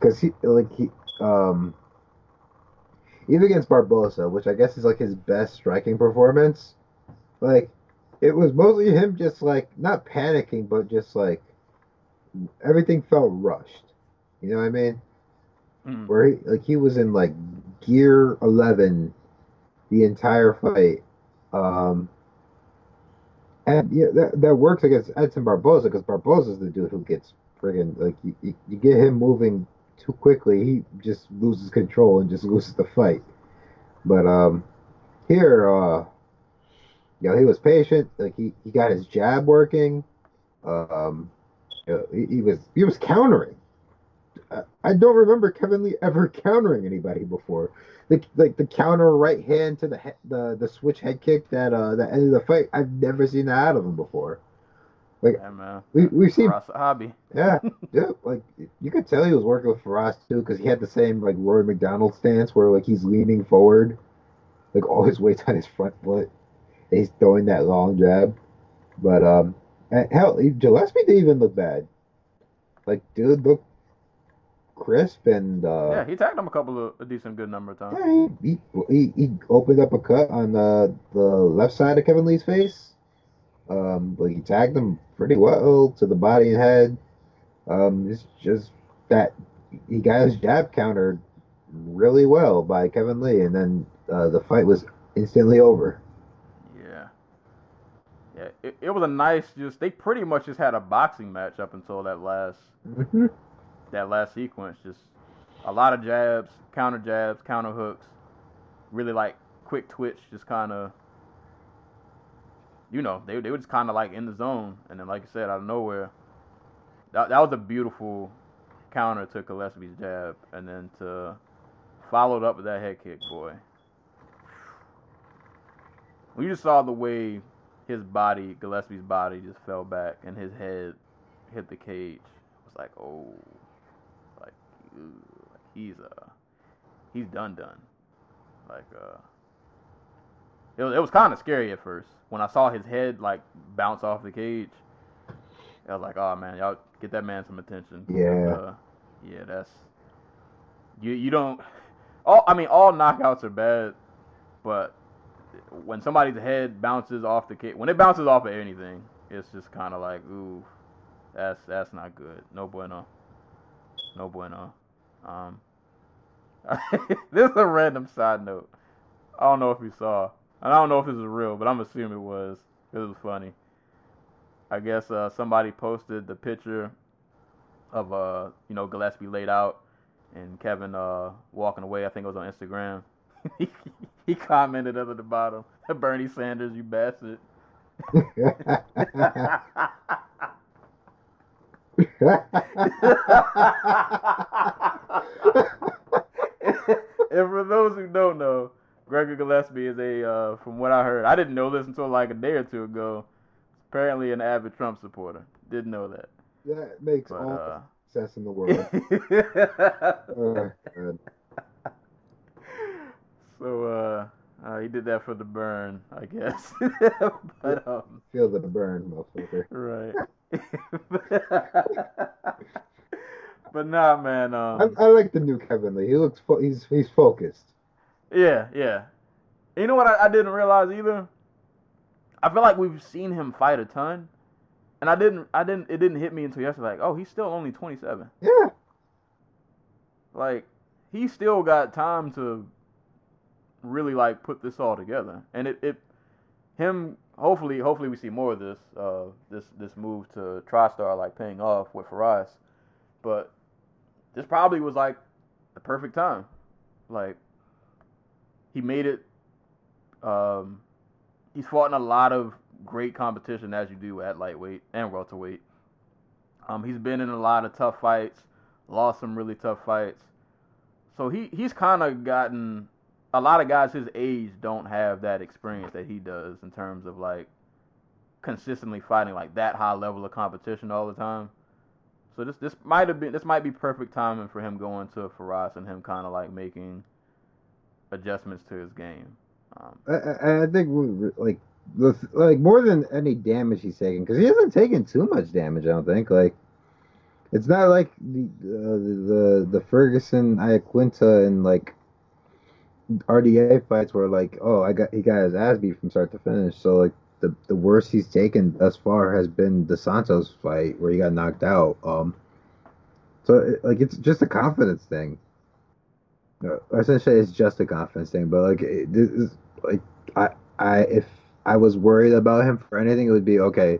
cause he, like he, um, even against Barbosa, which I guess is, like, his best striking performance. Like, it was mostly him just, like, not panicking, but just, like, everything felt rushed. You know what I mean? Mm. Where he, like, he was in, like, gear eleven the entire fight. Um, And yeah, that that works against Edson Barboza, because Barboza's the dude who gets friggin' like you, you, you get him moving too quickly, he just loses control and just loses the fight. But um, here, uh, you know, he was patient. Like he, he got his jab working. Um, you know, he, he was he was countering. I, I don't remember Kevin Lee ever countering anybody before. Like like the counter right hand to the he, the the switch head kick that uh that ended the fight. I've never seen that out of him before. Like yeah, man. we we've seen Faraz Sahabi. Yeah, yeah. Like you could tell he was working with Faraz too, because he had the same like Rory McDonald stance where like he's leaning forward, like all his weight's on his front foot. And he's throwing that long jab, but um, and hell, Gillespie didn't even look bad. Like dude looked crisp and uh, yeah, he tagged him a couple of a decent good number of times. Yeah, he, he he opened up a cut on the the left side of Kevin Lee's face. Um, but he tagged him pretty well to the body and head. Um, it's just that he got his jab countered really well by Kevin Lee, and then uh, the fight was instantly over. Yeah, yeah. It, it was a nice, just they pretty much just had a boxing match up until that last mm-hmm. that last sequence. Just a lot of jabs, counter jabs, counter hooks. Really like quick twitch, just kind of. You know, they they were just kind of like in the zone, and then like I said, out of nowhere, that that was a beautiful counter to Gillespie's jab, and then to followed up with that head kick, boy. We just saw the way his body, Gillespie's body, just fell back, and his head hit the cage. It was like, oh, like he's uh he's done done, like uh. It was, it was kind of scary at first. When I saw his head, like, bounce off the cage, I was like, oh, man, y'all get that man some attention. Yeah. Uh, yeah, that's... You you don't... All I mean, all knockouts are bad, but when somebody's head bounces off the cage... When it bounces off of anything, it's just kind of like, ooh, that's that's not good. No bueno. No bueno. Um, this is a random side note. I don't know if you saw... And I don't know if this is real, but I'm assuming it was. It was funny. I guess uh, somebody posted the picture of uh, you know, Gillespie laid out and Kevin uh, walking away. I think it was on Instagram. He commented up at the bottom, "Bernie Sanders, you bastard." And for those who don't know, Gregor Gillespie is a, uh, from what I heard, I didn't know this until like a day or two ago, apparently an avid Trump supporter. Didn't know that. That makes but, all uh, the success in the world. uh, so, uh, uh, he did that for the burn, I guess. But, um, feel the burn, motherfucker. Right. But nah, man. Um, I, I like the new Kevin Lee. He looks, fo- he's, he's focused. Yeah, yeah. You know what I, I didn't realize either? I feel like we've seen him fight a ton. And I didn't I didn't it didn't hit me until yesterday, like, oh, he's still only twenty-seven. Yeah. Like, he still got time to really like put this all together. And it, it him hopefully hopefully we see more of this, uh this this move to TriStar like paying off with Faraz. But this probably was like the perfect time. Like He made it, um, he's fought in a lot of great competition, as you do at lightweight and welterweight. Um, he's been in a lot of tough fights, lost some really tough fights. So he, he's kind of gotten, a lot of guys his age don't have that experience that he does in terms of like consistently fighting like that high level of competition all the time. So this this might have been, this might be perfect timing for him going to Faraz and him kind of like making adjustments to his game. Um, I, I think we, like like more than any damage he's taking, because he hasn't taken too much damage. I don't think like it's not like the uh, the the Ferguson Iaquinta and like R D A fights where like oh I got he got his ass beat from start to finish. So like the the worst he's taken thus far has been the Santos fight where he got knocked out. Um, so it, like it's just a confidence thing. Essentially, it's just a confidence thing, but like, it, this is, like I, I, if I was worried about him for anything, it would be, okay,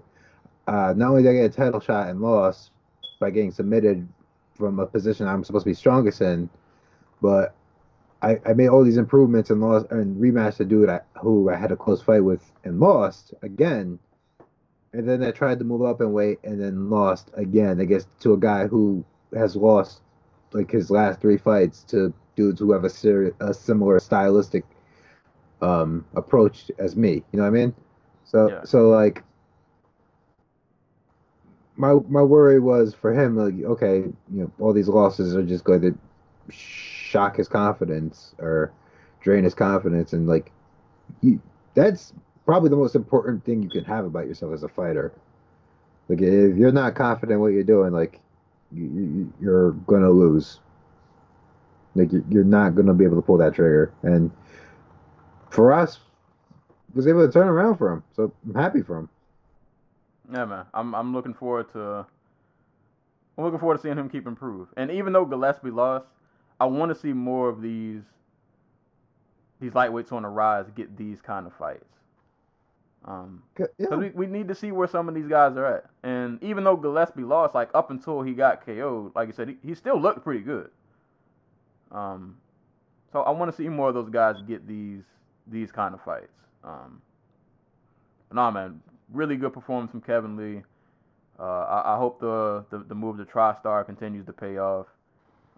uh, not only did I get a title shot and lost by getting submitted from a position I'm supposed to be strongest in, but I, I made all these improvements and lost and rematched the dude I, who I had a close fight with and lost again. And then I tried to move up and weight and then lost again, I guess, to a guy who has lost like his last three fights to dudes who have a, ser- a similar stylistic um, approach as me. You know what I mean? So, yeah. so like, my my worry was for him, like, okay, you know, all these losses are just going to shock his confidence or drain his confidence, and like, he, that's probably the most important thing you can have about yourself as a fighter. Like, if you're not confident in what you're doing, like, you're gonna lose. Like, you're not gonna be able to pull that trigger. And for us, was able to turn around for him. So I'm happy for him. Yeah, man. I'm I'm looking forward to. I'm looking forward to seeing him keep improve. And even though Gillespie lost, I want to see more of these. These lightweights on the rise get these kind of fights. Um, yeah. we, we need to see where some of these guys are at. And even though Gillespie lost, like, up until he got K O'd, like you said, he, he still looked pretty good. Um, so I want to see more of those guys get these these kind of fights. Um, nah, man, really good performance from Kevin Lee. Uh, I, I hope the, the the move to TriStar continues to pay off.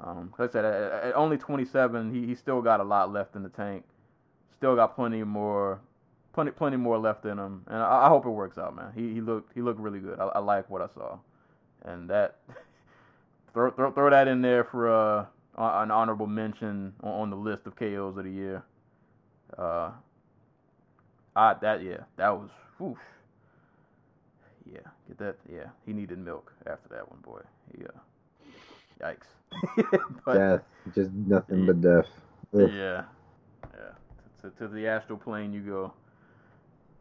Um, like I said, at, at only twenty-seven, he, he still got a lot left in the tank. Still got plenty more. Plenty, plenty more left in him, and I, I hope it works out, man. He, he looked, he looked really good. I, I like what I saw, and that throw, throw, throw that in there for uh, an honorable mention on, on the list of K Os of the year. Uh, I that yeah, that was whoosh. Yeah, get that. Yeah, he needed milk after that one, boy. Yeah, yikes. But, death, just nothing but death. Ugh. Yeah, yeah. To, to the astral plane you go.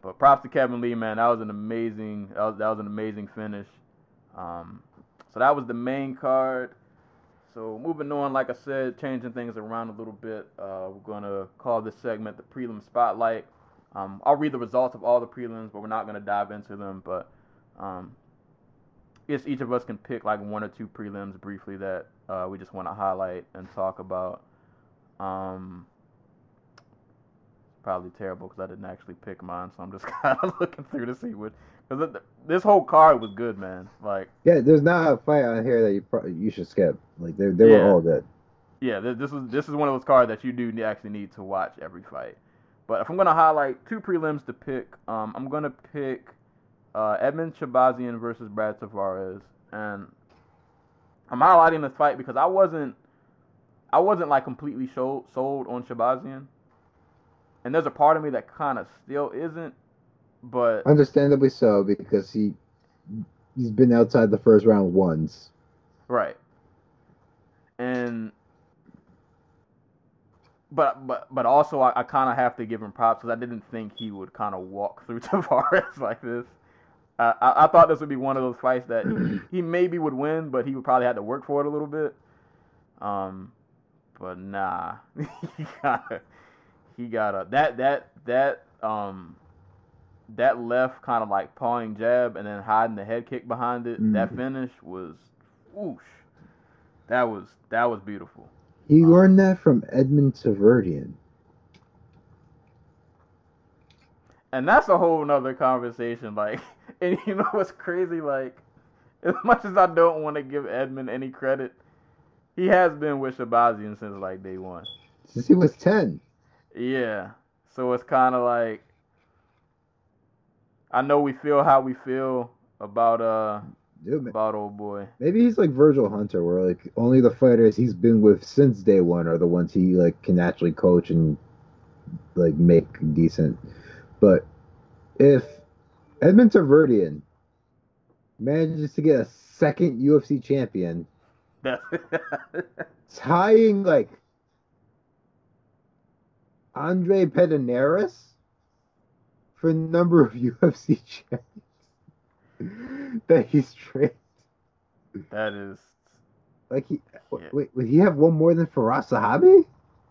But props to Kevin Lee, man. That was an amazing, that was, that was an amazing finish. Um, so that was the main card. So moving on, like I said, changing things around a little bit. Uh, we're gonna call this segment the prelim spotlight. Um, I'll read the results of all the prelims, but we're not gonna dive into them. But um, it's each of us can pick like one or two prelims briefly that uh, we just want to highlight and talk about. Um, Probably terrible because I didn't actually pick mine, so I'm just kind of looking through to see what. Because this whole card was good, man. Like, yeah, there's not a fight on here that you probably, you should skip. Like, they they yeah. were all good. Yeah, this was this is one of those cards that you do actually need to watch every fight. But if I'm gonna highlight two prelims to pick, um, I'm gonna pick uh, Edmund Shabazian versus Brad Tavares, and I'm highlighting this fight because I wasn't I wasn't like completely sold sold on Shabazian. And there's a part of me that kind of still isn't, but... Understandably so, because he, he's been outside the first round once. Right. And... But but but also, I, I kind of have to give him props, because I didn't think he would kind of walk through Tavares like this. I, I I thought this would be one of those fights that he, he maybe would win, but he would probably have to work for it a little bit. Um, But nah. He kind of... He got a that that that um that left kind of like pawing jab and then hiding the head kick behind it. Mm-hmm. That finish was whoosh. That was that was beautiful. He um, learned that from Edmund Taverdian. And that's a whole nother conversation. Like, and you know what's crazy? Like, as much as I don't want to give Edmund any credit, he has been with Shabazian since like day one. Since he was ten. Yeah, so it's kind of like, I know we feel how we feel about uh Dude, about old boy. Maybe he's like Virgil Hunter, where like only the fighters he's been with since day one are the ones he like can actually coach and like make decent. But if Edmund Taverdian manages to get a second U F C champion, tying like Andre Pedinares for number of U F C champions that he's trained. That is... Like, he... Yeah. Wait, would he have one more than Faraz Sahabi?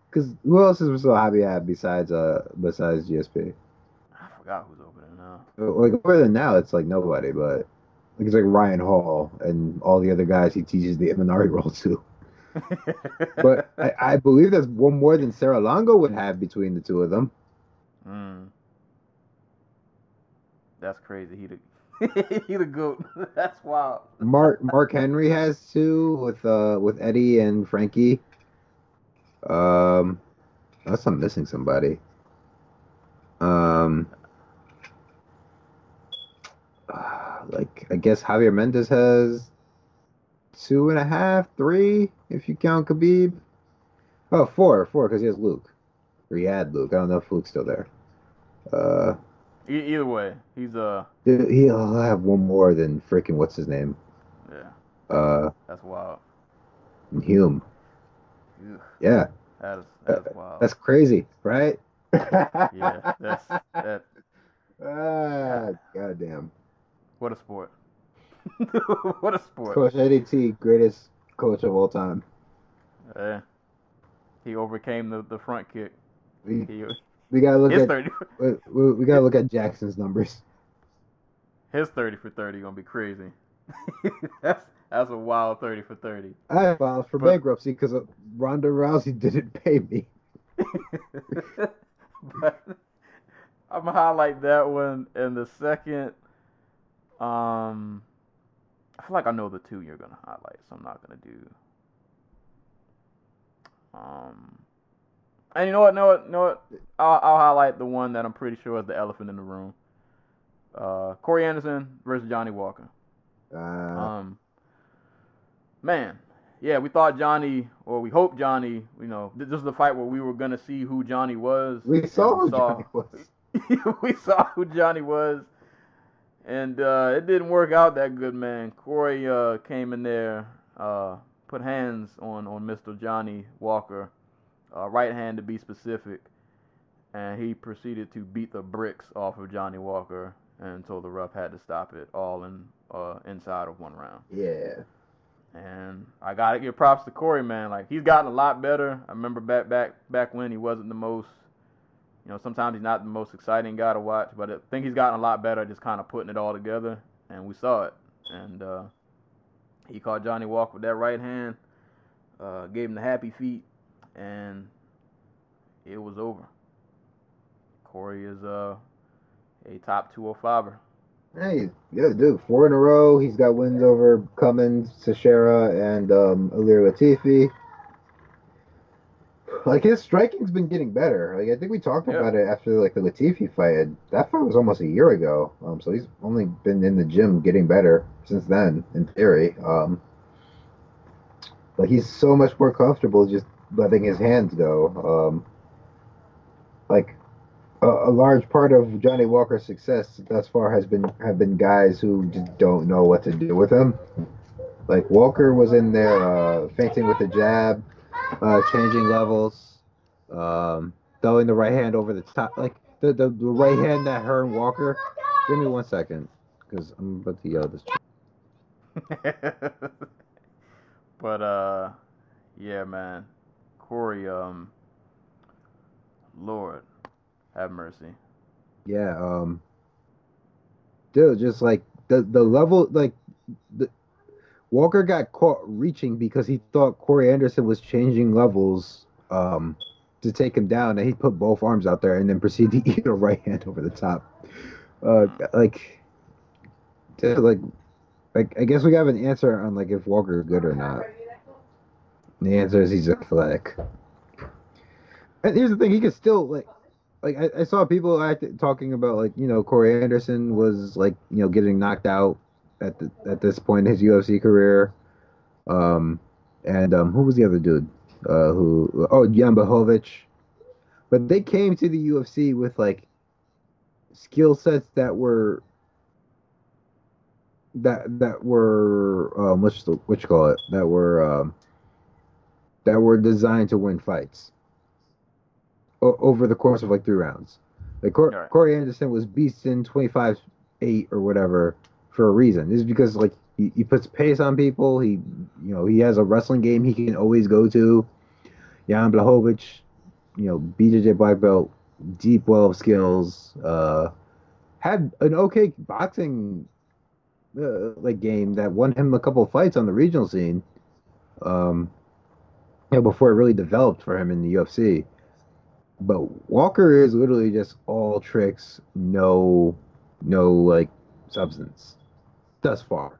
Because who else is Sahabi have besides, uh, besides G S P? I forgot who's opening now. Like, other than now, it's like nobody, but like, it's like Ryan Hall and all the other guys he teaches the Imanari role to. But I, I believe that's one more than Sarah Longo would have between the two of them. Mm. That's crazy. He the he the goat. That's wild. Mark Mark Henry has two with uh with Eddie and Frankie. Um, unless I'm missing somebody. Um, uh, like I guess Javier Mendez has two and a half, three if you count Khabib. Oh, four, four because he has Luke. Or he had Luke. I don't know if Luke's still there. Uh, e- either way, he's uh he'll have one more than freaking what's his name? Yeah. Uh, that's wild. And Hume. Ugh. Yeah. That is, that is wild. That's crazy, right? Yeah, that's that. Ah, goddamn! What a sport! What a sport! Coach Eddie T, greatest coach of all time. Yeah, he overcame the, the front kick. We, he, we gotta look at thirty. We, we gotta look at Jackson's numbers. His thirty for thirty gonna be crazy. that's that's a wild thirty for thirty. I filed for but, bankruptcy because Ronda Rousey didn't pay me. But I'm gonna highlight that one. And the second, um, I feel like I know the two you're gonna highlight, so I'm not gonna do. Um, and you know what? Know what? Know what? I'll, I'll highlight the one that I'm pretty sure is the elephant in the room. Uh, Corey Anderson versus Johnny Walker. Uh, um, man. Yeah, we thought Johnny, or we hoped Johnny, you know, this is the fight where we were going to see who Johnny was. We saw who saw, Johnny was. We saw who Johnny was, and uh, it didn't work out that good, man. Corey uh, came in there, uh, put hands on, on Mister Johnny Walker, uh, right hand to be specific, and he proceeded to beat the bricks off of Johnny Walker until the ref had to stop it, all in uh, inside of one round. Yeah. And I gotta give props to Corey, man. Like, he's gotten a lot better. I remember back back back when he wasn't the most, you know, sometimes he's not the most exciting guy to watch, but I think he's gotten a lot better just kind of putting it all together, and we saw it. And uh, he caught Johnny Walker with that right hand, uh, gave him the happy feet, and it was over. Corey is uh, a top two oh fiver. Hey, yeah, dude, four in a row. He's got wins over Cummins, Teixeira, and um, Ilir Latifi. Like, his striking's been getting better. Like, I think we talked yeah. about it after, like, the Latifi fight. That fight was almost a year ago. Um, so he's only been in the gym getting better since then, in theory. Um, like, he's so much more comfortable just letting his hands go. Um, like... A large part of Johnny Walker's success thus far has been have been guys who just don't know what to do with him. Like, Walker was in there uh, feinting with a jab, uh, changing levels, um, throwing the right hand over the top. Like, the, the, the right hand that Hearn Walker... Give me one second, because I'm about to yell this. But, uh, yeah, man. Corey, um... Lord... Have mercy. Yeah, um... Dude, just, like, the the level, like... The, Walker got caught reaching because he thought Corey Anderson was changing levels um, to take him down, and he put both arms out there and then proceeded to eat a right hand over the top. Uh, like... Dude, like... Like, I guess we have an answer on, like, if Walker is good or not. And the answer is he's athletic. And here's the thing, he could still, like... Like, I, I saw people act, talking about, like, you know, Corey Anderson was, like, you know, getting knocked out at the, at this point in his U F C career. Um, and um, who was the other dude? Uh, who? Oh, Jan Blachowicz. But they came to the U F C with, like, skill sets that were, that that were, um, what's the, what you call it? That were, um, that were designed to win fights. Over the course of like three rounds. Like Cor- right. Corey Anderson was beasting twenty-five eight or whatever for a reason. This is because like he, he puts pace on people. He, you know, he has a wrestling game he can always go to. Jan Blachowicz, you know, B J J black belt, deep well of skills. Uh, had an okay boxing uh, like game that won him a couple of fights on the regional scene, um, you know, before it really developed for him in the U F C. But Walker is literally just all tricks, no, no like substance thus far.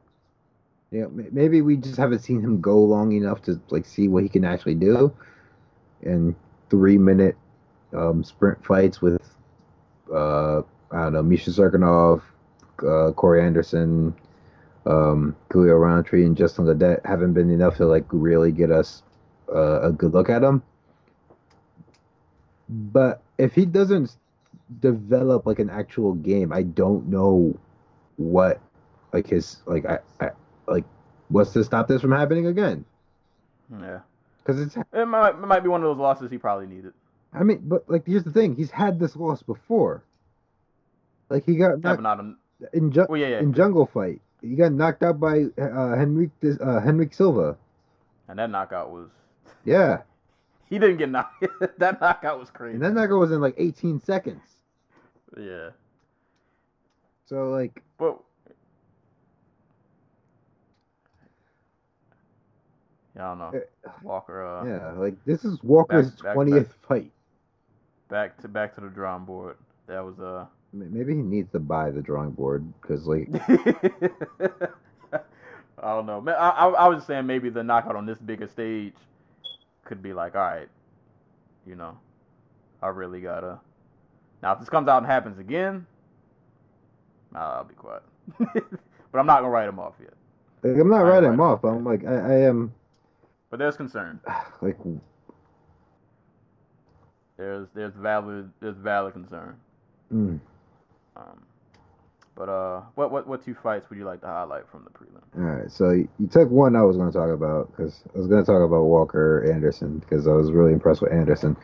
You know, maybe we just haven't seen him go long enough to like see what he can actually do. And three minute um, sprint fights with uh, I don't know Misha Serkinov, uh, Corey Anderson, um, Khalil Roundtree, and Justin Gaethje haven't been enough to like really get us uh, a good look at him. But if he doesn't develop like an actual game, I don't know what like his like I, I like what's to stop this from happening again. Yeah, because it's it might it might be one of those losses he probably needed. I mean, but like here's the thing: he's had this loss before. Like he got knocked, not on... in, ju- well, yeah, yeah. in Jungle Fight. He got knocked out by uh, Henrique uh, Henrique Silva, and that knockout was yeah. He didn't get knocked. That knockout was crazy. And that knockout was in like eighteen seconds. Yeah. So like. But. Yeah, I don't know. Walker. Uh, yeah, like this is Walker's twentieth fight. Back to back to the drawing board. That was uh. Maybe he needs to buy the drawing board because like. I don't know. I, I I was saying maybe the knockout on this bigger stage could be like, all right, you know, I really gotta. Now, if this comes out and happens again, I'll be quiet. But I'm not gonna write him off yet. Like, I'm not I'm writing him off. Yet. I'm like, I, I am. But there's concern. Like, there's there's valid there's valid concern. Mm. Um, but uh, what what what two fights would you like to highlight from the prelim? All right, so you, you took one I was going to talk about because I was going to talk about Walker Anderson because I was really impressed with Anderson.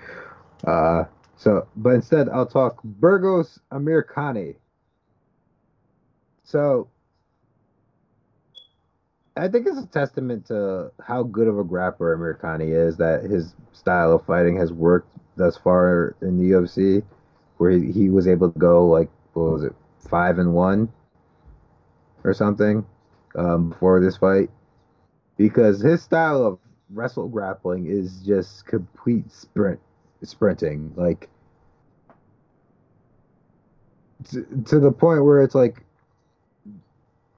Uh, so but instead I'll talk Burgos Amirkhani. So I think it's a testament to how good of a grappler Amirkhani is that his style of fighting has worked thus far in the U F C, where he, he was able to go like what was it? Five and one, or something, um, before this fight, because his style of wrestle grappling is just complete sprint, sprinting, like to, to the point where it's like,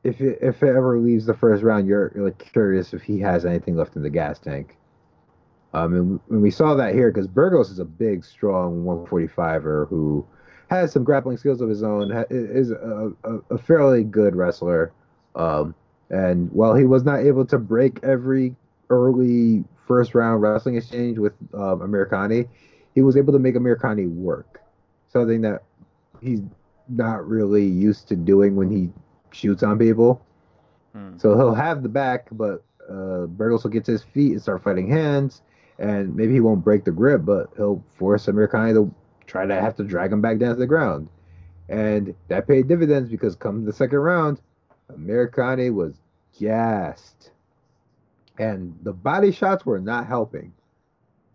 if it, if it ever leaves the first round, you're, you're like curious if he has anything left in the gas tank. Um, and, and we saw that here because Burgos is a big, strong one forty-fiver who has some grappling skills of his own, is a, a, a fairly good wrestler. Um, and while he was not able to break every early first-round wrestling exchange with um, Amirkhani, he was able to make Amirkhani work, something that he's not really used to doing when he shoots on people. Hmm. So he'll have the back, but uh, Burgos will get to his feet and start fighting hands, and maybe he won't break the grip, but he'll force Amirkhani to try to have to drag him back down to the ground. And that paid dividends because come the second round, Amirkhani was gassed. And the body shots were not helping.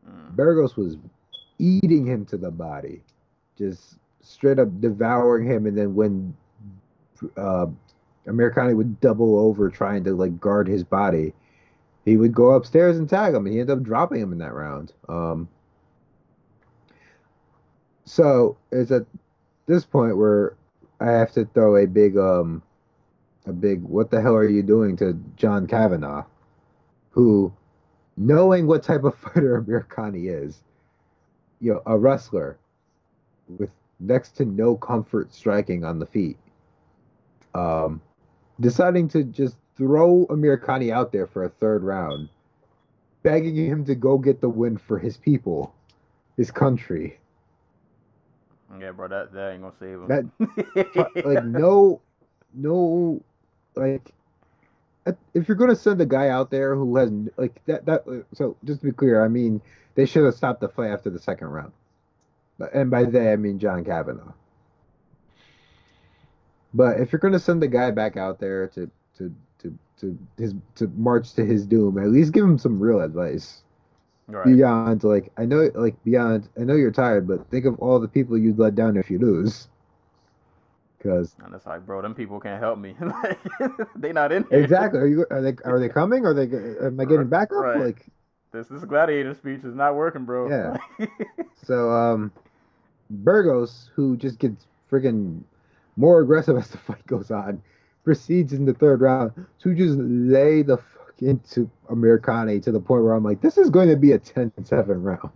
Mm. Burgos was eating him to the body. Just straight up devouring him. And then when uh, Amirkhani would double over trying to like guard his body, he would go upstairs and tag him. And he ended up dropping him in that round. Um... So it's at this point where I have to throw a big, um, a big, what the hell are you doing to John Kavanaugh, who, knowing what type of fighter Amirkhani is, you know, a wrestler with next to no comfort striking on the feet, um, deciding to just throw Amirkhani out there for a third round, begging him to go get the win for his people, his country. Yeah, bro, that, that ain't gonna save him. That, like, no, no, like, if you're gonna send a guy out there who has, like, that, that, so, just to be clear, I mean, they should have stopped the fight after the second round. And by they, I mean John Kavanaugh. But if you're gonna send a guy back out there to, to, to, to his, to march to his doom, at least give him some real advice. Right. Beyond, like, I know, like, beyond, I know you're tired, but think of all the people you'd let down if you lose. Because and it's like, bro, them people can't help me. Like, they not in here. Exactly. Are you? Are they? Are they coming? Or are they? Am I getting back up? Right. Like this. This gladiator speech is not working, bro. Yeah. So, um, Burgos, who just gets freaking more aggressive as the fight goes on, proceeds in the third round to just lay the fuck into Amir Khan to the point where I'm like, this is going to be a ten seven round.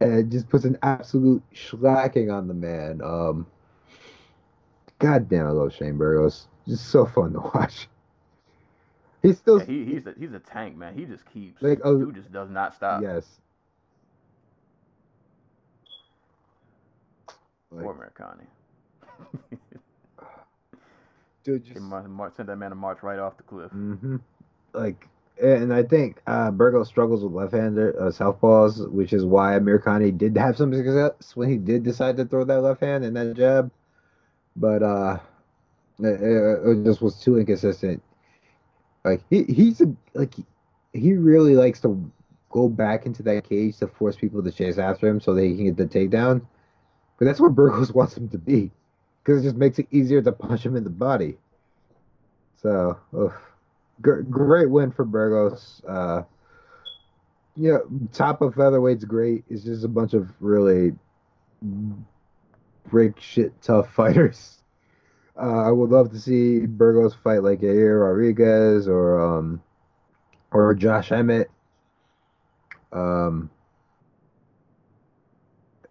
And it just puts an absolute schlacking on the man. Um, God damn, I love Shane Burgos. Just so fun to watch. He's still... Yeah, he, he's, a, he's a tank, man. He just keeps... Like a, dude just does not stop. Yes. Like, Amir Khan. Dude, just... Send that man to march right off the cliff. Mm-hmm. Like... And I think uh, Burgos struggles with left-hander, uh, southpaws, which is why Amir Khan did have some success when he did decide to throw that left hand and that jab. But uh, it, it just was too inconsistent. Like he, he's a, like he really likes to go back into that cage to force people to chase after him so that he can get the takedown. But that's what Burgos wants him to be, because it just makes it easier to punch him in the body. So. Oof. Great win for Burgos. Uh, you know, top of featherweight's great. It's just a bunch of really break shit tough fighters. Uh, I would love to see Burgos fight like Jair Rodriguez or um, or Josh Emmett. Um,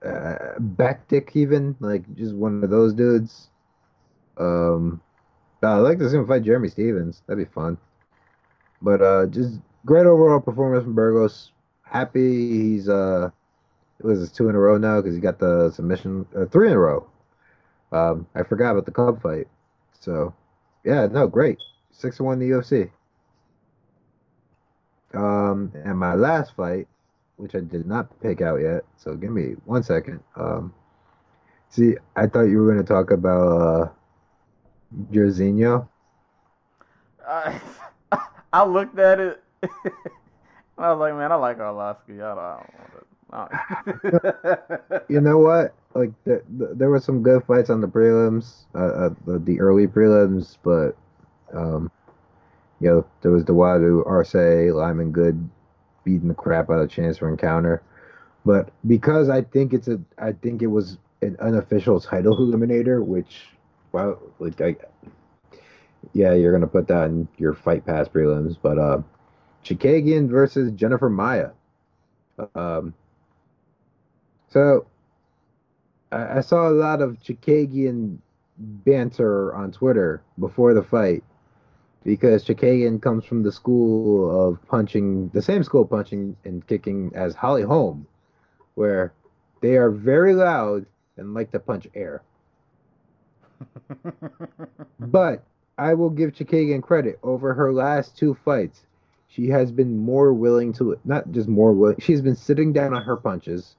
uh, Backdick even, like just one of those dudes. Um, I'd like to see him fight Jeremy Stevens. That'd be fun. But uh, just great overall performance from Burgos. Happy he's uh, it was his two in a row now because he got the submission uh, three in a row. Um, I forgot about the club fight. So yeah, no, great six to one in the U F C. Um, and my last fight, which I did not pick out yet, so give me one second. Um, see, I thought you were going to talk about uh, Jorginho. Uh, I looked at it, and I was like, man, I like Arlovski. I don't, I don't want it. You know what? Like, there, there were some good fights on the prelims, uh, uh, the, the early prelims, but, um, you know, there was Dewadu, Arce, Lyman Good beating the crap out of Chance for Encounter. But because I think it's a, I think it was an unofficial title eliminator, which, wow, like, I... Yeah, you're going to put that in your Fight Pass prelims. But uh, Chikagian versus Jennifer Maia. Um, so, I, I saw a lot of Chikagian banter on Twitter before the fight. Because Chikagian comes from the school of punching, the same school punching and kicking as Holly Holm. Where they are very loud and like to punch air. But... I will give Chikagian credit. Over her last two fights, she has been more willing to, not just more willing, she's been sitting down on her punches.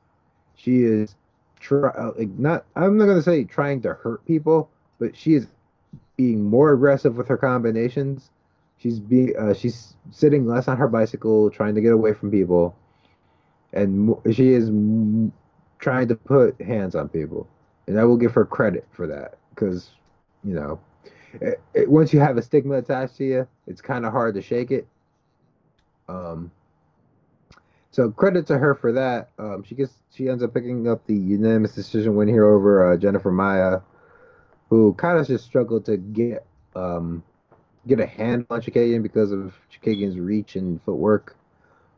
She is, try, like not. I'm not going to say trying to hurt people, but she is being more aggressive with her combinations. She's being, uh, she's sitting less on her bicycle, trying to get away from people. And she is trying to put hands on people. And I will give her credit for that, because, you know, It, it, once you have a stigma attached to you, it's kind of hard to shake it. Um, so credit to her for that. Um, she gets she ends up picking up the unanimous decision win here over uh, Jennifer Maia, who kind of just struggled to get um, get a handle on Chikagian because of Chikagian's reach and footwork.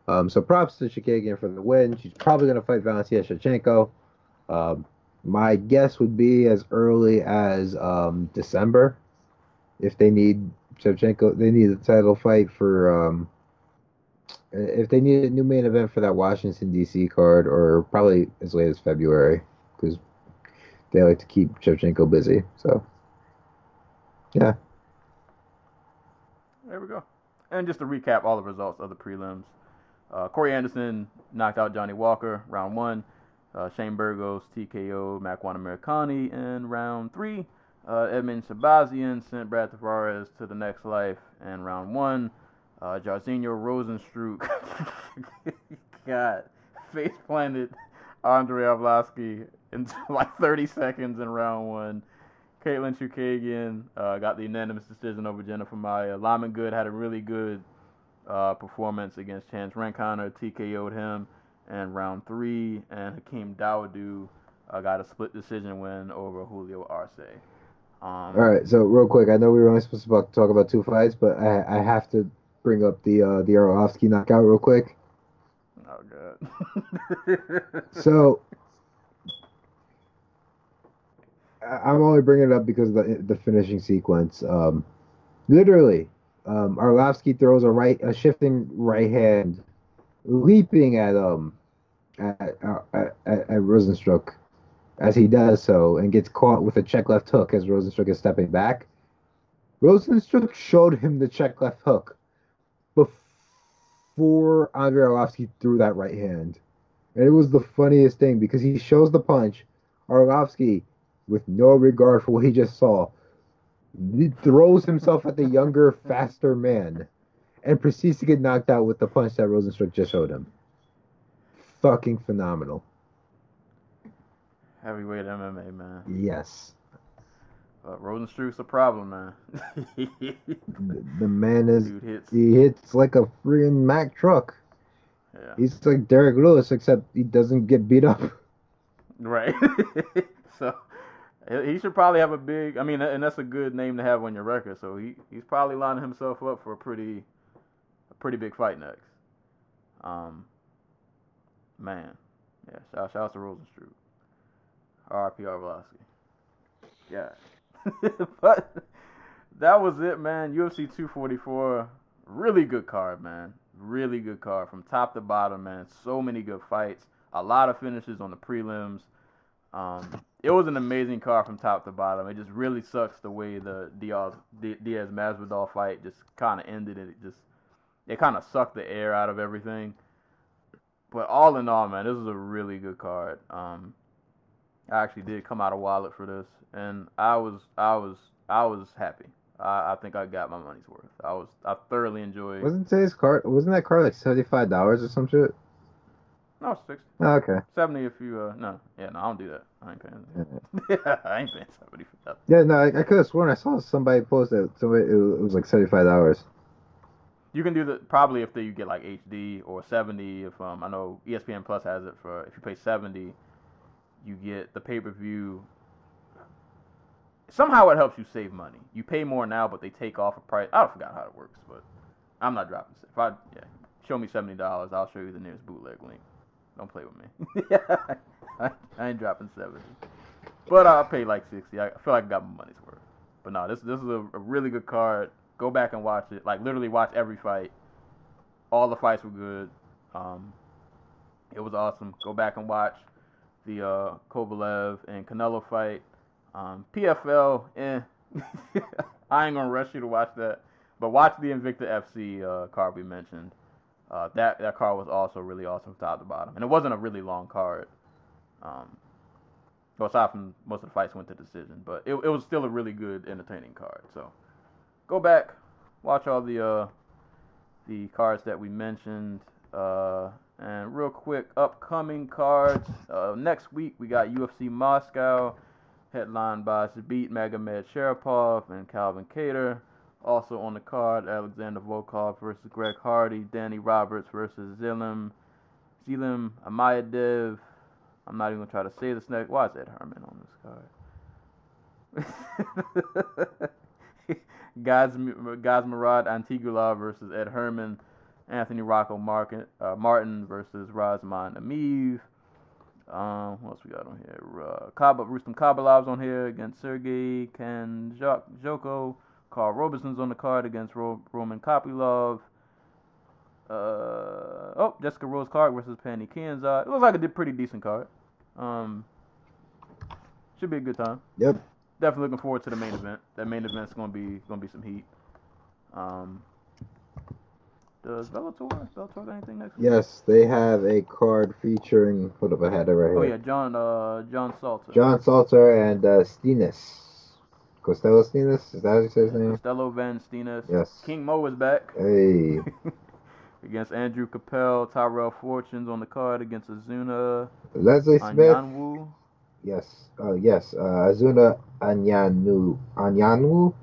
Um, so props to Chikagian for the win. She's probably going to fight Valentina Shevchenko. Um, my guess would be as early as um, December. If they need Shevchenko, they need a title fight for, um, if they need a new main event for that Washington, D C card, or probably as late as February, because they like to keep Shevchenko busy. So, yeah. There we go. And just to recap all the results of the prelims. Uh, Corey Anderson knocked out Johnny Walker, round one. Uh, Shane Burgos, T K O, Makwan Amerikani in round three. Uh, Edmund Shabazian sent Brad Tavares to the next life in round one. Uh, Jorginho Rosenstruck got face planted Andrei Arlovski in like thirty seconds in round one. Caitlin Chukagian uh, got the unanimous decision over Jennifer Maya. Lyman Good had a really good uh, performance against Chance Ranconer, T K O'd him in round three. And Hakeem Dawodu uh, got a split decision win over Julio Arce. Um, All right, so real quick, I know we were only supposed to talk about two fights, but I, I have to bring up the uh, the Arlovski knockout real quick. Oh, God. So... I'm only bringing it up because of the, the finishing sequence. Um, literally, um, Arlovski throws a right, a shifting right hand, leaping at um, at, at, at, at Rosenstruck as he does so, and gets caught with a check left hook as Rosenstruck is stepping back. Rosenstruck showed him the check left hook before Andrei Arlovski threw that right hand, and it was the funniest thing because he shows the punch, Arlovski, with no regard for what he just saw, he throws himself at the younger, faster man and proceeds to get knocked out with the punch that Rosenstruck just showed him. Fucking phenomenal. Heavyweight M M A, man. Yes. Uh, Rosenstruck's a problem, man. the, the man is... Dude hits. He hits like a freaking Mack truck. Yeah. He's like Derek Lewis, except he doesn't get beat up. Right. So... He should probably have a big, I mean, and that's a good name to have on your record. So he, he's probably lining himself up for a pretty, a pretty big fight next. Um, man, yeah. Shout, shout out to Rosenstruck, R I P Arlovski. Yeah, but that was it, man. U F C two forty-four, really good card, man. Really good card from top to bottom, man. So many good fights. A lot of finishes on the prelims. Um, it was an amazing card from top to bottom. It just really sucks the way the Diaz Diaz Masvidal fight just kind of ended. It just it kind of sucked the air out of everything. But all in all, man, this was a really good card. Um, I actually did come out of wallet for this, and I was I was I was happy. I, I think I got my money's worth. I was I thoroughly enjoyed. Wasn't today's card? Wasn't that card like seventy five dollars or some shit? No, sixty. Oh, okay. seventy if you, uh, no. Yeah, no, I don't do that. I ain't paying that. I ain't paying seventy for that. Yeah, no, I, I could have sworn I saw somebody post that somebody, it was like seventy-five dollars. You can do that probably if they, you get like H D or seventy. If um, I know E S P N Plus has it for, if you pay seventy, you get the pay-per-view. Somehow it helps you save money. You pay more now, but they take off a price. I forgot how it works, but I'm not dropping it. If I, yeah, show me seventy dollars, I'll show you the nearest bootleg link. Don't play with me. I, I ain't dropping seventy, but I'll pay like sixty. I feel like I got my money's worth. But no, this this is a, a really good card. Go back and watch it. Like literally watch every fight. All the fights were good. Um, it was awesome. Go back and watch the uh, Kovalev and Canelo fight. Um, P F L. Eh. I ain't gonna rush you to watch that. But watch the Invicta F C uh, card we mentioned. Uh, that that card was also really awesome top to bottom. And it wasn't a really long card. Um, well, aside from most of the fights went to decision. But it, it was still a really good, entertaining card. So go back, watch all the uh, the cards that we mentioned. Uh, and real quick, upcoming cards. Uh, next week, we got U F C Moscow, headlined by Zabit Magomed Sharipov and Calvin Kattar. Also on the card, Alexander Volkov versus Greg Hardy, Danny Roberts versus Zelim, Zelim Amayadev. I'm not even going to try to say this next. Why is Ed Herman on this card? Guys, Guys Murad Antigula versus Ed Herman, Anthony Rocco Martin, uh, Martin versus Razman Ameev. Um, what else we got on here? Uh, Kaba, Rustam Kabalov's on here against Sergey Kanjoko. Carl Roberson's on the card against Ro- Roman Kopylov. Uh, oh, Jessica Rose Clark versus Pandy Kianzad. It looks like a pretty decent card. Um, should be a good time. Yep. Definitely looking forward to the main event. That main event's gonna be gonna be some heat. Um, does Bellator Bellator got anything next week? Yes, they have a card featuring. What if I had it right oh, here? Oh yeah, John uh John Salter. John Salter and uh, Stinas. Costello Stinas? Is that how you say his name? Costello Van Stinas. Yes. King Mo is back. Hey. Against Andrew Capel. Tyrell Fortune's on the card against Azuna. Leslie Smith. Anyanwu. Yes, uh, yes, uh, Azuna Anyanu, Anyanwu,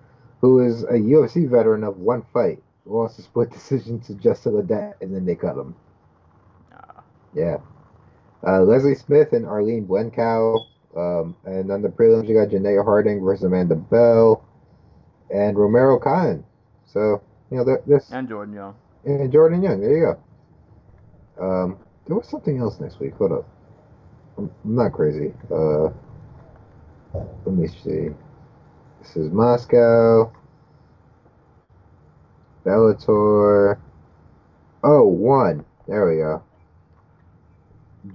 who is a U F C veteran of one fight, lost a split decision to Justin Ladet, and then they cut him. Uh. Yeah. Uh, Leslie Smith and Arlene Blenkow. Um, and on the prelims, you got Janae Harding versus Amanda Bell and Romero Khan. So, you know, this... And Jordan Young. And Jordan Young, there you go. Um, there was something else next week. Hold up. I'm not crazy. Uh, let me see. This is Moscow. Bellator. Oh, one. There we go.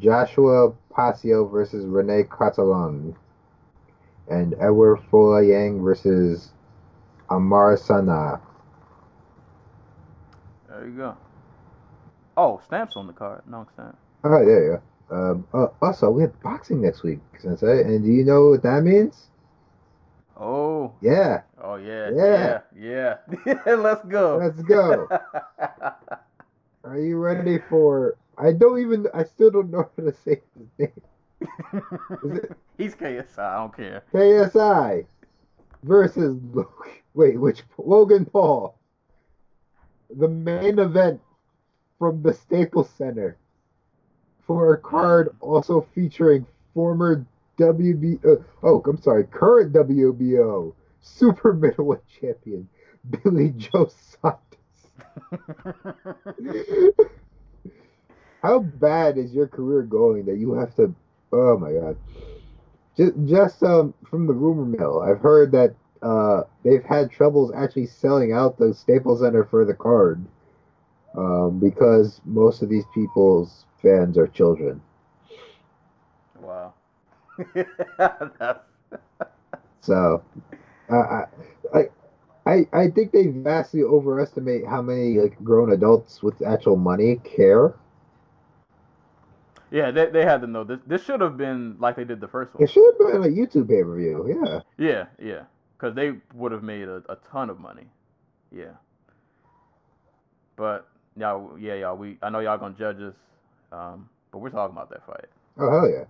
Joshua Pasio versus Rene Catalan. And Edward Fola-Yang versus Amar Sana. There you go. Oh, Stamp's on the card. No, Stamp. All right, there you go. Um, uh, also, we have boxing next week, Sensei. And do you know what that means? Oh. Yeah. Oh, yeah. Yeah. Yeah. yeah. Let's go. Let's go. Are you ready for... I don't even... I still don't know how to say his name. Is it? He's K S I. I don't care. K S I versus... Wait, which... Logan Paul. The main event from the Staples Center. For a card also featuring former W B O, uh, oh, I'm sorry, current W B O super middleweight champion Billy Joe Saunders. How bad is your career going that you have to? Oh my God! Just, just um, from the rumor mill, I've heard that uh, they've had troubles actually selling out the Staples Center for the card um, because most of these people's fans are children. Wow. So, uh, I, I, I think they vastly overestimate how many like grown adults with actual money care. Yeah, they they had to know this. This should have been like they did the first one. It should have been a YouTube pay per view. Yeah. Yeah, yeah, because they would have made a, a ton of money. Yeah. But y'all, yeah, y'all, we I know y'all gonna judge us. Um, but we're talking about that fight. Oh, hell yeah.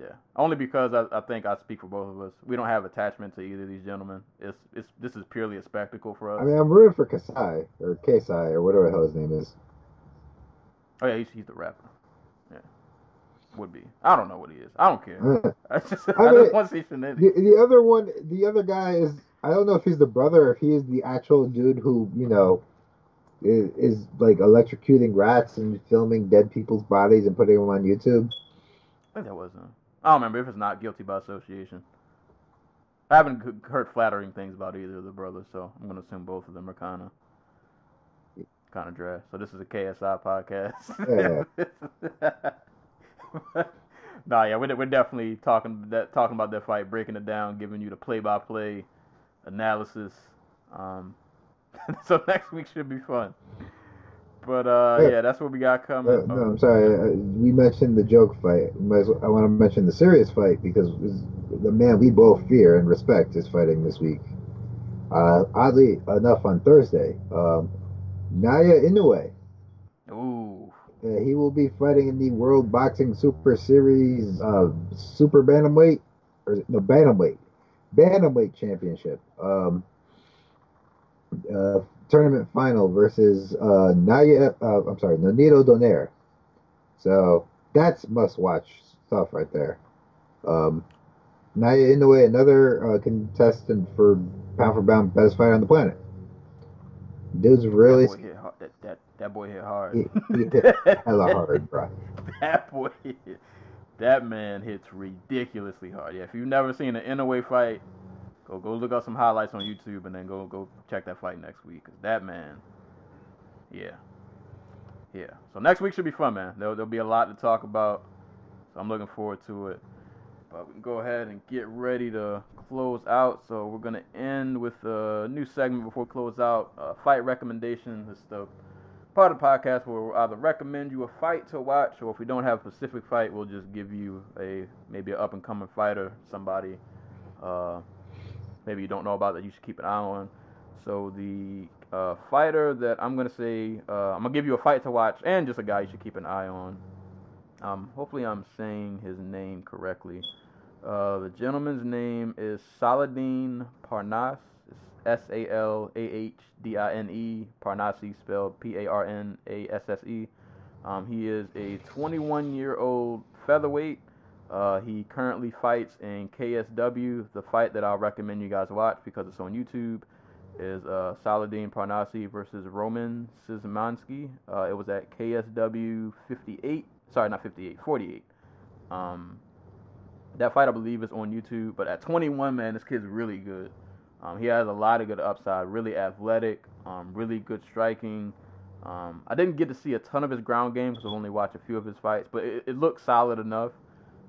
Yeah. Only because I, I think I speak for both of us. We don't have attachment to either of these gentlemen. It's it's This is purely a spectacle for us. I mean, I'm rooting for Kasai, or Kasai, or whatever the hell his name is. Oh, yeah, he's, he's the rapper. Yeah. Would be. I don't know what he is. I don't care. I just, I I mean, just want to see shenanigans. The, the other one, the other guy is, I don't know if he's the brother, or if he is the actual dude who, you know... Is, is like electrocuting rats and filming dead people's bodies and putting them on YouTube. I think that was him. I don't remember if it's not guilty by association. I haven't heard flattering things about either of the brothers, so I'm gonna assume both of them are kind of kind of trash. So this is a K S I podcast. Yeah. Nah, yeah, we're we're definitely talking that talking about that fight, breaking it down, giving you the play-by-play analysis. Um. So next week should be fun. But, uh, hey, yeah, that's what we got coming. Uh, no, oh. I'm sorry. Uh, we mentioned the joke fight. Well, I want to mention the serious fight because the man we both fear and respect is fighting this week. Uh, oddly enough, on Thursday, um, Naya Inoue. Ooh. Uh, he will be fighting in the World Boxing Super Series uh, Super Bantamweight. Or, no, Bantamweight. Bantamweight Championship. Um... Uh, tournament final versus uh, Naya. Uh, I'm sorry, Nonito Donaire. So that's must-watch stuff right there. Um, Naya Inoue, another uh, contestant for pound for pound best fighter on the planet. Dude's really that boy hit hard. That, that, that boy hit hard. He, he hit hella hard, bro. That boy, hit, that man hits ridiculously hard. Yeah, if you've never seen an Inoue fight. Go go look up some highlights on YouTube and then go go check that fight next week. Cause that man, yeah, yeah. So next week should be fun, man. There'll, there'll be a lot to talk about. So I'm looking forward to it. But we can go ahead and get ready to close out. So we're gonna end with a new segment before we close out. Uh, fight recommendation. It's the part of the podcast where we'll either recommend you a fight to watch, or if we don't have a specific fight, we'll just give you a maybe an up and coming fighter, somebody. Uh, Maybe you don't know about that you should keep an eye on. So the uh, fighter that I'm going to say, uh, I'm going to give you a fight to watch and just a guy you should keep an eye on. Um, hopefully I'm saying his name correctly. Uh, the gentleman's name is Saladin Parnas. It's S A L A H D I N E. Parnassi, spelled P A R N A S S E. Um, he is a twenty-one-year-old featherweight. Uh, he currently fights in K S W. The fight that I recommend you guys watch because it's on YouTube is uh, Saladin Parnassi versus Roman Szymanski. Uh, it was at K S W fifty-eight. Sorry, not fifty-eight, forty-eight. Um, that fight, I believe, is on YouTube. But at twenty-one, man, this kid's really good. Um, he has a lot of good upside. Really athletic. Um, really good striking. Um, I didn't get to see a ton of his ground game because I've only watched a few of his fights. But it, it looked solid enough.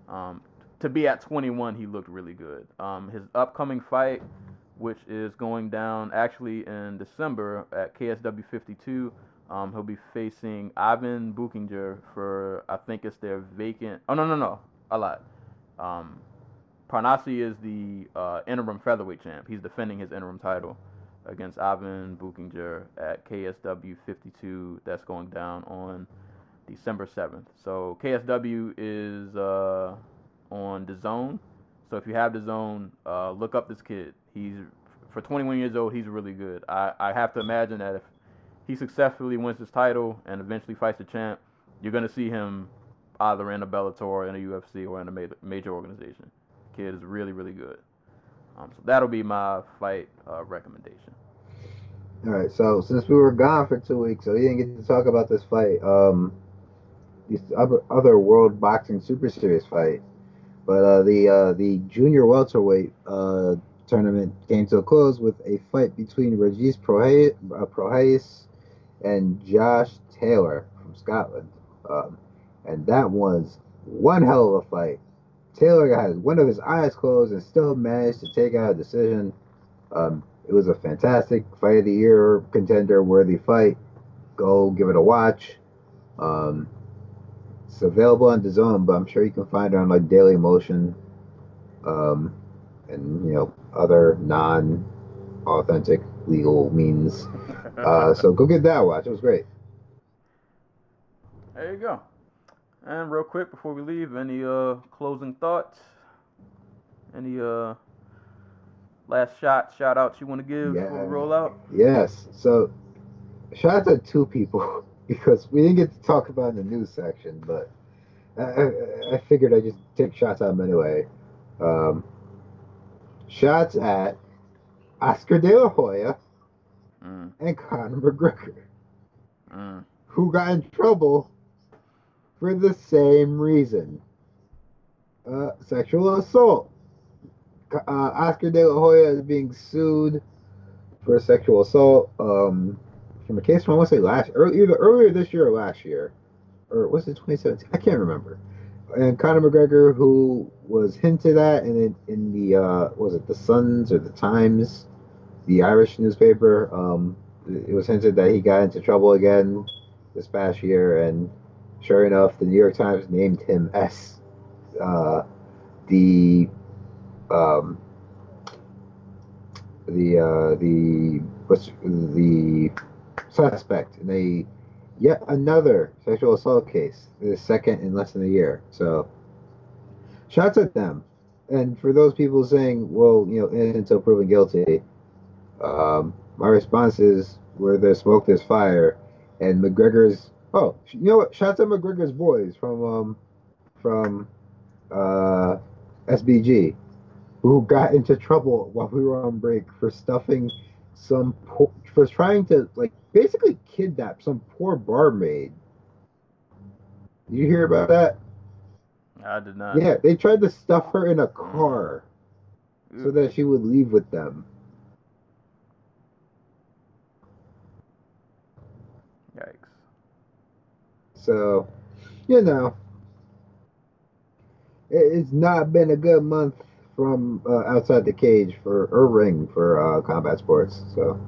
Um, to be at twenty-one, he looked really good. Um, his upcoming fight, which is going down actually in December at K S W fifty-two, um, he'll be facing Ivan Buchinger for, I think it's their vacant, oh, no, no, no, a lot. Um, Parnassi is the uh, interim featherweight champ. He's defending his interim title against Ivan Buchinger at K S W fifty-two. That's going down on December seventh. So K S W is uh, on D A Z N. So if you have D A Z N, uh, look up this kid. He's, for twenty-one years old, he's really good. I, I have to imagine that if he successfully wins his title and eventually fights the champ, you're going to see him either in a Bellator, in a U F C, or in a major, major organization. Kid is really, really good. Um, so that'll be my fight uh, recommendation. All right, so since we were gone for two weeks, so we didn't get to talk about this fight, um, this other, other World Boxing Super Series fight. But uh, the uh, the junior welterweight uh, tournament came to a close with a fight between Regis Prohaïs uh, and Josh Taylor from Scotland. Um, and that was one hell of a fight. Taylor had one of his eyes closed and still managed to take out a decision. Um, it was a fantastic fight of the year, contender worthy fight. Go give it a watch. Um, It's available on D A Z N, but I'm sure you can find it on like Daily Motion, um, and you know other non-authentic legal means. Uh, so go get that watch. It was great. There you go. And real quick before we leave, any uh, closing thoughts? Any uh, last shot, shout outs you want to give yeah. before we roll out? Yes. So shout out to two people. Because we didn't get to talk about it in the news section, but I, I, I figured I'd just take shots at him anyway. Um, shots at Oscar De La Hoya mm. and Conor McGregor, mm. who got in trouble for the same reason. Uh, sexual assault. Uh, Oscar De La Hoya is being sued for sexual assault. Um... From a case from I want to say last, early, either earlier this year or last year, or was it twenty seventeen? I can't remember. And Conor McGregor, who was hinted at in in the uh, was it the Suns or the Times, the Irish newspaper? Um, it was hinted that he got into trouble again this past year, and sure enough, the New York Times named him as uh, the um, the uh, the what's the suspect in a yet another sexual assault case, the second in less than a year. So, shots at them. And for those people saying, well, you know, innocent until proven guilty, um, my response is, where there's smoke, there's fire. And McGregor's, oh, you know what? Shots at McGregor's boys from, um, from uh, S B G, who got into trouble while we were on break for stuffing some, po- for trying to, like, basically kidnapped some poor barmaid. Did you hear about that? I did not. Yeah, they tried to stuff her in a car mm. so that she would leave with them. Yikes. So, you know, it's not been a good month from uh, outside the cage for or ring for uh, combat sports, so.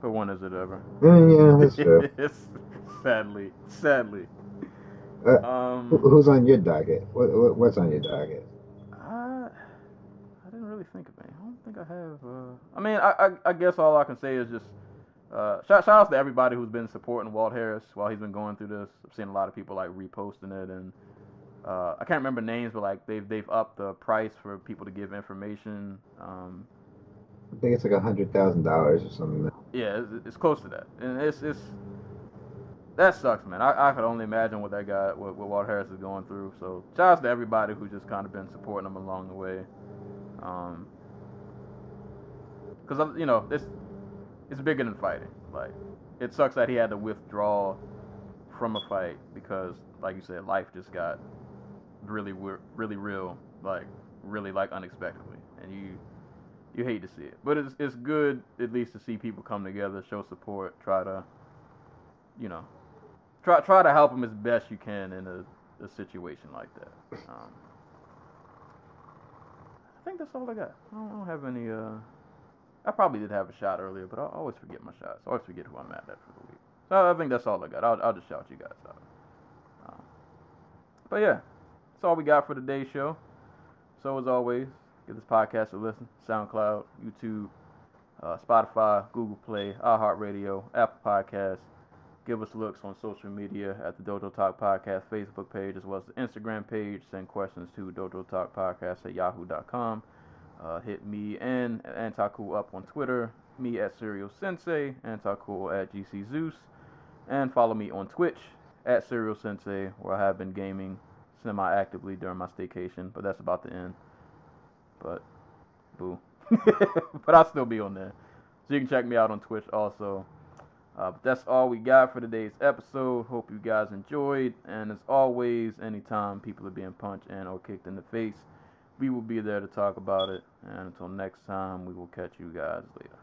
But when is it ever? Mm, yeah, that's true. Yes, sadly, sadly. Uh, um, who's on your docket? What, what, what's on your docket? I, I didn't really think of it. I don't think I have. Uh, I mean, I, I I guess all I can say is just uh, shout, shout out to everybody who's been supporting Walt Harris while he's been going through this. I've seen a lot of people like reposting it and Uh, I can't remember names, but like they've they've upped the price for people to give information. Um, I think it's like a hundred thousand dollars or something. Yeah, it's, it's close to that, and it's it's that sucks, man. I, I could only imagine what that guy, what, what Walt Harris is going through. So, shout out to everybody who's just kind of been supporting him along the way. Um, because you know this, it's bigger than fighting. Like, it sucks that he had to withdraw from a fight because, like you said, life just got really, really real, like really, like unexpectedly, and you you hate to see it. But it's it's good at least to see people come together, show support, try to, you know, try try to help them as best you can in a, a situation like that. Um, I think that's all I got. I don't, I don't have any. Uh, I probably did have a shot earlier, but I always forget my shots. I always forget who I'm mad at for the week. So I think that's all I got. I'll, I'll just shout you guys out. Um, but yeah. That's all we got for today's show. So as always, give this podcast a listen. SoundCloud, YouTube, uh, Spotify, Google Play, iHeartRadio, Apple Podcasts. Give us looks on social media at the Dojo Talk Podcast Facebook page, as well as the Instagram page. Send questions to dojo talk podcast at yahoo dot com. Uh, hit me and Antaku up on Twitter. Me at Serial Sensei, Antaku at G C Zeus. And follow me on Twitch at Serial Sensei, where I have been gaming semi-actively during my staycation, but that's about to end. But, boo. But I'll still be on there. So you can check me out on Twitch also. Uh, but that's all we got for today's episode. Hope you guys enjoyed. And as always, anytime people are being punched and or kicked in the face, we will be there to talk about it. And until next time, we will catch you guys later.